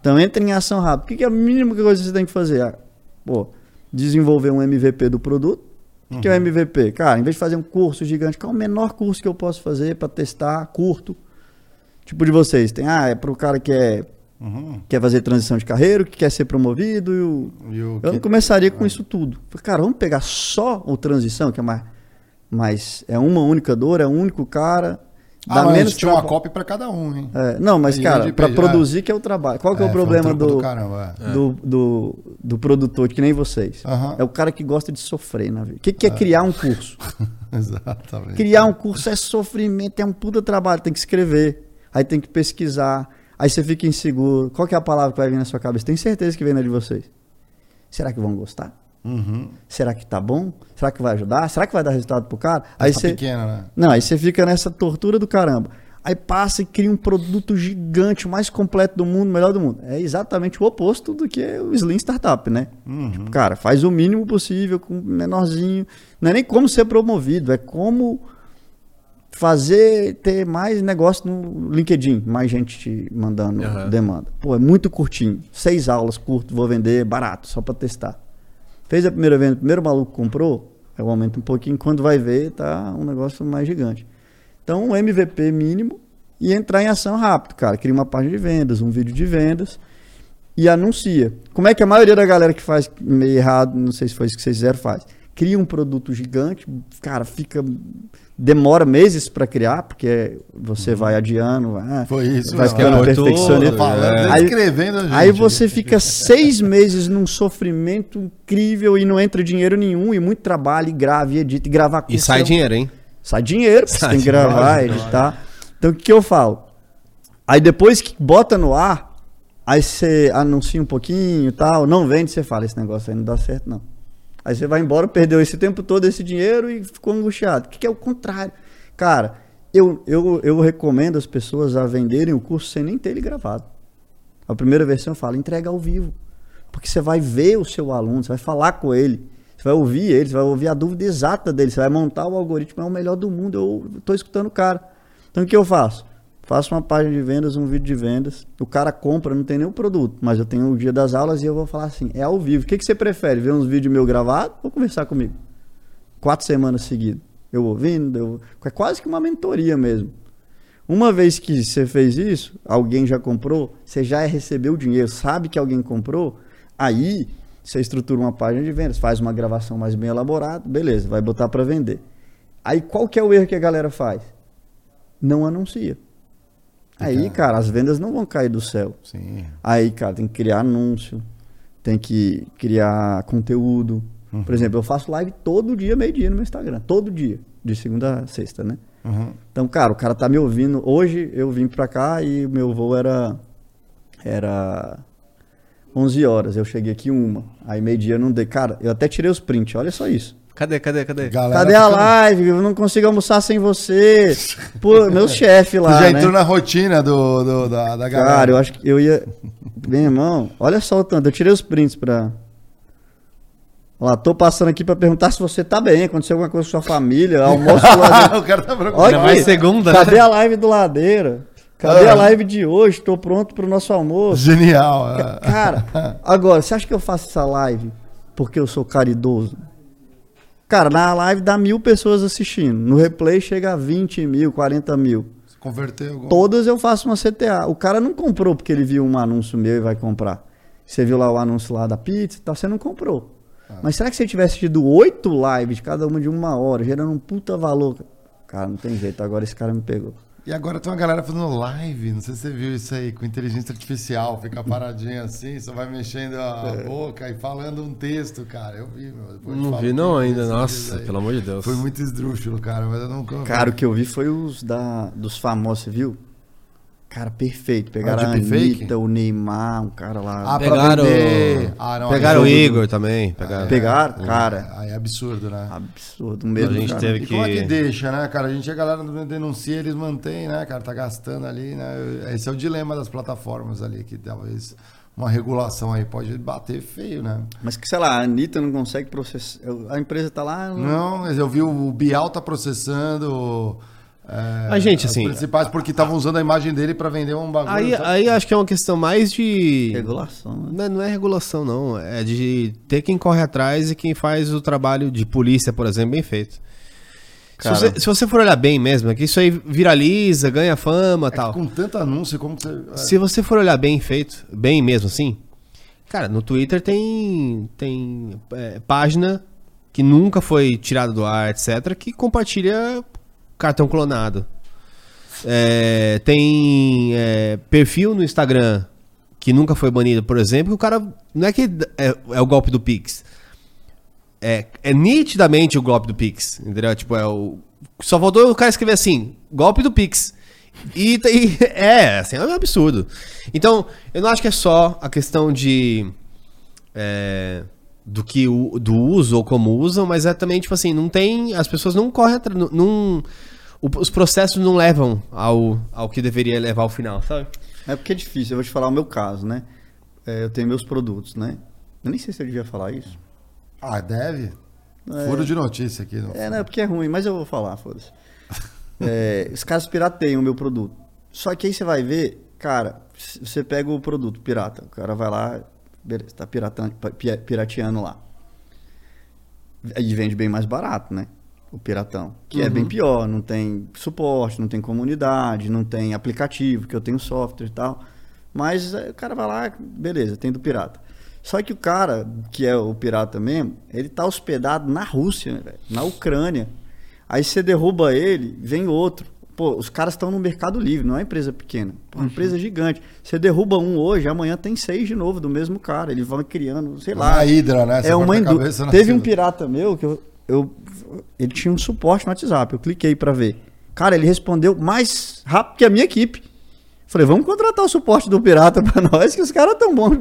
Então, entra em ação rápido. O que, que é a mínima coisa que você tem que fazer? Ah, pô... desenvolver um M V P do produto. O uhum. que é o M V P? Cara, em vez de fazer um curso gigante, qual é o menor curso que eu posso fazer para testar, curto? Tipo de vocês, tem, ah, é para o cara que é, uhum. quer fazer transição de carreira, que quer ser promovido. E o... E o eu que... não começaria com isso tudo. Cara, vamos pegar só o transição, que é mais... Mas é uma única dor, é um único cara... Dá ah, menos mas tinha uma cópia para cada um, hein? É, não, mas e cara, para produzir que é o trabalho. Qual que é, é o problema um do, do, caramba, é. do, do, do produtor, que nem vocês? Uh-huh. É o cara que gosta de sofrer na vida. O que, que é criar um curso? Exatamente. Criar um curso é sofrimento, é um puta trabalho. Tem que escrever, aí tem que pesquisar, aí você fica inseguro. Qual que é a palavra que vai vir na sua cabeça? Tem certeza que vem na de vocês. Será que vão gostar? Uhum. Será que tá bom? Será que vai ajudar? Será que vai dar resultado pro cara? Aí você... pequeno, né? Não, aí você fica nessa tortura do caramba. Aí passa e cria um produto gigante, mais completo do mundo, melhor do mundo. É exatamente o oposto do que o Slim Startup, né? Uhum. Tipo, cara, faz o mínimo possível, com o menorzinho. Não é nem como ser promovido, é como fazer ter mais negócio no LinkedIn, mais gente te mandando uhum. demanda. Pô, é muito curtinho. Seis aulas, curto, vou vender barato, só pra testar. Fez a primeira venda, o primeiro maluco comprou, eu aumento um pouquinho, quando vai ver, tá um negócio mais gigante. Então, um M V P mínimo e entrar em ação rápido, cara. Cria uma página de vendas, um vídeo de vendas e anuncia. Como é que a maioria da galera que faz meio errado, não sei se foi isso que vocês fizeram, faz? Cria um produto gigante, cara, fica... demora meses para criar, porque você uhum. vai adiando, ah, foi isso, vai ficando é perfeccionista. Falando, aí, escrevendo a gente. Aí você fica seis meses num sofrimento incrível e não entra dinheiro nenhum, e muito trabalho, e grava, e edita, e gravar. E sai dinheiro, hein? Sai dinheiro, porque sai você tem que gravar, editar. Então, o que eu falo? Aí depois que bota no ar, aí você anuncia um pouquinho e tal, não vende, você fala, esse negócio aí não dá certo não. Aí você vai embora, perdeu esse tempo todo, esse dinheiro e ficou angustiado. O que, que é o contrário? Cara, eu, eu, eu recomendo as pessoas a venderem o curso sem nem ter ele gravado. A primeira versão eu falo, entrega ao vivo. Porque você vai ver o seu aluno, você vai falar com ele, você vai ouvir ele, você vai ouvir a dúvida exata dele, você vai montar o algoritmo, é o melhor do mundo, eu estou escutando o cara. Então o que eu faço? Faço uma página de vendas, um vídeo de vendas, o cara compra, não tem nenhum produto, mas eu tenho o dia das aulas e eu vou falar assim, é ao vivo. O que, que você prefere? Ver uns vídeos meus gravados ou conversar comigo? Quatro semanas seguidas. Eu ouvindo, eu... é quase que uma mentoria mesmo. Uma vez que você fez isso, alguém já comprou, você já recebeu o dinheiro, sabe que alguém comprou, aí você estrutura uma página de vendas, faz uma gravação mais bem elaborada, beleza, vai botar para vender. Aí qual que é o erro que a galera faz? Não anuncia. Aí, cara, as vendas não vão cair do céu. Sim. Aí, cara, tem que criar anúncio, tem que criar conteúdo. Uhum. Por exemplo, eu faço live todo dia, meio-dia no meu Instagram. Todo dia, de segunda a sexta, né? Uhum. Então, cara, o cara tá me ouvindo. Hoje eu vim pra cá e o meu voo era, era onze horas. Eu cheguei aqui uma. Aí meio-dia não dei. Cara, eu até tirei os prints, olha só isso. Cadê, cadê, cadê? Galera, cadê a live? Eu não consigo almoçar sem você. Pô, meu chefe lá, tu já entrou, né, na rotina do, do, da, da galera. Cara, eu acho que eu ia... Meu irmão, olha só o tanto. Eu tirei os prints pra... Olha lá, tô passando aqui pra perguntar se você tá bem. Aconteceu alguma coisa com sua família. Almoço do Ladeira. O cara tá preocupado. Olha aqui, segunda, cadê a live do Ladeira? Cadê ah. a live de hoje? Tô pronto pro nosso almoço. Genial. Cara, agora, você acha que eu faço essa live porque eu sou caridoso? Cara, na live dá mil pessoas assistindo. No replay chega a vinte mil, quarenta mil. Se converteu agora. Todas eu faço uma C T A. O cara não comprou porque ele viu um anúncio meu e vai comprar. Você viu lá o anúncio lá da pizza e tal, você não comprou. Ah. Mas será que se você tivesse tido oito lives, cada uma de uma hora, gerando um puta valor? Cara, não tem jeito. Agora esse cara me pegou. E agora tem uma galera fazendo live, não sei se você viu isso aí, com inteligência artificial, fica paradinha assim, só vai mexendo a é. boca e falando um texto, cara. Eu vi, meu. Depois não vi não ainda, nossa, pelo amor de Deus. Foi muito esdrúxulo, cara, mas eu não... Cara, o que eu vi foi os da, dos famosos, você viu? Cara, perfeito. Pegaram ah, a Anitta, o Neymar, um cara lá. Ah, pegaram o... Ah, não, pegaram o Igor também. Pegaram, é, pegaram é, cara. É, é absurdo, né? Absurdo mesmo, a gente cara. Teve que... E como é que deixa, né, cara? A gente, a galera denuncia, eles mantêm, né, cara? Tá gastando ali, né? Esse é o dilema das plataformas ali, que talvez uma regulação aí pode bater feio, né? Mas que, sei lá, a Anitta não consegue processar... A empresa tá lá... Não, não, mas eu vi o Bial tá processando... É, a gente, assim, os principais, porque estavam usando a imagem dele para vender um bagulho. Aí, aí acho que é uma questão mais de... Regulação. Né? Não, não é regulação, não. É de ter quem corre atrás e quem faz o trabalho de polícia, por exemplo, bem feito. Se você, se você for olhar bem mesmo, é que isso aí viraliza, ganha fama e é tal. Com tanto anúncio, como que você... É. Se você for olhar bem feito, bem mesmo assim, cara, no Twitter tem, tem é, página que nunca foi tirada do ar, etcétera, que compartilha... cartão clonado, é, tem é, perfil no Instagram que nunca foi banido, por exemplo, que o cara, não é que é, é o golpe do Pix, é, é nitidamente o golpe do Pix, entendeu? Tipo, é o, só faltou o cara escrever assim, golpe do Pix, e, e é, assim, é um absurdo. Então, eu não acho que é só a questão de... É, do que o, do uso ou como usam, mas é também, tipo assim, não tem, as pessoas não correm atrás, não, não, os processos não levam ao, ao que deveria levar ao final, sabe? É porque é difícil, eu vou te falar o meu caso, né? É, eu tenho meus produtos, né? Eu nem sei se eu devia falar isso. Ah, deve? É... Furo de notícia aqui. Não. É, não, é porque é ruim, mas eu vou falar, foda-se. É, os caras pirateiam o meu produto. Só que aí você vai ver, cara, você pega o produto pirata, o cara vai lá... Beleza, tá pirateando lá. E vende bem mais barato, né? O piratão. Que uhum. é bem pior, não tem suporte, não tem comunidade, não tem aplicativo, que eu tenho software e tal. Mas o cara vai lá, beleza, tem do pirata. Só que o cara, que é o pirata mesmo, ele tá hospedado na Rússia, né, na Ucrânia. Aí você derruba ele, vem outro. Pô, os caras estão no Mercado Livre, não é empresa pequena, é uma uhum. empresa gigante. Você derruba um hoje, amanhã tem seis de novo do mesmo cara, eles vão criando, sei lá. Ah, hidra, né? Você é uma indu... cabeça, Teve nascido. Um pirata meu que eu, eu, ele tinha um suporte no WhatsApp, eu cliquei pra ver. Cara, ele respondeu mais rápido que a minha equipe. Falei, vamos contratar o suporte do Pirata para nós, que os caras tão bons.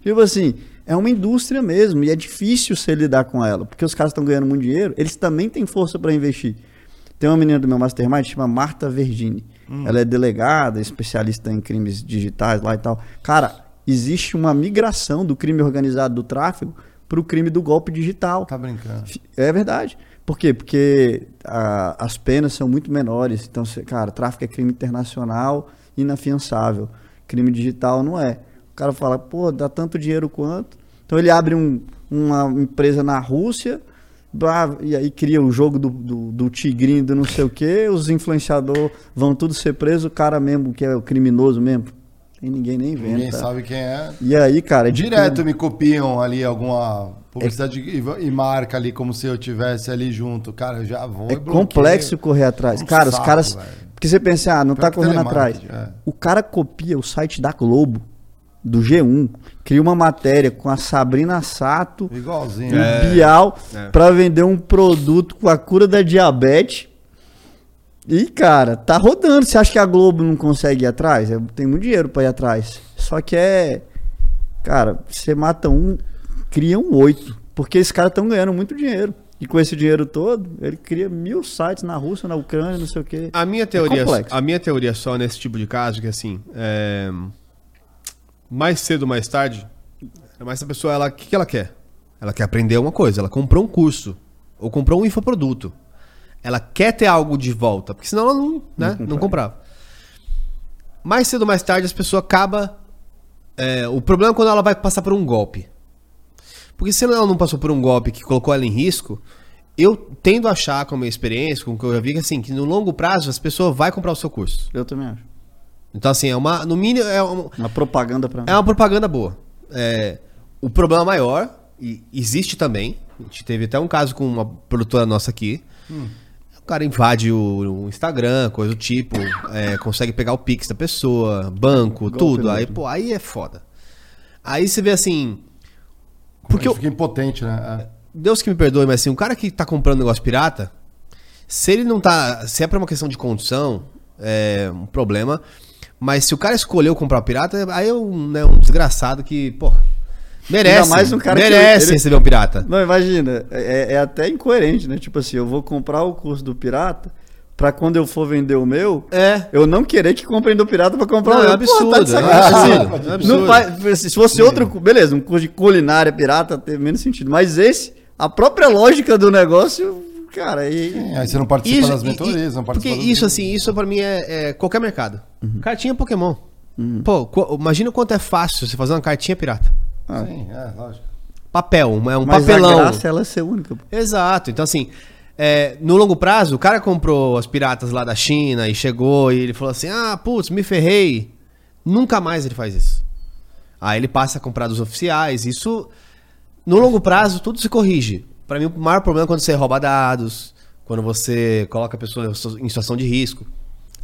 Tipo assim, é uma indústria mesmo e é difícil você lidar com ela, porque os caras estão ganhando muito dinheiro, eles também têm força para investir. Tem uma menina do meu mastermind que chama Marta Verdini. Hum. Ela é delegada, especialista em crimes digitais lá e tal. Cara, existe uma migração do crime organizado do tráfego para o crime do golpe digital. Tá brincando. É verdade. Por quê? Porque a, as penas são muito menores. Então, cara, tráfico é crime internacional, inafiançável. Crime digital não é. O cara fala, pô, dá tanto dinheiro quanto. Então ele abre um, uma empresa na Rússia, blá, e aí cria o jogo do, do, do tigrinho, do não sei o quê, os influenciadores vão tudo ser presos, o cara mesmo, que é o criminoso mesmo, e ninguém nem vê. Ninguém sabe quem é. E aí, cara... É direto tipo... me copiam ali alguma publicidade é... e marca ali como se eu estivesse ali junto. Cara, eu já vou... É complexo correr atrás. É um cara, saco, os caras... Velho. Porque você pensa, ah, não pior tá correndo atrás. É. O cara copia o site da Globo, do G um, cria uma matéria com a Sabrina Sato, igualzinho, e é. Bial, é. Pra vender um produto com a cura da diabetes. E, cara, tá rodando. Você acha que a Globo não consegue ir atrás? Tem muito dinheiro pra ir atrás. Só que é... Cara, você mata um, cria um oito. Porque esses caras estão ganhando muito dinheiro. E com esse dinheiro todo, ele cria mil sites na Rússia, na Ucrânia, não sei o quê. A minha teoria, é a minha teoria só nesse tipo de caso, que assim... É... Mais cedo ou mais tarde, essa pessoa, ela, o que, que ela quer? Ela quer aprender uma coisa. Ela comprou um curso. Ou comprou um infoproduto. Ela quer ter algo de volta, porque senão ela não, né, não, não comprava. Mais cedo ou mais tarde, as pessoas acabam... É, o problema é quando ela vai passar por um golpe. Porque se ela não passou por um golpe que colocou ela em risco, eu tendo a achar, com a minha experiência, com o que eu já vi, que, assim, que no longo prazo as pessoas vão comprar o seu curso. Eu também acho. Então, assim, é uma... No mínimo, é uma, uma propaganda pra mim. É uma propaganda boa. É, o problema maior, e existe também, a gente teve até um caso com uma produtora nossa aqui, hum. O cara invade o, o Instagram, coisa do tipo, é, consegue pegar o Pix da pessoa, banco, golpe tudo. Aí, pô, aí é foda. Aí você vê assim... Porque fica eu, impotente, né? Deus que me perdoe, mas assim, um cara que tá comprando negócio pirata, se ele não tá... Se é pra uma questão de condição, é um problema. Mas se o cara escolheu comprar pirata, aí é um, né, um desgraçado que, pô... Merece, mais um cara merece que ele... receber um pirata. Não, imagina, é, é até incoerente, né? Tipo assim, eu vou comprar o curso do pirata pra quando eu for vender o meu, é. Eu não querer que comprem do pirata pra comprar não, o meu. É absurdo, pô, tá de sacanagem. É absurdo, é absurdo. Não faz, se fosse outro, beleza, um curso de culinária pirata tem menos sentido. Mas esse, a própria lógica do negócio, cara... E... É, aí você não participa isso, das mentorias, e, não participa... Porque isso, assim, isso pra mim é, é qualquer mercado. Uhum. Cartinha Pokémon. Uhum. Pô, imagina o quanto é fácil você fazer uma cartinha pirata. Ah. Sim, é, lógico. Papel, é um mas papelão. Mas a graça ela é ser única. Pô. Exato. Então, assim, é, no longo prazo, o cara comprou as piratas lá da China e chegou e ele falou assim, ah, putz, me ferrei. Nunca mais ele faz isso. Aí ele passa a comprar dos oficiais. Isso, no longo prazo, tudo se corrige. Pra mim, o maior problema é quando você rouba dados, quando você coloca a pessoa em situação de risco.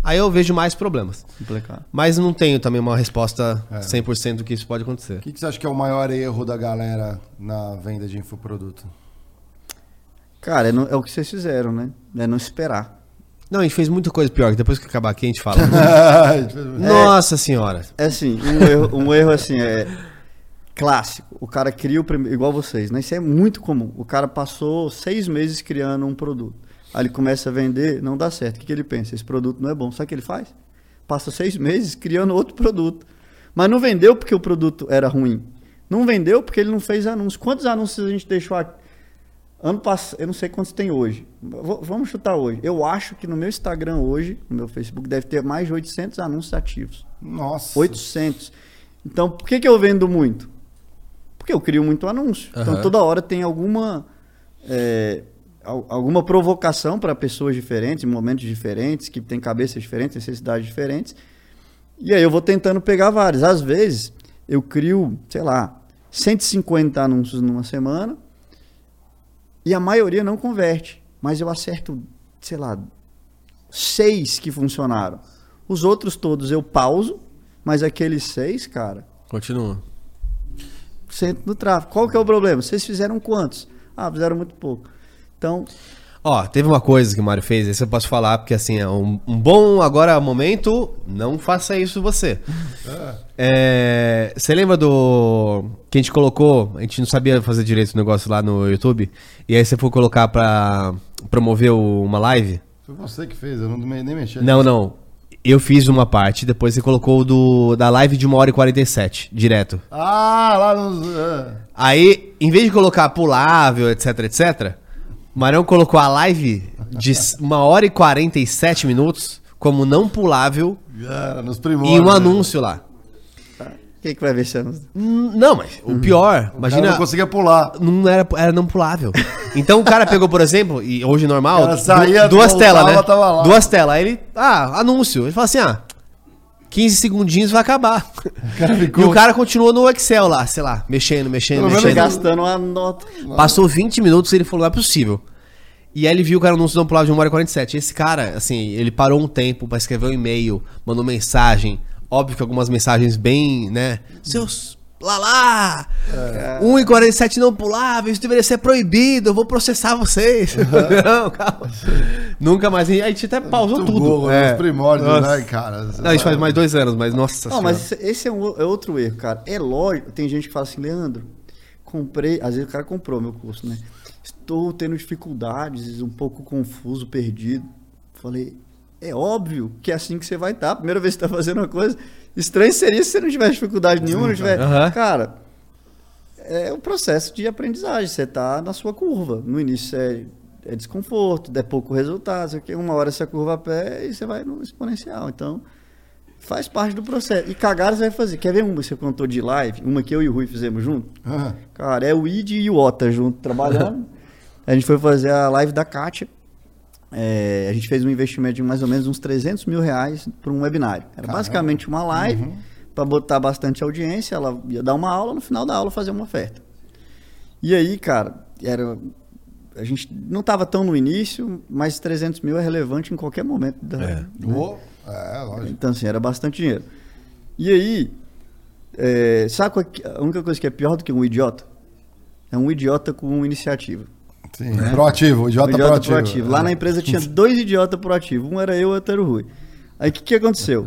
Aí eu vejo mais problemas. Complicado. Mas não tenho também uma resposta é. cem por cento do que isso pode acontecer. O que, que você acha que é o maior erro da galera na venda de infoproduto? Cara, é, no, é o que vocês fizeram, né? É não esperar. Não, a gente fez muita coisa pior, que depois que acabar aqui a gente fala. é, Nossa senhora. É assim, um erro, um erro assim, é clássico. O cara cria o primeiro, igual vocês, né? Isso é muito comum. O cara passou seis meses criando um produto. Aí ele começa a vender, não dá certo. O que, que ele pensa? Esse produto não é bom. Sabe o que ele faz? Passa seis meses criando outro produto. Mas não vendeu porque o produto era ruim. Não vendeu porque ele não fez anúncio. Quantos anúncios a gente deixou aqui? Ano passado, eu não sei quantos tem hoje. V- vamos chutar hoje. Eu acho que no meu Instagram hoje, no meu Facebook, deve ter mais de oitocentos anúncios ativos. Nossa. oitocentos. Então, por que, que eu vendo muito? Porque eu crio muito anúncio. Uhum. Então, toda hora tem alguma... É... alguma provocação para pessoas diferentes, em momentos diferentes, que tem cabeças diferentes, necessidades diferentes. E aí eu vou tentando pegar vários. Às vezes, eu crio, sei lá, cento e cinquenta anúncios numa semana e a maioria não converte. Mas eu acerto, sei lá, seis que funcionaram. Os outros todos eu pauso, mas aqueles seis, cara... Continua. Sento no tráfego. Qual que é o problema? Vocês fizeram quantos? Ah, fizeram muito pouco. Então, Ó, teve uma coisa que o Mário fez, isso eu posso falar, porque assim, é um, um bom agora momento, não faça isso você. Ah. É, você lembra do... que a gente colocou, a gente não sabia fazer direito o negócio lá no YouTube, e aí você foi colocar pra promover o, uma live? Foi você que fez, eu não nem mexi. Não, não. Eu fiz uma parte, depois você colocou do, da live de uma hora e quarenta e sete, direto. Ah, lá no... É. Aí, em vez de colocar pulável, etc, etcétera, Marão colocou a live de uma hora e quarenta e sete minutos como não pulável, yeah, nos primórdios, e um anúncio lá. Quem que vai ver chamas? Não, mas o pior, uhum. imagina... O cara não conseguia pular. Não era, era não pulável. Então o cara pegou, por exemplo, e hoje normal, saía, duas telas, né? Duas telas. Aí ele, ah, anúncio. Ele fala assim, ah, quinze segundinhos vai acabar. O cara ficou... E o cara continuou no Excel lá, sei lá, mexendo, mexendo, Pelo mexendo. gastando uma nota. Mano. Passou vinte minutos e ele falou, não é possível. E aí ele viu que era o anúncio não pulável de uma hora e quarenta e sete. Esse cara, assim, ele parou um tempo pra escrever um e-mail, mandou mensagem. Óbvio que algumas mensagens bem, né? Seus... Lá, lá! É. um e quarenta e sete não pulável, isso deveria ser proibido, eu vou processar vocês. Uhum. Não, calma. Nunca mais. Aí a gente até pausou muito tudo. Bom, é. Os primórdios, nossa. Né, cara? Não, sabe? Isso faz mais dois anos, mas nossa Não, senhora. Mas esse é, um, é outro erro, cara. É lógico, tem gente que fala assim, Leandro, comprei... Às vezes o cara comprou meu curso, né? Estou tendo dificuldades, um pouco confuso, perdido. Falei... É óbvio que é assim que você vai estar. Primeira vez que você está fazendo uma coisa, estranho seria se você não tiver dificuldade nenhuma, não tiver... Uhum. Cara, é um processo de aprendizagem. Você está na sua curva. No início é, é desconforto, é pouco resultado. Você quer uma hora essa curva a pé e você vai no exponencial. Então, faz parte do processo. E cagada você vai fazer. Quer ver uma que você contou de live? Uma que eu e o Rui fizemos junto? Uhum. Cara, é o Id e o Ota junto, trabalhando. A gente foi fazer a live da Kátia. É, a gente fez um investimento de mais ou menos uns trezentos mil reais para um webinário. Era Caramba. basicamente uma live, uhum. para botar bastante audiência, ela ia dar uma aula, no final da aula fazer uma oferta. E aí, cara, era, a gente não estava tão no início, mas trezentos mil é relevante em qualquer momento. Da, é. Né? Oh, é, lógico. Então, assim, era bastante dinheiro. E aí, é, sabe a única coisa que é pior do que um idiota? É um idiota com iniciativa. Sim, é. proativo, idiota, um idiota proativo. proativo. Lá na empresa tinha dois idiotas proativos, um era eu e o outro era o Rui. Aí o que, que aconteceu?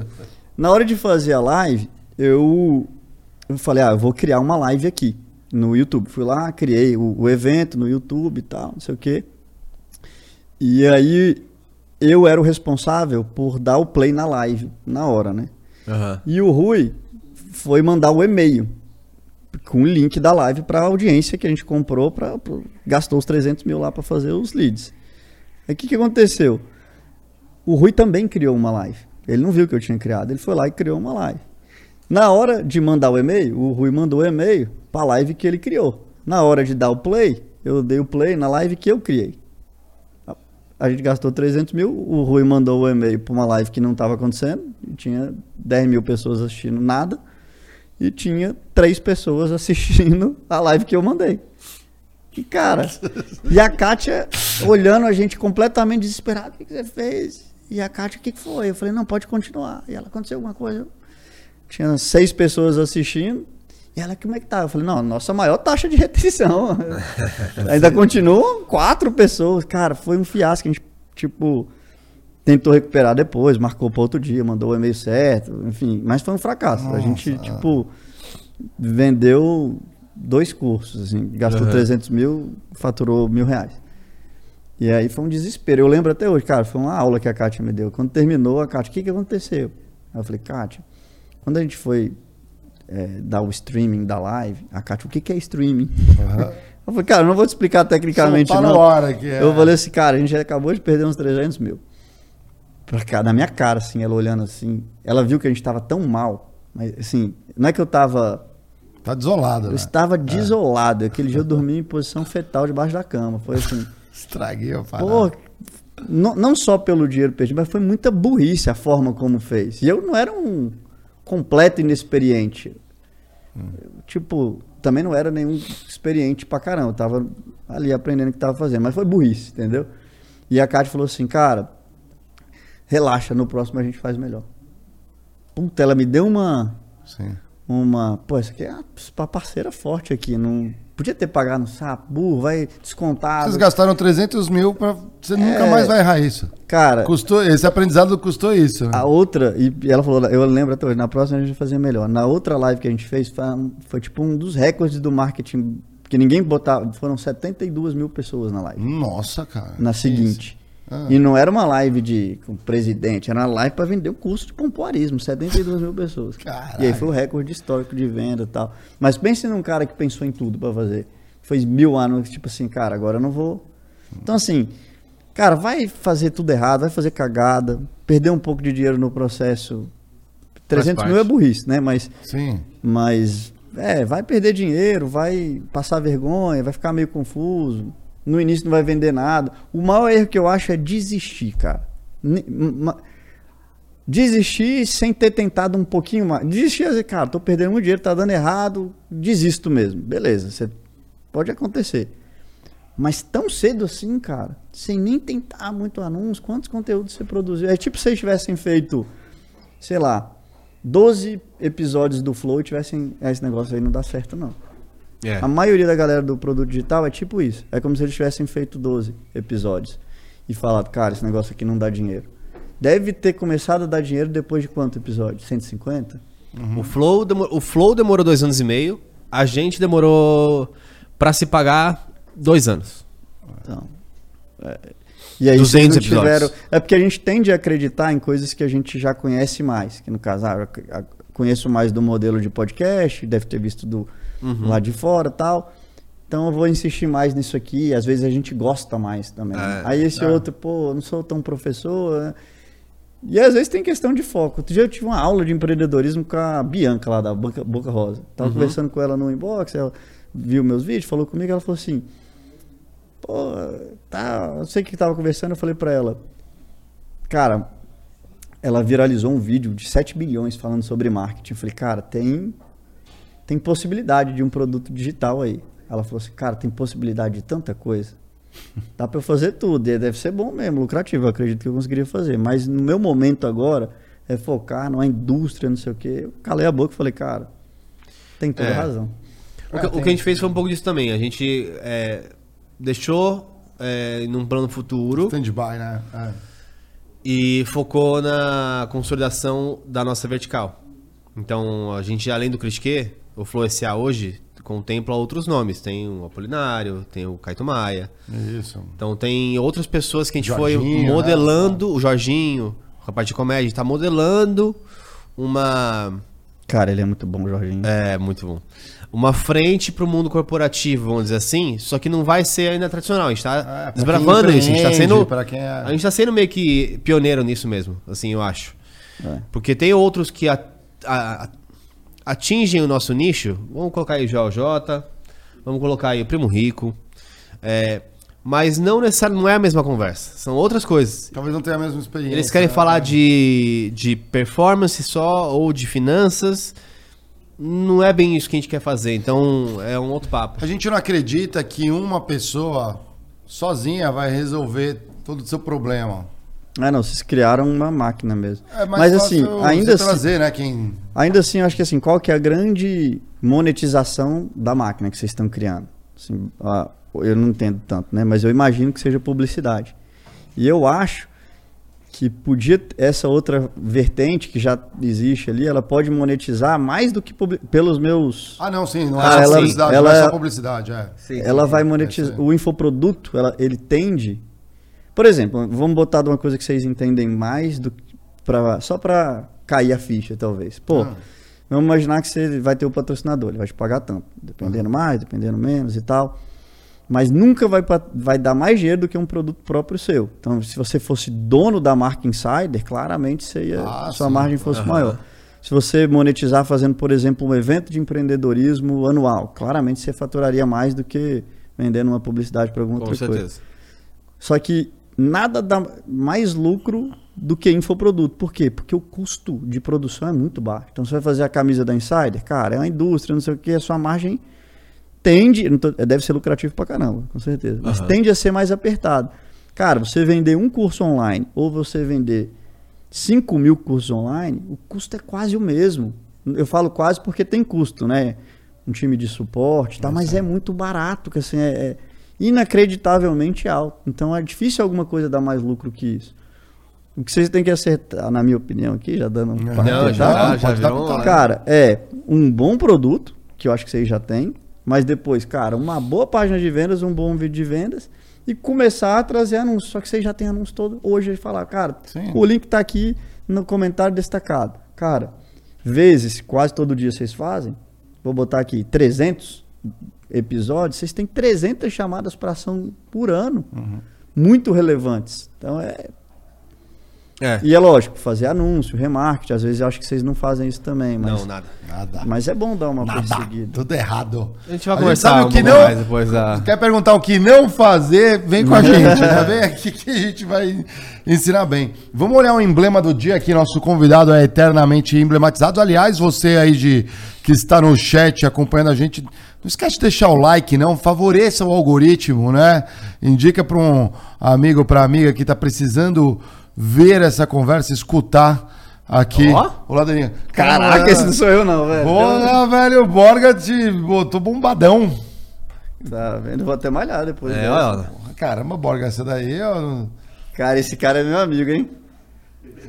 Na hora de fazer a live, eu, eu falei, ah, eu vou criar uma live aqui no YouTube. Fui lá, criei o, o evento no YouTube e tal, não sei o quê. E aí eu era o responsável por dar o play na live, na hora, né? Uhum. E o Rui foi mandar o e-mail com o link da live para a audiência que a gente comprou, pra, pra, gastou os trezentos mil lá para fazer os leads. Aí o que, que aconteceu? O Rui também criou uma live. Ele não viu que eu tinha criado, ele foi lá e criou uma live. Na hora de mandar o e-mail, o Rui mandou o e-mail para a live que ele criou. Na hora de dar o play, eu dei o play na live que eu criei. A gente gastou trezentos mil, o Rui mandou o e-mail para uma live que não estava acontecendo, e tinha dez mil pessoas assistindo nada. E tinha três pessoas assistindo a live que eu mandei. E, cara, e a Kátia olhando a gente completamente desesperada. O que você fez? E a Kátia, o que foi? Eu falei, não, pode continuar. E ela, aconteceu alguma coisa? Tinha seis pessoas assistindo. E ela, como é que tá? Eu falei, não, nossa maior taxa de retenção. Ainda continuam quatro pessoas. Cara, foi um fiasco. A gente, tipo, tentou recuperar depois, marcou para outro dia, mandou o e-mail certo, enfim, mas foi um fracasso. Nossa. A gente, tipo, vendeu dois cursos, assim, gastou uhum. trezentos mil, faturou mil reais. E aí foi um desespero. Eu lembro até hoje, cara, foi uma aula que a Kátia me deu. Quando terminou, a Kátia, o que, que aconteceu? Aí eu falei, Kátia, quando a gente foi é, dar o streaming da live, a Kátia, o que, que é streaming? Uhum. Eu falei, cara, eu não vou te explicar tecnicamente, não. não. Hora que é. Eu falei assim, cara, a gente já acabou de perder uns trezentos mil. Na minha cara, assim, ela olhando assim, ela viu que a gente tava tão mal, mas assim, não é que eu tava... Tá desolado, né? Eu estava desolado, é. Aquele dia eu dormi em posição fetal debaixo da cama, foi assim... Estraguei a parada. Pô, não, não só pelo dinheiro perdido, mas foi muita burrice a forma como fez, e eu não era um completo inexperiente, hum. eu, tipo, também não era nenhum experiente pra caramba, eu tava ali aprendendo o que tava fazendo, mas foi burrice, entendeu? E a Kátia falou assim, cara... Relaxa, no próximo a gente faz melhor. Puta, ela me deu uma... Sim. Uma... Pô, isso aqui é uma parceira forte aqui. Não, Podia ter pagado no sapo, burro, vai descontar. Vocês gastaram trezentos mil pra... Você é... nunca mais vai errar isso. Cara... Custou... Esse aprendizado custou isso. A outra... E ela falou... Eu lembro até hoje. Na próxima a gente vai fazer melhor. Na outra live que a gente fez, foi, foi tipo um dos recordes do marketing... que ninguém botava... Foram setenta e duas mil pessoas na live. Nossa, cara. Na seguinte... Ah. E não era uma live de com presidente, era uma live para vender o curso de pompoarismo, setenta e duas mil pessoas. Caralho. E aí foi o recorde histórico de venda e tal. Mas pense num cara que pensou em tudo para fazer. Fez mil anos, tipo assim, cara, agora eu não vou. Então assim, cara, vai fazer tudo errado, vai fazer cagada, perder um pouco de dinheiro no processo. trezentos mil é burrice, né? Mas, sim. Mas é, vai perder dinheiro, vai passar vergonha, vai ficar meio confuso. No início não vai vender nada. O maior erro que eu acho é desistir, cara. Desistir sem ter tentado um pouquinho mais. Desistir e dizer, cara, tô perdendo muito dinheiro, tá dando errado, desisto mesmo. Beleza, você pode acontecer. Mas tão cedo assim, cara, sem nem tentar muito anúncio, quantos conteúdos você produziu? É tipo se vocês tivessem feito, sei lá, doze episódios do Flow e tivessem... Esse negócio aí não dá certo, não. Yeah. A maioria da galera do produto digital é tipo isso. É como se eles tivessem feito doze episódios e falado, cara, esse negócio aqui não dá dinheiro. Deve ter começado a dar dinheiro depois de quanto episódio? cento e cinquenta? Uhum. O, Flow demor- o Flow demorou dois anos e meio. A gente demorou pra se pagar dois anos. Então, é... E aí duzentos episódios. É porque a gente tende a acreditar em coisas que a gente já conhece mais. Que no caso, ah, conheço mais do modelo de podcast, deve ter visto do... Uhum. Lá de fora e tal. Então eu vou insistir mais nisso aqui. Às vezes a gente gosta mais também, né? É, aí esse é. outro, pô, não sou tão professor, né? E às vezes tem questão de foco. Outro dia eu tive uma aula de empreendedorismo com a Bianca lá da Boca, Boca Rosa. Tava uhum. conversando com ela no inbox, ela viu meus vídeos, falou comigo, ela falou assim, pô, tá, não sei o que tava conversando, eu falei pra ela, cara, ela viralizou um vídeo de sete bilhões falando sobre marketing. Eu falei, cara, tem... tem possibilidade de um produto digital aí. Ela falou assim, cara, tem possibilidade de tanta coisa. Dá pra eu fazer tudo. E deve ser bom mesmo, lucrativo. Eu acredito que eu conseguiria fazer. Mas no meu momento agora, é focar numa indústria, não sei o quê. Eu calei a boca e falei, cara, tem toda é. razão. O que, ah, o que a gente fez foi um pouco disso também. A gente é, deixou é, num plano futuro. Stand-by, né? É. E focou na consolidação da nossa vertical. Então, a gente, além do Critique... O Flow S A hoje contempla outros nomes. Tem o Apolinário, tem o Caeto Maia. Isso. Então tem outras pessoas que a gente Jorginho, foi modelando, né? O Jorginho, o rapaz de comédia, a gente tá modelando uma... Cara, ele é muito bom, o Jorginho. É, muito bom. Uma frente pro mundo corporativo, vamos dizer assim, só que não vai ser ainda tradicional. A gente tá ah, desbravando isso, a gente tá sendo... Pra quem é... A gente tá sendo meio que pioneiro nisso mesmo, assim, eu acho. É. Porque tem outros que... A, a, a, atingem o nosso nicho, vamos colocar aí o J O J, vamos colocar aí o Primo Rico, é, mas não necessariamente, não é a mesma conversa, são outras coisas. Talvez não tenha a mesma experiência. Eles querem né? falar de, de performance só ou de finanças, não é bem isso que a gente quer fazer, então é um outro papo. A gente não acredita que uma pessoa sozinha vai resolver todo o seu problema. É, não, vocês criaram uma máquina mesmo. É, mas mas assim, ainda assim, trazer, né, quem... ainda assim, eu acho que assim, qual que é a grande monetização da máquina que vocês estão criando? Assim, ah, eu não entendo tanto, né? Mas eu imagino que seja publicidade. E eu acho que podia, essa outra vertente que já existe ali, ela pode monetizar mais do que public... pelos meus... Ah, não, sim, não é ah, só publicidade, ela, não é só publicidade, é. Sim, ela sim, vai monetizar, é, o infoproduto, ela, ele tende... Por exemplo, vamos botar de uma coisa que vocês entendem mais, do, pra, só para cair a ficha, talvez. Pô, ah. vamos imaginar que você vai ter o patrocinador, ele vai te pagar tanto, dependendo uhum. mais, dependendo menos e tal. Mas nunca vai, vai dar mais dinheiro do que um produto próprio seu. Então, se você fosse dono da marca Insider, claramente você ia, ah, sua sim. margem fosse uhum. maior. Se você monetizar fazendo, por exemplo, um evento de empreendedorismo anual, claramente você faturaria mais do que vendendo uma publicidade para alguma Com outra certeza. coisa. Só que nada dá mais lucro do que infoproduto. Por quê? Porque o custo de produção é muito baixo. Então, você vai fazer a camisa da Insider, cara, é uma indústria, não sei o que, a sua margem tende, não tô, deve ser lucrativo pra caramba, com certeza, mas uhum. tende a ser mais apertado. Cara, você vender um curso online ou você vender cinco mil cursos online, o custo é quase o mesmo. Eu falo quase porque tem custo, né? um time de suporte, tá? Mas é muito barato, que assim, é, é inacreditavelmente alto. Então é difícil alguma coisa dar mais lucro que isso. O que vocês têm que acertar, na minha opinião aqui, já dando um não, já, já, já virou, um, cara, é um bom produto, que eu acho que vocês já têm, mas depois, cara, uma boa página de vendas, um bom vídeo de vendas, e começar a trazer anúncios. Só que vocês já têm anúncios todo hoje, e falar, cara, sim, o link tá aqui no comentário destacado. Cara, vezes, quase todo dia vocês fazem, vou botar aqui trezentos episódios, vocês têm trezentas chamadas para ação por ano, uhum, muito relevantes. Então é... É. E é lógico, fazer anúncio, remarketing, às vezes eu acho que vocês não fazem isso também, mas... Não, nada, nada. Mas é bom dar uma nada. perseguida. Tudo errado. A gente vai conversar um pouco mais depois da... Quer perguntar o que não fazer, vem com a gente, tá vendo? Aqui que a gente vai ensinar bem. Vamos olhar o emblema do dia aqui, nosso convidado é eternamente emblematizado. Aliás, você aí de... que está no chat acompanhando a gente, não esquece de deixar o like, não, favoreça o algoritmo, né? Indica para um amigo, para amiga que está precisando ver essa conversa, escutar aqui. Ó, oh? O ladrinho. Caraca, ah, esse não sou eu não, velho. Boa, velho, o Borga te botou bombadão. Tá vendo? Vou até malhar depois. É, olha. Caramba, Borga, essa daí, ó. Cara, esse cara é meu amigo, hein?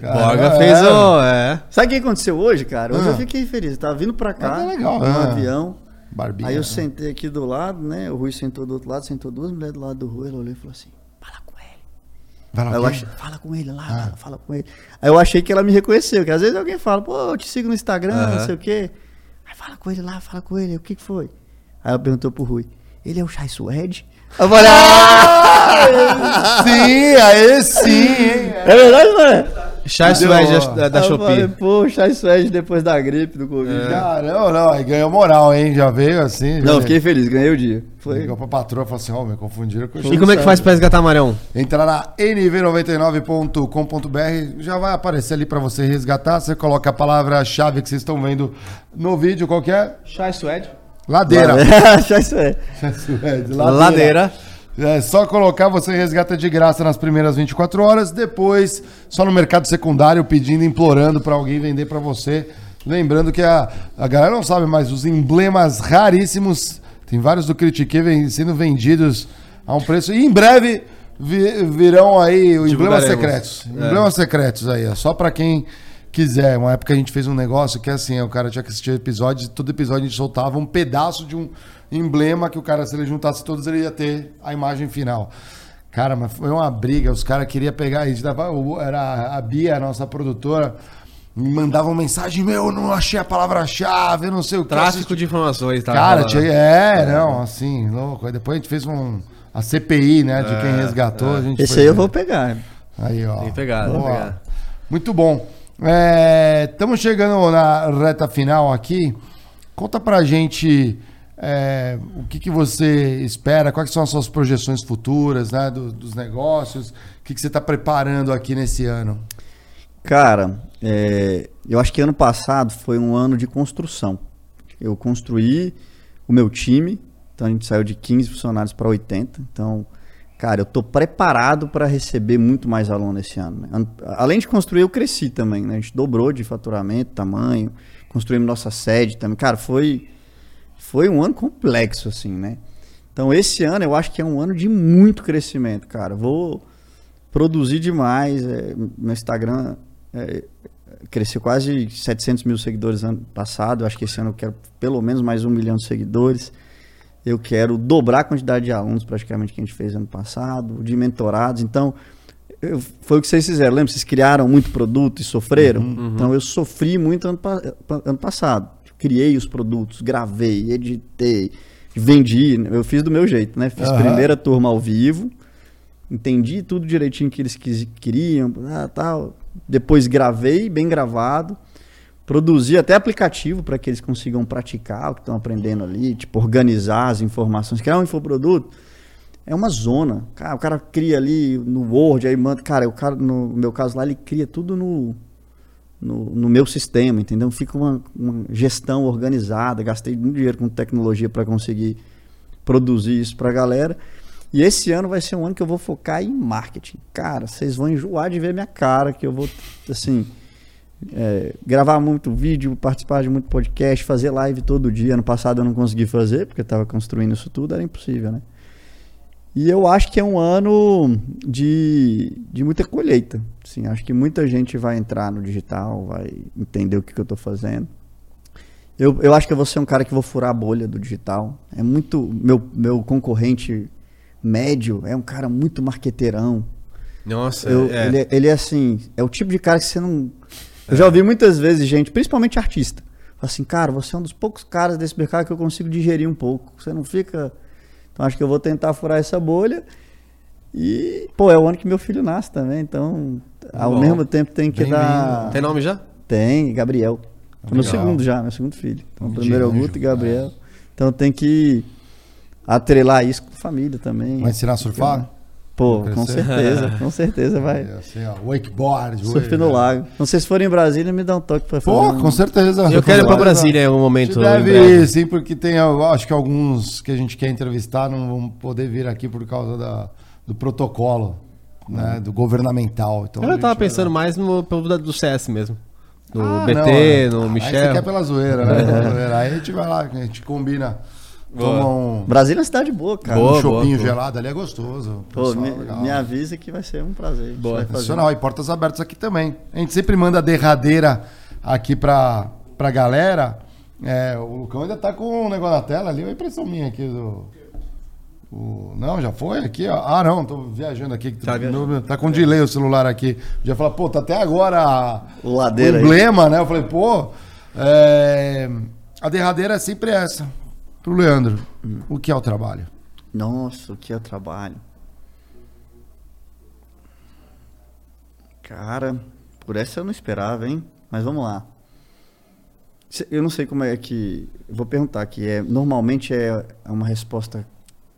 Cara, Borga é, fez o... É. Sabe o que aconteceu hoje, cara? Hoje ah. eu fiquei feliz. Eu tava vindo pra cá, ah, legal. no ah. avião. Barbinha, aí eu sentei aqui do lado, né? O Rui sentou do outro lado, sentou duas mulheres do lado do Rui. Ela olhou e falou assim, fala com ele. Fala, eu achei, fala com ele lá, ah. cara, fala com ele. Aí eu achei que ela me reconheceu, que às vezes alguém fala, pô, eu te sigo no Instagram, uh-huh. não sei o quê. Aí fala com ele lá, fala com ele. O que que foi? Aí ela perguntou pro Rui, ele é o Chai Suede? Eu falei, ah! Sim, aí sim, hein? É verdade, mano? Chai Suede da, da Shopee. Eu falei, pô, Chai Suede depois da gripe, do Covid. É. Caramba, não, aí ganhou moral, hein? Já veio assim. Já não, veio. Fiquei feliz, ganhei o dia. Foi. Ligou pra patroa e falou assim, ó, oh, me confundiram com o Chai. E como é que faz pra resgatar Marão? Entra na n v noventa e nove ponto com ponto b r, já vai aparecer ali pra você resgatar, você coloca a palavra-chave que vocês estão vendo no vídeo, qual que é? Chai Suede. Ladeira. Ladeira. Chai Suede. Chai Suede. Ladeira. Ladeira. É só colocar, você resgata de graça nas primeiras vinte e quatro horas, depois só no mercado secundário pedindo, implorando para alguém vender para você. Lembrando que a, a galera não sabe, mas os emblemas raríssimos, tem vários do Critique sendo vendidos a um preço, e em breve vi, virão aí os emblemas secretos. É. Emblemas secretos aí, ó, só para quem quiser. Uma época a gente fez um negócio que assim, o cara tinha que assistir episódios e todo episódio a gente soltava um pedaço de um emblema que o cara, se ele juntasse todos, ele ia ter a imagem final. Cara, mas foi uma briga, os caras queriam pegar isso. Era a Bia, a nossa produtora, me mandava uma mensagem, meu, não achei a palavra-chave, não sei o que. Tráfico de informações, tá? Cara, tinha... é, não, assim, louco. Aí depois a gente fez um... a C P I, né, de é, quem resgatou. É. A gente Esse foi... aí eu vou pegar. Aí, ó. Tem pegado, vou pegar. Muito bom. Estamos é... chegando na reta final aqui. Conta pra gente... É, o que, que você espera? Quais são as suas projeções futuras, né, do, dos negócios? O que, que você está preparando aqui nesse ano? Cara, é, eu acho que ano passado foi um ano de construção. Eu construí o meu time, então a gente saiu de quinze funcionários para oitenta. Então, cara, eu estou preparado para receber muito mais aluno esse ano, né? Além de construir, eu cresci também, né? A gente dobrou de faturamento, tamanho, construímos nossa sede também. Cara, foi... Foi um ano complexo, assim, né? Então, esse ano, eu acho que é um ano de muito crescimento, cara. Vou produzir demais. É, meu Instagram é, cresceu quase setecentos mil seguidores ano passado. Eu acho que esse ano eu quero pelo menos mais um milhão de seguidores. Eu quero dobrar a quantidade de alunos, praticamente, que a gente fez ano passado, de mentorados. Então, eu, foi o que vocês fizeram. Lembra? Vocês criaram muito produto e sofreram? Uhum, uhum. Então, eu sofri muito ano, ano passado. Criei os produtos, gravei, editei, vendi. Eu fiz do meu jeito, né? Fiz uhum. primeira turma ao vivo, entendi tudo direitinho que eles queriam, ah, tal. Depois gravei, bem gravado, produzi até aplicativo para que eles consigam praticar o que estão aprendendo ali, tipo, organizar as informações. Criar um infoproduto é uma zona. Cara, o cara cria ali no Word, aí manda. Cara, o cara, no meu caso lá, ele cria tudo no... No, no meu sistema, entendeu? Fica uma, uma gestão organizada. Gastei muito dinheiro com tecnologia para conseguir produzir isso para a galera. E esse ano vai ser um ano que eu vou focar em marketing. Cara, vocês vão enjoar de ver minha cara, que eu vou, assim, É, gravar muito vídeo, participar de muito podcast, fazer live todo dia. Ano passado eu não consegui fazer, porque eu estava construindo isso tudo, era impossível, né? E eu acho que é um ano de, de muita colheita. Assim, acho que muita gente vai entrar no digital, vai entender o que, que eu estou fazendo. Eu, eu acho que eu vou ser um cara que vou furar a bolha do digital. É muito... Meu, meu concorrente médio é um cara muito marqueteirão. Nossa, eu, é. Ele, ele é assim... É o tipo de cara que você não... Eu já ouvi muitas vezes gente, principalmente artista, assim, cara, você é um dos poucos caras desse mercado que eu consigo digerir um pouco. Você não fica... Então acho que eu vou tentar furar essa bolha. E, pô, é o ano que meu filho nasce também, então ao Bom, mesmo tempo tem que dar... Tem nome já? Tem, Gabriel. Gabriel. Meu segundo já, meu segundo filho. Então o primeiro é o Guto e Gabriel. Então tem que atrelar isso com a família também. Vai ensinar a surfar? Pô, com certeza, com certeza vai. É assim, ó, wakeboard, surf no lago. Não sei se forem em Brasília, me dá um toque pra falar. Pô, um... com certeza. Eu quero ir pra Brasília em algum momento. Deve, sim, porque tem, acho que alguns que a gente quer entrevistar não vão poder vir aqui por causa da, do protocolo, né, hum. do governamental. Então eu tava pensando vai... mais no povo do C S mesmo. No ah, B T, não, no ah, Michel. Aí você quer pela zoeira, né? Aí a gente vai lá, a gente combina. Um... Brasília é uma cidade boa, cara. Boa, um chopinho boa, gelado boa. Ali é gostoso. Pô, me, me avisa que vai ser um prazer. Boa, sensacional. E portas abertas aqui também. A gente sempre manda a derradeira aqui pra, pra galera. É, o Lucão ainda tá com um negócio na tela ali. Uma impressão minha aqui do. O... Não, já foi aqui, ó. Ah, não, tô viajando aqui. Tá, tô... viajando. Tá com delay o celular aqui. Já falou, pô, tá até agora o ladeira problema, aí. Né? Eu falei, pô, é... a derradeira é sempre essa. Pro Leandro, hum. o que é o trabalho? Nossa, o que é o trabalho? Cara, por essa eu não esperava, hein? Mas vamos lá. Eu não sei como é que... Eu vou perguntar aqui. É, normalmente é uma resposta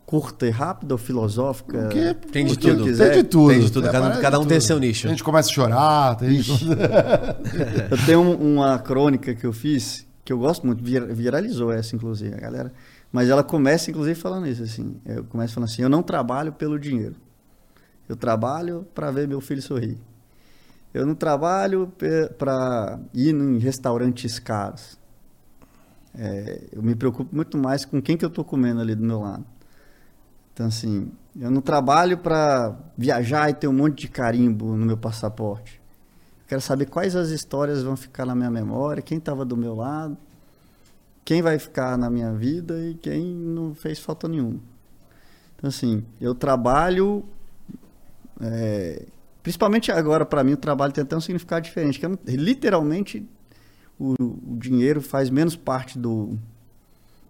curta e rápida ou filosófica? Que, tem, de tudo. Que tem de tudo. Tem de tudo. É, cada, cada um tudo. Tem seu nicho. A gente começa a chorar. Tem gente... Eu tenho uma crônica que eu fiz... que eu gosto muito, viralizou essa, inclusive, a galera. Mas ela começa, inclusive, falando isso, assim. Eu começo falando assim, eu não trabalho pelo dinheiro. Eu trabalho para ver meu filho sorrir. Eu não trabalho para ir em restaurantes caros. É, eu me preocupo muito mais com quem que eu estou comendo ali do meu lado. Então, assim, eu não trabalho para viajar e ter um monte de carimbo no meu passaporte. Quero saber quais as histórias vão ficar na minha memória, quem estava do meu lado, quem vai ficar na minha vida e quem não fez falta nenhuma. Então, assim, eu trabalho, é, principalmente agora, para mim, o trabalho tem até um significado diferente, que é, literalmente o, o dinheiro faz menos parte do,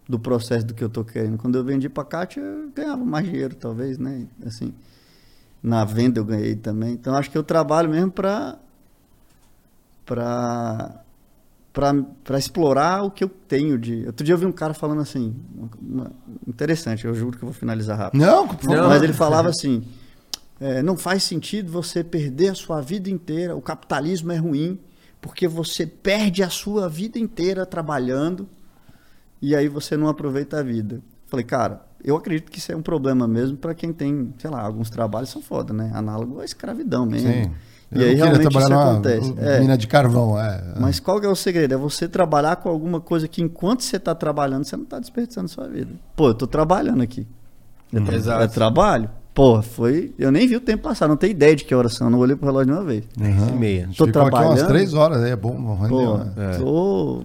do processo do que eu estou querendo. Quando eu vendi para a Kátia, eu ganhava mais dinheiro, talvez, né? Assim, na venda eu ganhei também. Então, acho que eu trabalho mesmo para... Pra, pra, pra explorar o que eu tenho de... Outro dia eu vi um cara falando assim, uma, interessante, eu juro que eu vou finalizar rápido. Não, não. Mas ele falava assim, é, não faz sentido você perder a sua vida inteira, o capitalismo é ruim, porque você perde a sua vida inteira trabalhando e aí você não aproveita a vida. Falei, cara, eu acredito que isso é um problema mesmo pra quem tem, sei lá, alguns trabalhos são foda, né? Análogo à escravidão mesmo. Sim. Eu e aí realmente isso numa, acontece. É. Mina de carvão, é. Mas qual que é o segredo? É você trabalhar com alguma coisa que enquanto você está trabalhando, você não está desperdiçando sua vida. Pô, eu estou trabalhando aqui. Eu, tra Exato. eu trabalho. Pô, foi... Eu nem vi o tempo passar, não tenho ideia de que horas são. Não olhei pro relógio de uma vez. Uhum. E meia. Estou trabalhando. Aqui umas três horas, aí é bom. Não Pô, né? é. tô...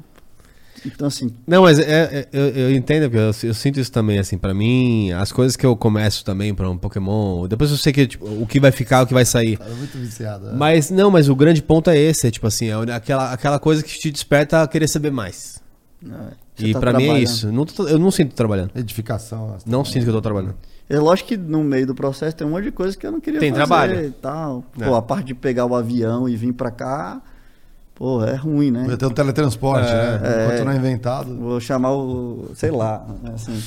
Então, assim... Não, mas é, é, eu, eu entendo, porque eu, eu sinto isso também, assim, pra mim, as coisas que eu começo também pra um Pokémon, depois eu sei que, tipo, o que vai ficar, o que vai sair. Cara, muito viciado. É. Mas, não, mas o grande ponto é esse, é tipo assim, é aquela, aquela coisa que te desperta a querer saber mais. Ah, e tá pra mim é isso. Não tô, eu não sinto trabalhando. Edificação. Não sinto que eu tô trabalhando. É lógico que no meio do processo tem um monte de coisa que eu não queria tem fazer. Tem trabalho. E tal. Pô, é. A parte de pegar o avião e vir pra cá... Pô, é ruim, né? Vai ter um teletransporte, é, né? Enquanto é, não é inventado. Vou chamar o... Sei lá. Assim.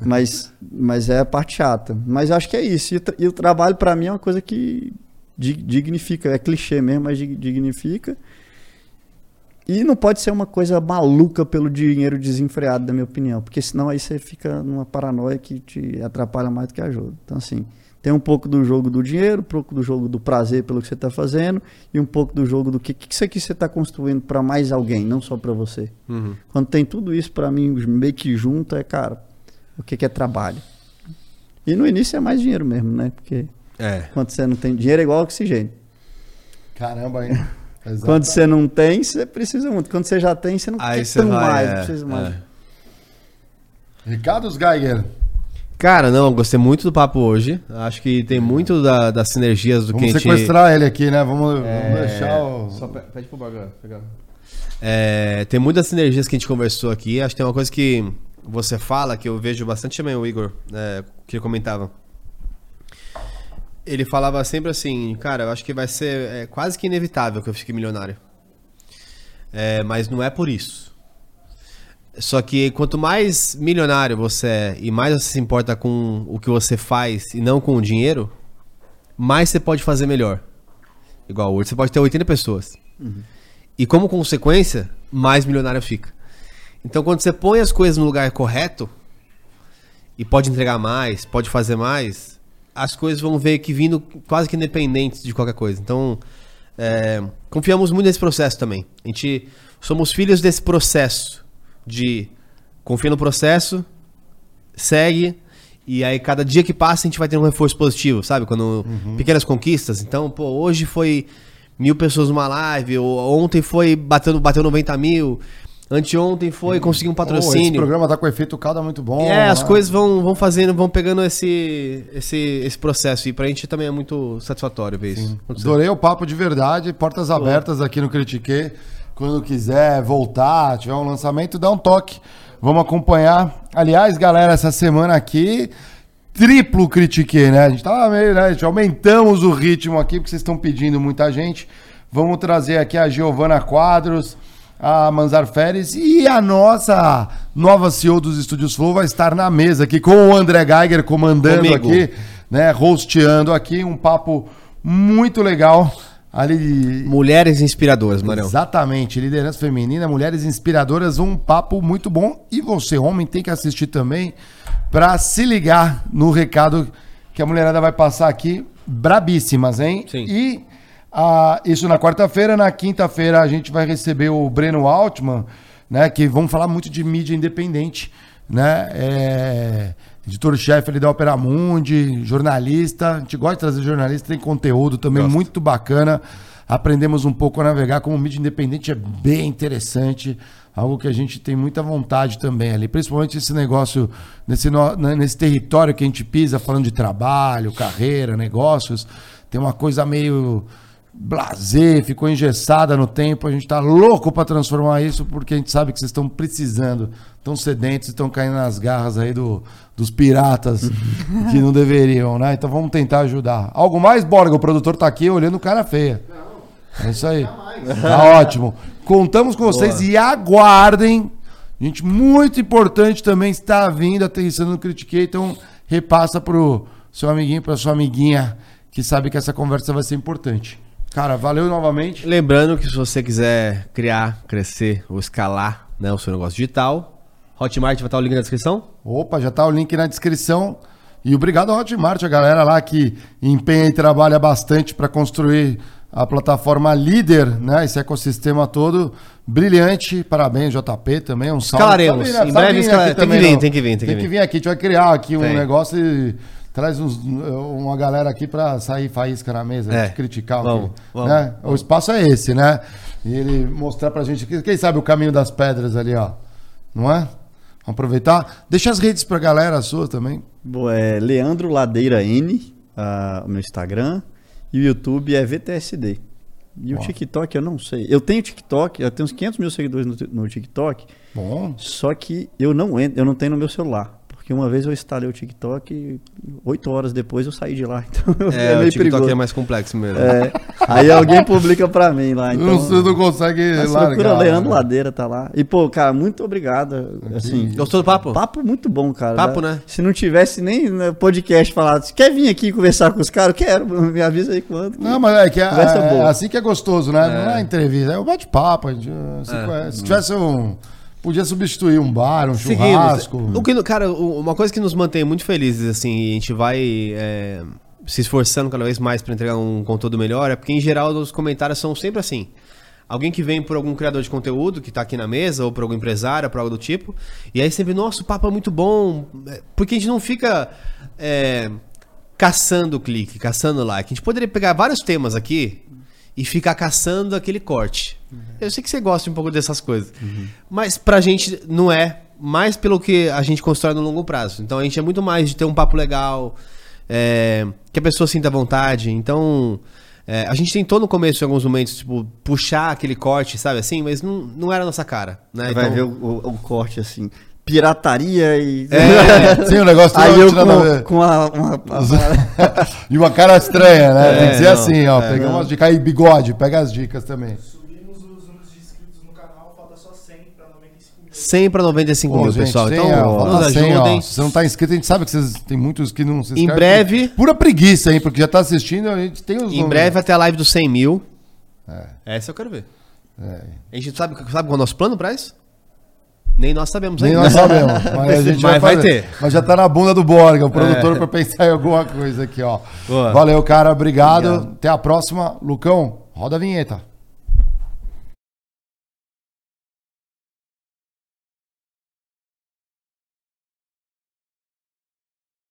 Mas, mas é a parte chata. Mas acho que é isso. E, e o trabalho, pra mim, é uma coisa que dignifica. É clichê mesmo, mas dignifica. E não pode ser uma coisa maluca pelo dinheiro desenfreado, na minha opinião. Porque senão aí você fica numa paranoia que te atrapalha mais do que ajuda. Então, assim, Tem um pouco do jogo do dinheiro, um pouco do jogo do prazer pelo que você está fazendo e um pouco do jogo do que, que isso aqui você está construindo para mais alguém, não só para você. Uhum. Quando tem tudo isso, para mim, meio que junto é, cara, o que, que é trabalho. E no início é mais dinheiro mesmo, né? Porque é. Quando você não tem dinheiro é igual oxigênio. Caramba, hein? Quando você não tem, você precisa muito. Quando você já tem, você não Aí quer você tão vai, mais, é, precisa mais. É. Ricardo Geiger. Cara, não, gostei muito do papo hoje. Acho que tem muito da, das sinergias do Vamos que a gente... Vamos sequestrar ele aqui, né? Vamos, é... vamos deixar o... Só pede pro Bagana pegar. É, tem muitas sinergias que a gente conversou aqui. Acho que tem uma coisa que você fala, que eu vejo bastante também o Igor, é, que ele comentava. Ele falava sempre assim, cara, eu acho que vai ser é, quase que inevitável que eu fique milionário. É, mas não é por isso. Só que quanto mais milionário você é e mais você se importa com o que você faz e não com o dinheiro, mais você pode fazer melhor. Igual hoje, você pode ter oitenta pessoas. Uhum. E como consequência, mais milionário fica. Então quando você põe as coisas no lugar correto e pode entregar mais, pode fazer mais, as coisas vão ver que vindo quase que independentes de qualquer coisa. Então é, confiamos muito nesse processo também. A gente somos filhos desse processo. De confia no processo, segue, e aí cada dia que passa a gente vai ter um reforço positivo, sabe? Quando uhum. pequenas conquistas. Então, pô, hoje foi mil pessoas numa live, ou ontem foi batendo, bateu noventa mil, anteontem foi uhum. conseguir um patrocínio. Oh, esse programa tá com efeito calda muito bom. É, né? As coisas vão, vão fazendo, vão pegando esse, esse, esse processo, e pra gente também é muito satisfatório ver Sim. isso. Adorei o papo de verdade, portas Pô. abertas aqui no Critiquei. Quando quiser voltar, tiver um lançamento, dá um toque. Vamos acompanhar. Aliás, galera, essa semana aqui, triplo critiquei, né? A gente tava meio, né? A gente aumentamos o ritmo aqui, porque vocês estão pedindo muita gente. Vamos trazer aqui a Giovana Quadros, a Manzar Feres e a nossa nova C E O dos Estúdios Flow vai estar na mesa aqui com o André Geiger comandando Comigo. aqui, né? Hosteando aqui, um papo muito legal. Ali... Mulheres inspiradoras, Marão. Exatamente, liderança feminina, mulheres inspiradoras, um papo muito bom. E você, homem, tem que assistir também para se ligar no recado que a mulherada vai passar aqui. Brabíssimas, hein? Sim. E ah, isso na quarta-feira. Na quinta-feira a gente vai receber o Breno Altman, né? Que vamos falar muito de mídia independente, né? É... Editor-chefe ali da Opera Mundi, jornalista, a gente gosta de trazer jornalista, tem conteúdo também Gosto. muito bacana, aprendemos um pouco a navegar como mídia independente, é bem interessante, algo que a gente tem muita vontade também ali, principalmente esse negócio, nesse, nesse território que a gente pisa, falando de trabalho, carreira, negócios, tem uma coisa meio... blasé, ficou engessada no tempo, a gente tá louco pra transformar isso porque a gente sabe que vocês estão precisando, estão sedentos e estão caindo nas garras aí do, dos piratas que não deveriam, né? Então vamos tentar ajudar. Algo mais, Borga? O produtor tá aqui olhando o cara feia. Não, é isso aí. Tá ótimo. Contamos com vocês Boa. e aguardem. Gente, muito importante também está vindo, atenção no Critiquei, então repassa pro seu amiguinho, pra sua amiguinha que sabe que essa conversa vai ser importante. Cara, valeu novamente. Lembrando que se você quiser criar, crescer ou escalar, né, o seu negócio digital, Hotmart vai estar o link na descrição? Opa, já está o link na descrição. E obrigado ao Hotmart, a galera lá que empenha e trabalha bastante para construir a plataforma líder, né, esse ecossistema todo. Brilhante, parabéns, J P também, um salve. Escalaremos, tá, em breve escalaremos. Tem, tem, tem, tem que vir, tem que vir. Tem que vir aqui, a gente vai criar aqui um tem. negócio e... Traz uns, uma galera aqui para sair faísca na mesa, é, criticar vamos, aqui, vamos, né? Vamos. O espaço é esse, né? E ele mostrar pra gente, quem sabe o caminho das pedras ali, ó. Não é? Vamos aproveitar. Deixa as redes pra galera sua também. Boa, é Leandro Ladeira N, o meu Instagram, e o YouTube é V T S D. E Bom. o TikTok eu não sei. Eu tenho TikTok, eu tenho uns quinhentos mil seguidores no, no TikTok. Bom. Só que eu não entro, eu não tenho no meu celular. Porque uma vez eu instalei o TikTok e oito horas depois eu saí de lá. Então é, é meio o TikTok perigoso. É mais complexo mesmo. É, aí alguém publica pra mim lá. Então, você não consegue largar. Procura Leandro né? Ladeira, tá lá. E, pô, cara, muito obrigado. Assim, Gostou do papo? Papo muito bom, cara. Papo, né? Se não tivesse nem podcast falado, quer vir aqui conversar com os caras? Quero, me avisa aí quando. Não, mas é que é, é, é assim que é gostoso, né? É. Não é entrevista, é o bate-papo. Se, é. se tivesse um... Podia substituir um bar, um churrasco. Seguimos. O que, cara, uma coisa que nos mantém muito felizes, assim, a gente vai é, se esforçando cada vez mais para entregar um conteúdo melhor, é porque em geral os comentários são sempre assim. Alguém que vem por algum criador de conteúdo que tá aqui na mesa, ou por algum empresário, por algo do tipo, e aí você vê, nossa, o papo é muito bom, porque a gente não fica é, caçando clique, caçando like. A gente poderia pegar vários temas aqui e ficar caçando aquele corte. Uhum. Eu sei que você gosta um pouco dessas coisas, uhum. mas pra gente não é, mais pelo que a gente constrói no longo prazo. Então a gente é muito mais de ter um papo legal, é, que a pessoa sinta vontade, então... É, a gente tentou no começo, em alguns momentos, tipo, puxar aquele corte, sabe, assim, mas não, não era a nossa cara, né? Vai então... ver o, o, o corte, assim, pirataria e... É, é. Sim, o negócio... Aí eu com, com a, uma... E uma cara estranha, né? É, tem que ser assim, ó, é, pegar umas dicas aí, bigode, pega as dicas também. Subimos os números de inscritos no canal, falta só cem para noventa e cinco mil. cem para noventa e cinco Pô, mil, gente, pessoal, então ó, nos ajudem. Se você não tá inscrito, a gente sabe que vocês, tem muitos que não se inscrevem. Em breve... Pura preguiça, hein, porque já tá assistindo, a gente tem os... Em breve até a live dos cem mil. É. Essa eu quero ver. É. A gente sabe, sabe qual é o nosso plano pra isso? Nem nós sabemos ainda. Nem nós sabemos, mas a gente mas vai, vai ter. Mas já tá na bunda do Borga, o produtor, é. Pra pensar em alguma coisa aqui, ó. Boa. Valeu, cara, obrigado. obrigado. Até a próxima. Lucão, roda a vinheta.